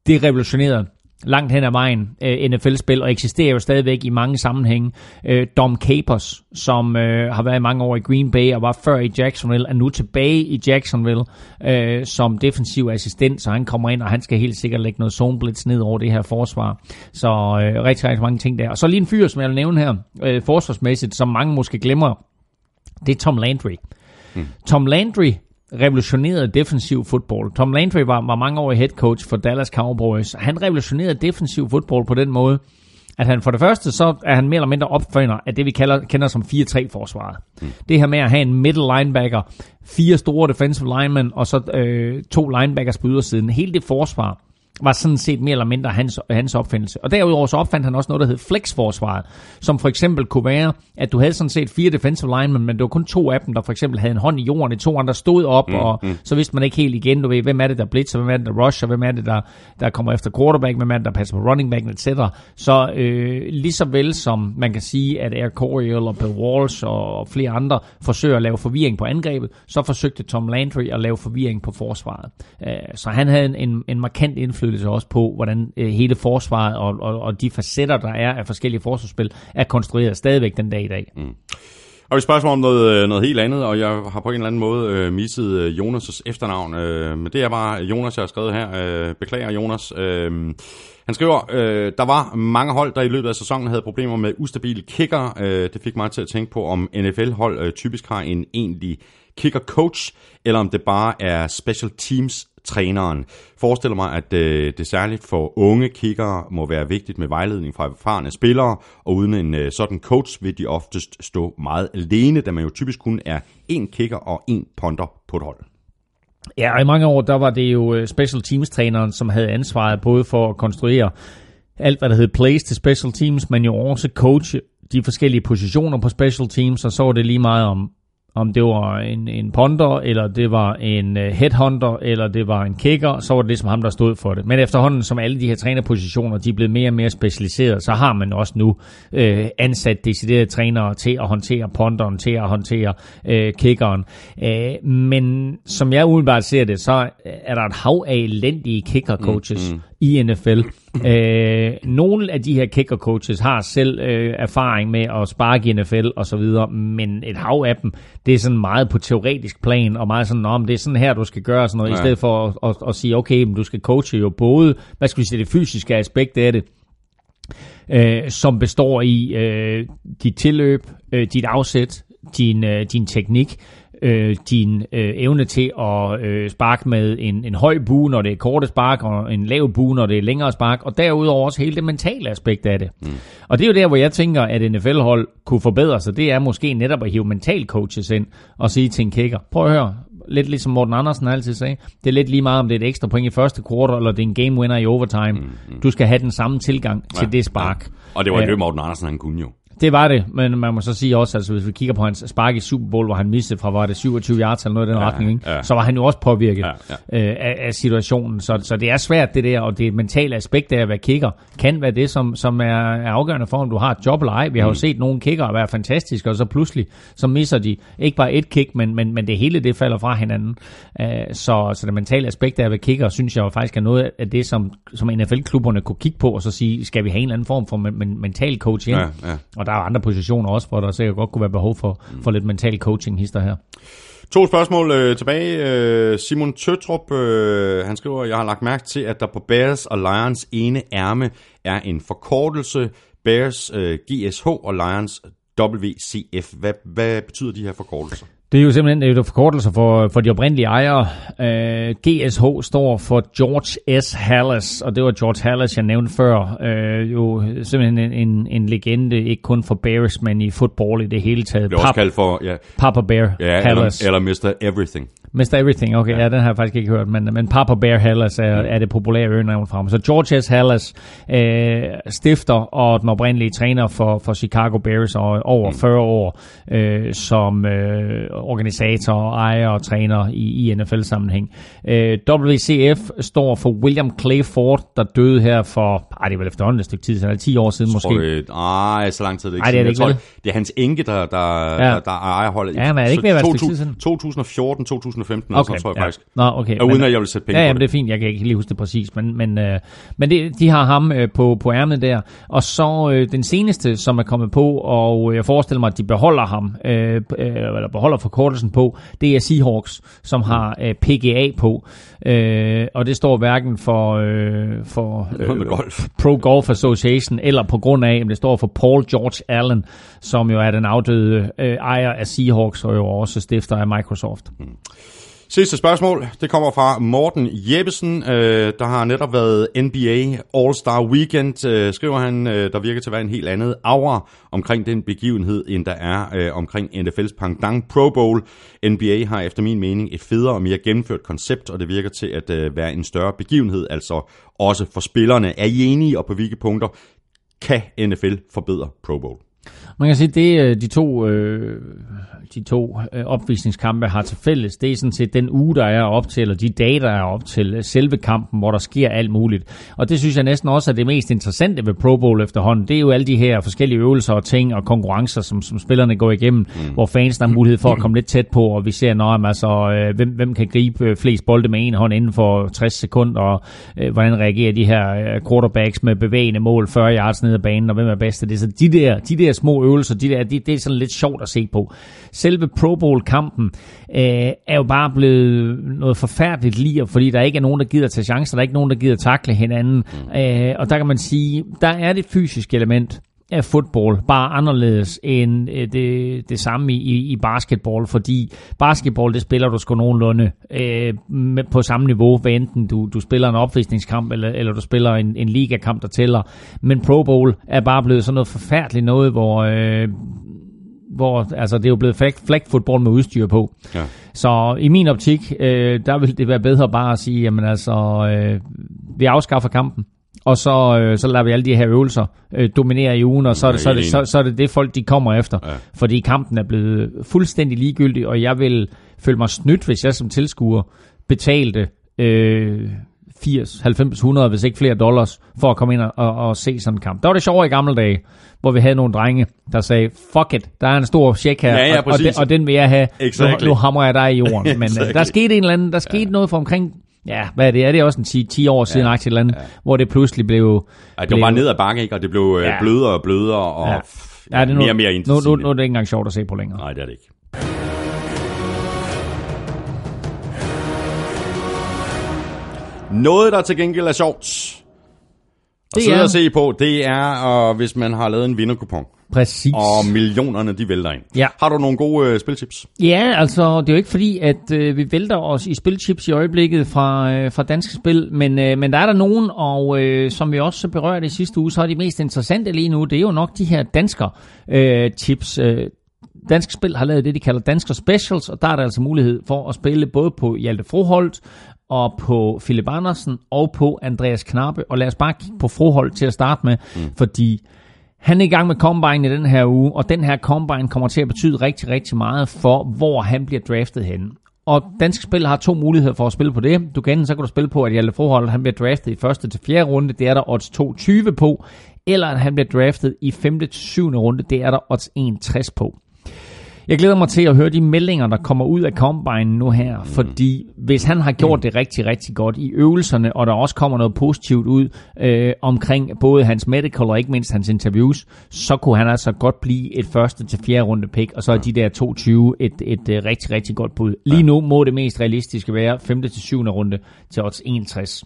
det revolutionerede langt hen ad vejen øh, N F L-spil, og eksisterer jo stadigvæk i mange sammenhænge. Øh, Dom Capers, som øh, har været i mange år i Green Bay, og var før i Jacksonville, er nu tilbage i Jacksonville øh, som defensiv assistent, så han kommer ind, og han skal helt sikkert lægge noget zone blitz ned over det her forsvar. Så øh, rigtig, rigtig mange ting der. Og så lige en fyr, som jeg vil nævne her, øh, forsvarsmæssigt, som mange måske glemmer, det er Tom Landry. Hmm. Tom Landry revolutionerede defensiv fodbold. Tom Landry var, var mange år head coach for Dallas Cowboys. Han revolutionerede defensiv fodbold på den måde, at han for det første, så er han mere eller mindre opfinder af det, vi kalder, kender som fire-tre forsvaret. Mm. Det her med at have en middle linebacker, fire store defensive linemen, og så øh, to linebackers på ydersiden. Hele det forsvar var sådan set mere eller mindre hans, hans opfindelse. Og derudover så opfandt han også noget, der hed flexforsvaret, som for eksempel kunne være, at du havde sådan set fire defensive linemen, men det var kun to af dem, der for eksempel havde en hånd i jorden, de to andre stod op, mm, og mm. så vidste man ikke helt igen, du ved, hvem er det, der blitzer, hvem er det, der rusher, hvem er det, der, der kommer efter quarterback, hvem er det, der passer på running backen, et cetera. Så øh, lige så vel som man kan sige, at Air Coryell og Bill Walsh og, og flere andre forsøger at lave forvirring på angrebet, så forsøgte Tom Landry at lave forvirring på forsvaret. Øh, så han havde en, en, en markant indflydelse også på, hvordan hele forsvaret og, og, og de facetter, der er af forskellige forsvarsspil, er konstrueret stadigvæk den dag i dag. Mm. Og vi spørger om noget, noget helt andet, og jeg har på en eller anden måde øh, misset Jonas' efternavn, øh, men det er bare Jonas, jeg har skrevet her. Øh, beklager Jonas. Øh, han skriver, øh, der var mange hold, der i løbet af sæsonen havde problemer med ustabile kicker. Øh, det fik mig til at tænke på, om N F L-hold øh, typisk har en egentlig kicker-coach, eller om det bare er special teams træneren. Forestiller mig, at øh, det særligt for unge kickere må være vigtigt med vejledning fra erfarne spillere, og uden en øh, sådan coach vil de oftest stå meget alene, da man jo typisk kun er én kicker og én punter på et hold. Ja, og i mange år, der var det jo special teams-træneren, som havde ansvaret både for at konstruere alt, hvad der hed plays til special teams, men jo også coache de forskellige positioner på special teams, og så var det lige meget om om det var en, en punter, eller det var en headhunter, eller det var en kicker, så var det ligesom ham, der stod for det. Men efterhånden, som alle de her trænerpositioner, de er blevet mere og mere specialiseret, så har man også nu øh, ansat deciderede trænere til at håndtere punteren, til at håndtere øh, kickeren. Æh, men som jeg umiddelbart ser det, så er der et hav af elendige kicker-coaches, mm-hmm, i N F L. Øh, nogle af de her kicker-coaches har selv øh, erfaring med at sparke i N F L og så videre, men et hav af dem, det er sådan meget på teoretisk plan, og meget sådan, om det er sådan her, du skal gøre sådan noget, ja. i stedet for at, at, at sige, okay, men du skal coache jo både, hvad skal vi sige, det fysiske aspekt af det, øh, som består i øh, dit tilløb, øh, dit afsæt, din, øh, din teknik, Øh, din øh, evne til at øh, sparke med en, en høj bue, når det er korte spark, og en lav bue, når det er længere spark, og derudover også hele det mentale aspekt af det. Mm. Og det er jo der, hvor jeg tænker, at N F L-hold kunne forbedre sig. Det er måske netop at hive mental coaches ind og sige til en kicker, prøv at høre, lidt ligesom Morten Andersen altid sagde, det er lidt lige meget, om det er et ekstra point i første quarter, eller det er en game winner i overtime. Mm. Mm. Du skal have den samme tilgang ja. til det spark. Ja. Og det var jo øh, Morten Andersen, han kunne jo. Det var det, men man må så sige også, altså hvis vi kigger på hans spark i Super Bowl, hvor han mistede fra, var det syvogtyve yards eller noget i den ja, retning, ja. så var han jo også påvirket ja, ja. Øh, af, af situationen. Så, så det er svært det der, og det mentale aspekt af at være kicker, kan være det, som, som er, er afgørende for, om du har et job eller ej. Vi har jo mm. set nogle kickere være fantastiske, og så pludselig, så misser de ikke bare et kick, men, men, men det hele, det falder fra hinanden. Øh, så, så det mentale aspekt af at være kicker, synes jeg jo faktisk er noget af det, som, som N F L-klubberne kunne kigge på, og så sige, skal vi have en eller anden form for men, men, mental coach ind? Ja, ja. Og der er andre positioner også, hvor der sikkert godt kunne være behov for, for lidt mental coaching hister her. To spørgsmål øh, tilbage. Øh, Simon Tøtrup, øh, han skriver, jeg har lagt mærke til, at der på Bears og Lions ene ærme er en forkortelse. Bears øh, G S H og Lions W C F. Hvad, hvad betyder de her forkortelser? Det er jo simpelthen det er jo forkortelser for, for de oprindelige ejere. Øh, G S H står for George S. Halas, og det var George Halas, jeg nævnte før. Øh, jo simpelthen en, en, en legende, ikke kun for Bears, men i fodbold i det hele taget. Det er også kaldt for ja, Papa Bear ja, Halas. Eller, eller mister Everything. mister Everything, okay. Ja, ja den har jeg faktisk ikke hørt, men, men Papa Bear Halas er, ja. er det populære øgenavn fra ham. Så George S. Halas øh, stifter og den oprindelige træner for, for Chicago Bears og over fyrre år øh, som øh, organisator, ejer og træner i, i N F L-sammenhæng. Øh, W C F står for William Clayford, der døde her for, ej det var efterhånden et stykke tid siden, ti år siden måske. Det, ej, så lang tid det ikke. Ej, det er det ikke. Jeg tror, det er hans enke, der, der, ja. der, der ejer holdet. Ja, men er det ikke ved at være et stykke tid siden? to tusind og fjorten, to tusind og femten, okay, så tror jeg ja. faktisk. Nå, okay. Og uden men, at jeg vil sætte penge ja, på ja, det. Ja, men det er fint, jeg kan ikke lige huske det præcis, men, men, øh, men det, de har ham øh, på, på ærmet der. Og så øh, den seneste, som er kommet på, og jeg forestiller mig, at de beholder ham, øh, øh, eller beholder forkortelsen på, det er Seahawks, som har øh, P G A på, øh, og det står hverken for, øh, for øh, golf. Pro Golf Association, eller på grund af, det står for Paul George Allen, som jo er den afdøde øh, ejer af Seahawks, og jo også stifter af Microsoft. Hmm. Sidste spørgsmål, det kommer fra Morten Jeppesen, øh, der har netop været N B A All-Star Weekend, øh, skriver han, øh, der virker til at være en helt anden aura omkring den begivenhed, end der er øh, omkring N F L's pendant Pro Bowl. N B A har efter min mening et federe og mere gennemført koncept, og det virker til at øh, være en større begivenhed, altså også for spillerne. Er I enige, og på hvilke punkter kan N F L forbedre Pro Bowl? Man kan sige, at det de to, de to opvisningskampe har til fælles, det er sådan set den uge, der er op til, eller de dage, der er op til selve kampen, hvor der sker alt muligt. Og det synes jeg næsten også er det mest interessante ved Pro Bowl efterhånden. Det er jo alle de her forskellige øvelser og ting og konkurrencer, som, som spillerne går igennem, mm. hvor fans har mulighed for at komme lidt tæt på, og vi ser, når, altså, hvem, hvem kan gribe flest bolde med en hånd inden for tres sekunder, og øh, hvordan reagerer de her quarterbacks med bevægende mål fyrre yards ned ad banen, og hvem er bedst af det. Så de der, de der små øvelser, de der, det, det er sådan lidt sjovt at se på. Selve Pro Bowl-kampen øh, er jo bare blevet noget forfærdeligt lige, fordi der ikke er nogen, der gider tage chancer, der er ikke nogen, der gider takle hinanden, øh, og der kan man sige, der er det fysiske element af fodbold, bare anderledes end det, det samme i, i basketball, fordi basketball, det spiller du sgu nogenlunde øh, med, på samme niveau, hvad enten du, du spiller en opvisningskamp, eller, eller du spiller en, en ligakamp, der tæller. Men Pro Bowl er bare blevet sådan noget forfærdeligt noget, hvor... Øh, hvor altså, det er jo blevet flag-fodbold med udstyr på. Ja. Så i min optik, øh, der vil det være bedre bare at sige, jamen altså, øh, vi afskaffer kampen. Og så, øh, så lader vi alle de her øvelser øh, dominere i ugen, og så er det så er det, så, så er det, det folk, de kommer efter. Ja. Fordi kampen er blevet fuldstændig ligegyldig, og jeg vil føle mig snydt, hvis jeg som tilskuer betalte øh, firs, halvfems, hundrede, hvis ikke flere dollars, for at komme ind og, og, og se sådan en kamp. Der var det sjovere i gamle dage, hvor vi havde nogle drenge, der sagde, fuck it, der er en stor check her, ja, ja, og, og, den, og den vil jeg have, exactly. nu, nu hamrer jeg dig i jorden. Men exactly. der skete en eller anden, der skete ja. noget for omkring... Ja, hvad er det? Er det også en ti år siden ja, aktier eller ja. Hvor det pludselig blev... Ej, det blev... var bare ned ad bakke, ikke? Og det blev ja. blødere og blødere og ja. F... ja, det nu, mere og mere intensivt. Nu, nu, nu er det ikke engang sjovt at se på længere. Nej, det er det ikke. Noget, der til gengæld er sjovt at sidde og se på, det er, uh, hvis man har lavet en vinderkupon. Præcis. Og millionerne, de vælter ind. Ja. Har du nogle gode øh, spiltips? Ja, altså, det er jo ikke fordi, at øh, vi vælter os i spiltips i øjeblikket fra, øh, fra Danske Spil, men, øh, men der er der nogen, og øh, som vi også berørte i sidste uge, så er de mest interessante lige nu, det er jo nok de her dansker-tips. Øh, øh, Danske Spil har lavet det, de kalder Dansker Specials, og der er der altså mulighed for at spille både på Hjalte Froholdt, og på Philip Andersen, og på Andreas Knappe, og lad os bare kigge på Froholdt til at starte med, mm. fordi... han er i gang med Combine i den her uge, og den her Combine kommer til at betyde rigtig, rigtig meget for, hvor han bliver draftet henne. Og Danske Spil har to muligheder for at spille på det. Du kan, så kan du spille på, at Hjalte Froholdt, han bliver draftet i første til fjerde runde, det er der odds toogtyve på, eller at han bliver draftet i femte til syvende runde, det er der odds enogtres på. Jeg glæder mig til at høre de meldinger, der kommer ud af Combine nu her, mm. fordi hvis han har gjort mm. det rigtig, rigtig godt i øvelserne, og der også kommer noget positivt ud øh, omkring både hans medical og ikke mindst hans interviews, så kunne han altså godt blive et første til fjerde runde pick, og så er ja. de der toogtyve et, et, et, et rigtig, rigtig godt bud. Lige ja. nu må det mest realistiske være femte til syvende runde til odds enogtres.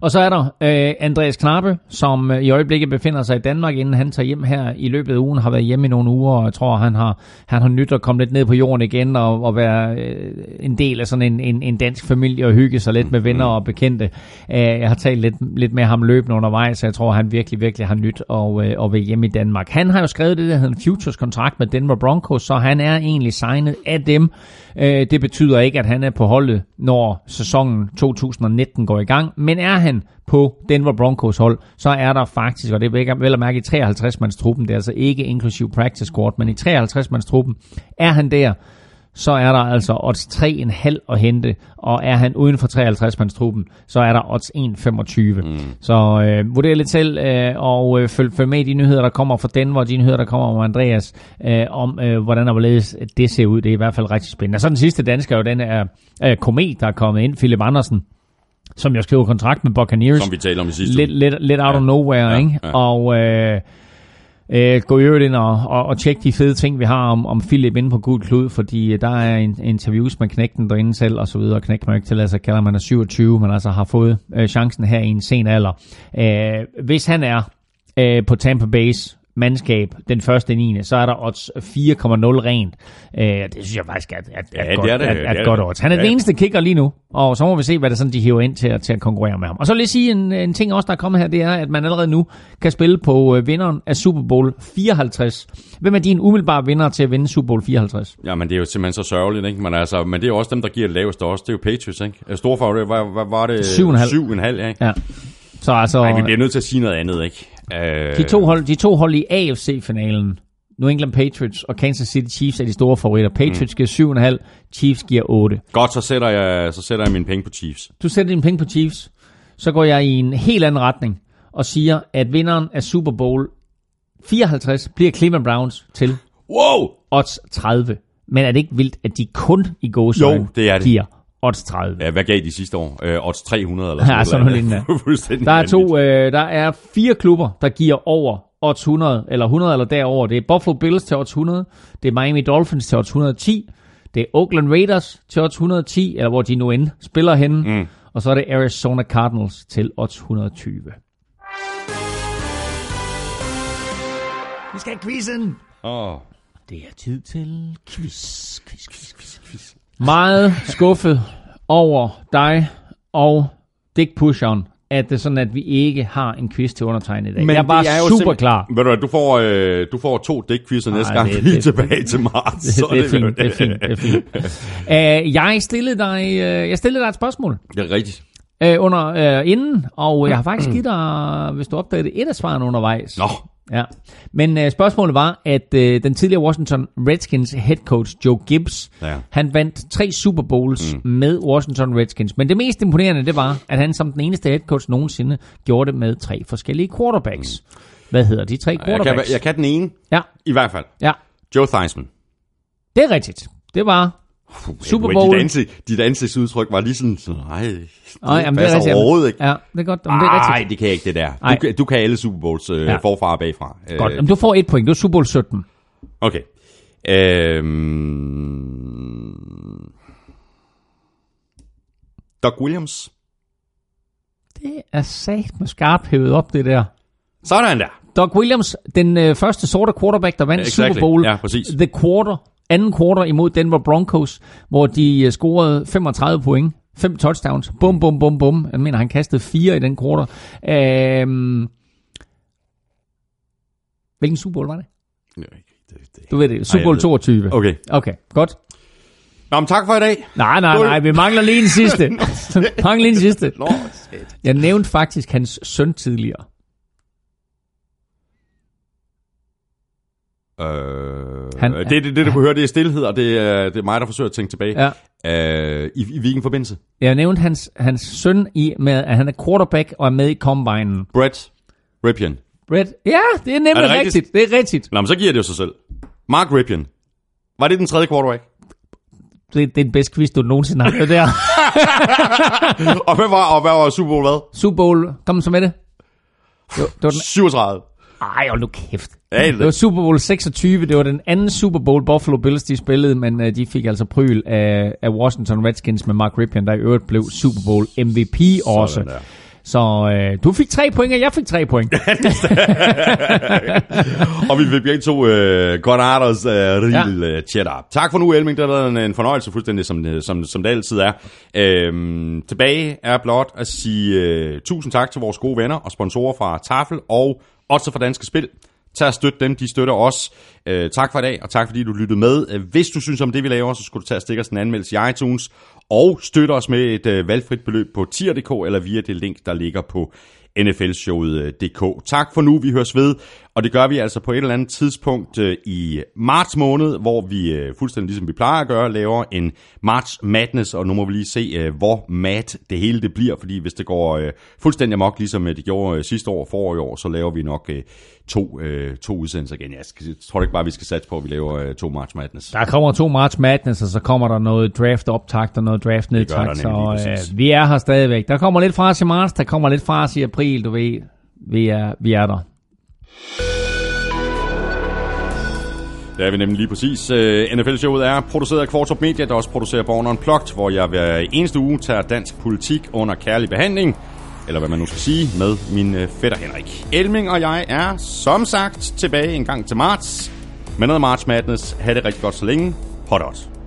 Og så er der øh, Andreas Knappe, som i øjeblikket befinder sig i Danmark, inden han tager hjem her i løbet af ugen, har været hjemme i nogle uger, og jeg tror, han har, han har nyt at komme lidt ned på jorden igen, og, og være øh, en del af sådan en, en, en dansk familie, og hygge sig lidt med venner og bekendte. Æh, jeg har talt lidt, lidt med ham løbende undervejs, så jeg tror, han virkelig, virkelig har nyt at, øh, at være hjemme i Danmark. Han har jo skrevet det, der hedder en futures-kontrakt med Denver Broncos, så han er egentlig signet af dem. Æh, det betyder ikke, at han er på holdet, når sæsonen to tusind nitten går i gang, men er han på Denver Broncos hold, så er der faktisk, og det er vel at mærke i treoghalvtreds-mandstruppen, det er altså ikke inklusiv practice squad, men i treoghalvtreds-mandstruppen, er han der, så er der altså odds tre komma fem at hente, og er han uden for treoghalvtreds-mandstruppen, så er der odds en komma femogtyve. Mm. Så øh, vurder lidt selv, øh, og øh, følg, følg med i de nyheder, der kommer fra Denver, og de nyheder, der kommer fra Andreas, øh, om øh, hvordan og hvorledes det ser ud. Det er i hvert fald rigtig spændende. Og så den sidste dansker jo, den er øh, komet, der er kommet ind, Philip Andersen, som jeg skrev kontrakt med Buccaneers. Som vi taler om i sidste uge. Lidt, lidt out of nowhere, ja, ikke? Ja. Og øh, øh, gå i øvrigt ind og, og, og tjek de fede ting, vi har om, om Philip inde på Gud Klud, fordi der er en, interviews med knægten derinde selv, og så videre. Knægt man jo ikke til, altså kalder man er syvogtyve, men altså har fået øh, chancen her i en sen alder. Øh, hvis han er øh, på Tampa Bay's mandskab den første niende, så er der odds fire komma nul rent. Øh, det synes jeg faktisk er, er, er ja, godt, det er, det, er, er godt odds. Han er ja, den eneste kicker lige nu, og så må vi se, hvad det sådan, de hiver ind til at, til at konkurrere med ham. Og så vil jeg sige, en, en ting også, der er kommet her, det er, at man allerede nu kan spille på øh, vinderen af Super Bowl fireoghalvtreds. Hvem er din umiddelbare vinder til at vinde Super Bowl fireoghalvtreds? Jamen, det er jo simpelthen så sørgeligt, ikke? Men, altså, men det er jo også dem, der giver det laveste odds. Det er jo Patriots, ikke? Storfavl, hvad, hvad var det? syv komma fem, ikke? Ja. Så altså... Ej, vi bliver nødt til at sige noget andet, ikke? De to hold, de to hold i A F C-finalen, New England Patriots og Kansas City Chiefs, er de store favoritter. Patriots mm. giver syv komma fem, Chiefs giver otte. Godt, så sætter jeg, så sætter jeg mine penge på Chiefs. Du sætter dine penge på Chiefs, så går jeg i en helt anden retning og siger, at vinderen af Super Bowl fireoghalvtreds bliver Cleveland Browns til wow! odds tredive. Men er det ikke vildt, at de kun i gåseøjne giver odds tredive? Ja, hvad gav de sidste år? Øh, odds tre hundrede eller ja, sådan noget. Der, der er to, øh, der er fire klubber, der giver over odds hundrede eller hundrede eller derover. Det er Buffalo Bills til odds hundrede, det er Miami Dolphins til odds et hundrede og ti, det er Oakland Raiders til odds et hundrede og ti, eller hvor de nu end spiller henne, mm. og så er det Arizona Cardinals til odds et hundrede og tyve. Vi skal have quizzen. Oh. Det er tid til quiz, quiz, quiz, quiz, quiz. Meget skuffet over dig og dickpusheren, at det er sådan, at vi ikke har en quiz til undertegnet i dag. Men jeg var super klar. Ved du hvad, du får, øh, du får to dickquizzer næste gang, vi er tilbage til marts. Det, det, det er fint, det er fint. Det er fint. Æh, jeg, stillede dig, øh, jeg stillede dig et spørgsmål. Det er rigtigt. Æh, under, øh, inden, og jeg har faktisk givet dig, hvis du opdagede det, et af svarene undervejs. Nå. Ja. Men øh, spørgsmålet var, at øh, den tidligere Washington Redskins head coach Joe Gibbs, ja. han vandt tre Super Bowls mm. med Washington Redskins. Men det mest imponerende, det var, at han som den eneste head coach nogensinde gjorde det med tre forskellige quarterbacks. Mm. Hvad hedder de tre quarterbacks? Jeg kan, jeg kan den ene, ja. i hvert fald. Ja. Joe Theismann. Det er rigtigt. Det var... Puh, Super Bowl. Dit, ansigt, dit ansigtsudtryk var lige sådan, sådan nej, det Ej, jamen, passer det er overhovedet ikke. Ja, det er godt. Jamen, det er Ej, det kan jeg ikke, det der. Du, du kan alle Super Bowls øh, ja. forfra og bagfra. Godt, jamen, du får et point. Du er Super Bowl sytten. Okay. Øhm... Doug Williams. Det er sat med skarp hævet op, det der. Sådan der. Doug Williams, den øh, første sorte quarterback, der vandt exactly. Super Bowl. Ja, præcis. The quarter. Anden quarter imod Denver Broncos, hvor de scorede femogtredive point, fem touchdowns, bum, bum, bum, bum. Jeg mener, han kastede fire i den quarter. Øhm... Hvilken Super Bowl var det? Du ved det, Super Bowl toogtyve. Okay. Okay, godt. Nå, men tak for i dag. Nej, nej, nej, vi mangler lige en sidste. mangler lige en sidste. Jeg nævnte faktisk hans søn tidligere. Øh, han, det, det, det du kunne høre, det er stilhed, og det er, det er mig, der forsøger at tænke tilbage. Ja. Øh, I i hvilken forbindelse? Jeg nævnte hans, hans søn i, med, at han er quarterback og er med i Combine. Brett Ripien. Brett, ja, det er nemlig er det rigtigt? rigtigt. Det er rigtigt. Nå, men så giver det jo sig selv. Mark Ripien. Var det den tredje quarterback? Det er den bedste quiz, du nogensinde har hørt der. og, hvad var, og hvad var Super Bowl hvad? Super Bowl, kom så med det. Det var, det var den... syvogtredive. Ej, hold nu kæft. Ja, det var Super Bowl seksogtyve. Det var den anden Super Bowl, Buffalo Bills de spillede, men uh, de fik altså pryl af, af Washington Redskins med Mark Rypien, der i øvrigt blev Super Bowl M V P også. Der. Så øh, du fik tre point, og jeg fik tre point. og vi fik begge to øh, Conados øh, real ja. Cheddar. Tak for nu, Elming. Det har været en, en fornøjelse, fuldstændig som, som, som det altid er. Øhm, tilbage er blot at sige øh, tusind tak til vores gode venner og sponsorer fra Tafel og også fra Danske Spil. Tag og støt dem, de støtter os. Øh, tak for i dag, og tak fordi du lyttede med. Hvis du synes om det, vi laver, så skulle du tage og stikke os en anmeldelse i iTunes, og støtte os med et øh, valgfrit beløb på tier punktum d k, eller via det link, der ligger på n f l showet punktum d k. Tak for nu, vi høres ved, og det gør vi altså på et eller andet tidspunkt øh, i marts måned, hvor vi øh, fuldstændig ligesom vi plejer at gøre, laver en March Madness, og nu må vi lige se, øh, hvor mad det hele det bliver, fordi hvis det går øh, fuldstændig amok, ligesom det gjorde øh, sidste år og forrige år, så laver vi nok øh, to, øh, to udsendelser igen. Jeg, skal, jeg tror ikke bare, vi skal satse på, at vi laver øh, to March Madness. Der kommer to March Madness, og så kommer der noget draft optakt og noget draft nedtakt, så øh, vi er her stadigvæk. Der kommer lidt fra os i marts, der kommer lidt fra os i april, du ved, vi er, vi er der. Det er vi nemlig lige præcis. N F L-showet er produceret af Kvortrup Media, der også producerer Born Unplugged, hvor jeg hver eneste uge tager dansk politik under kærlig behandling, eller hvad man nu skal sige, med min fætter Henrik. Elming og jeg er, som sagt, tilbage en gang til marts. Med noget March Madness. Ha' det rigtig godt så længe. Hot hot.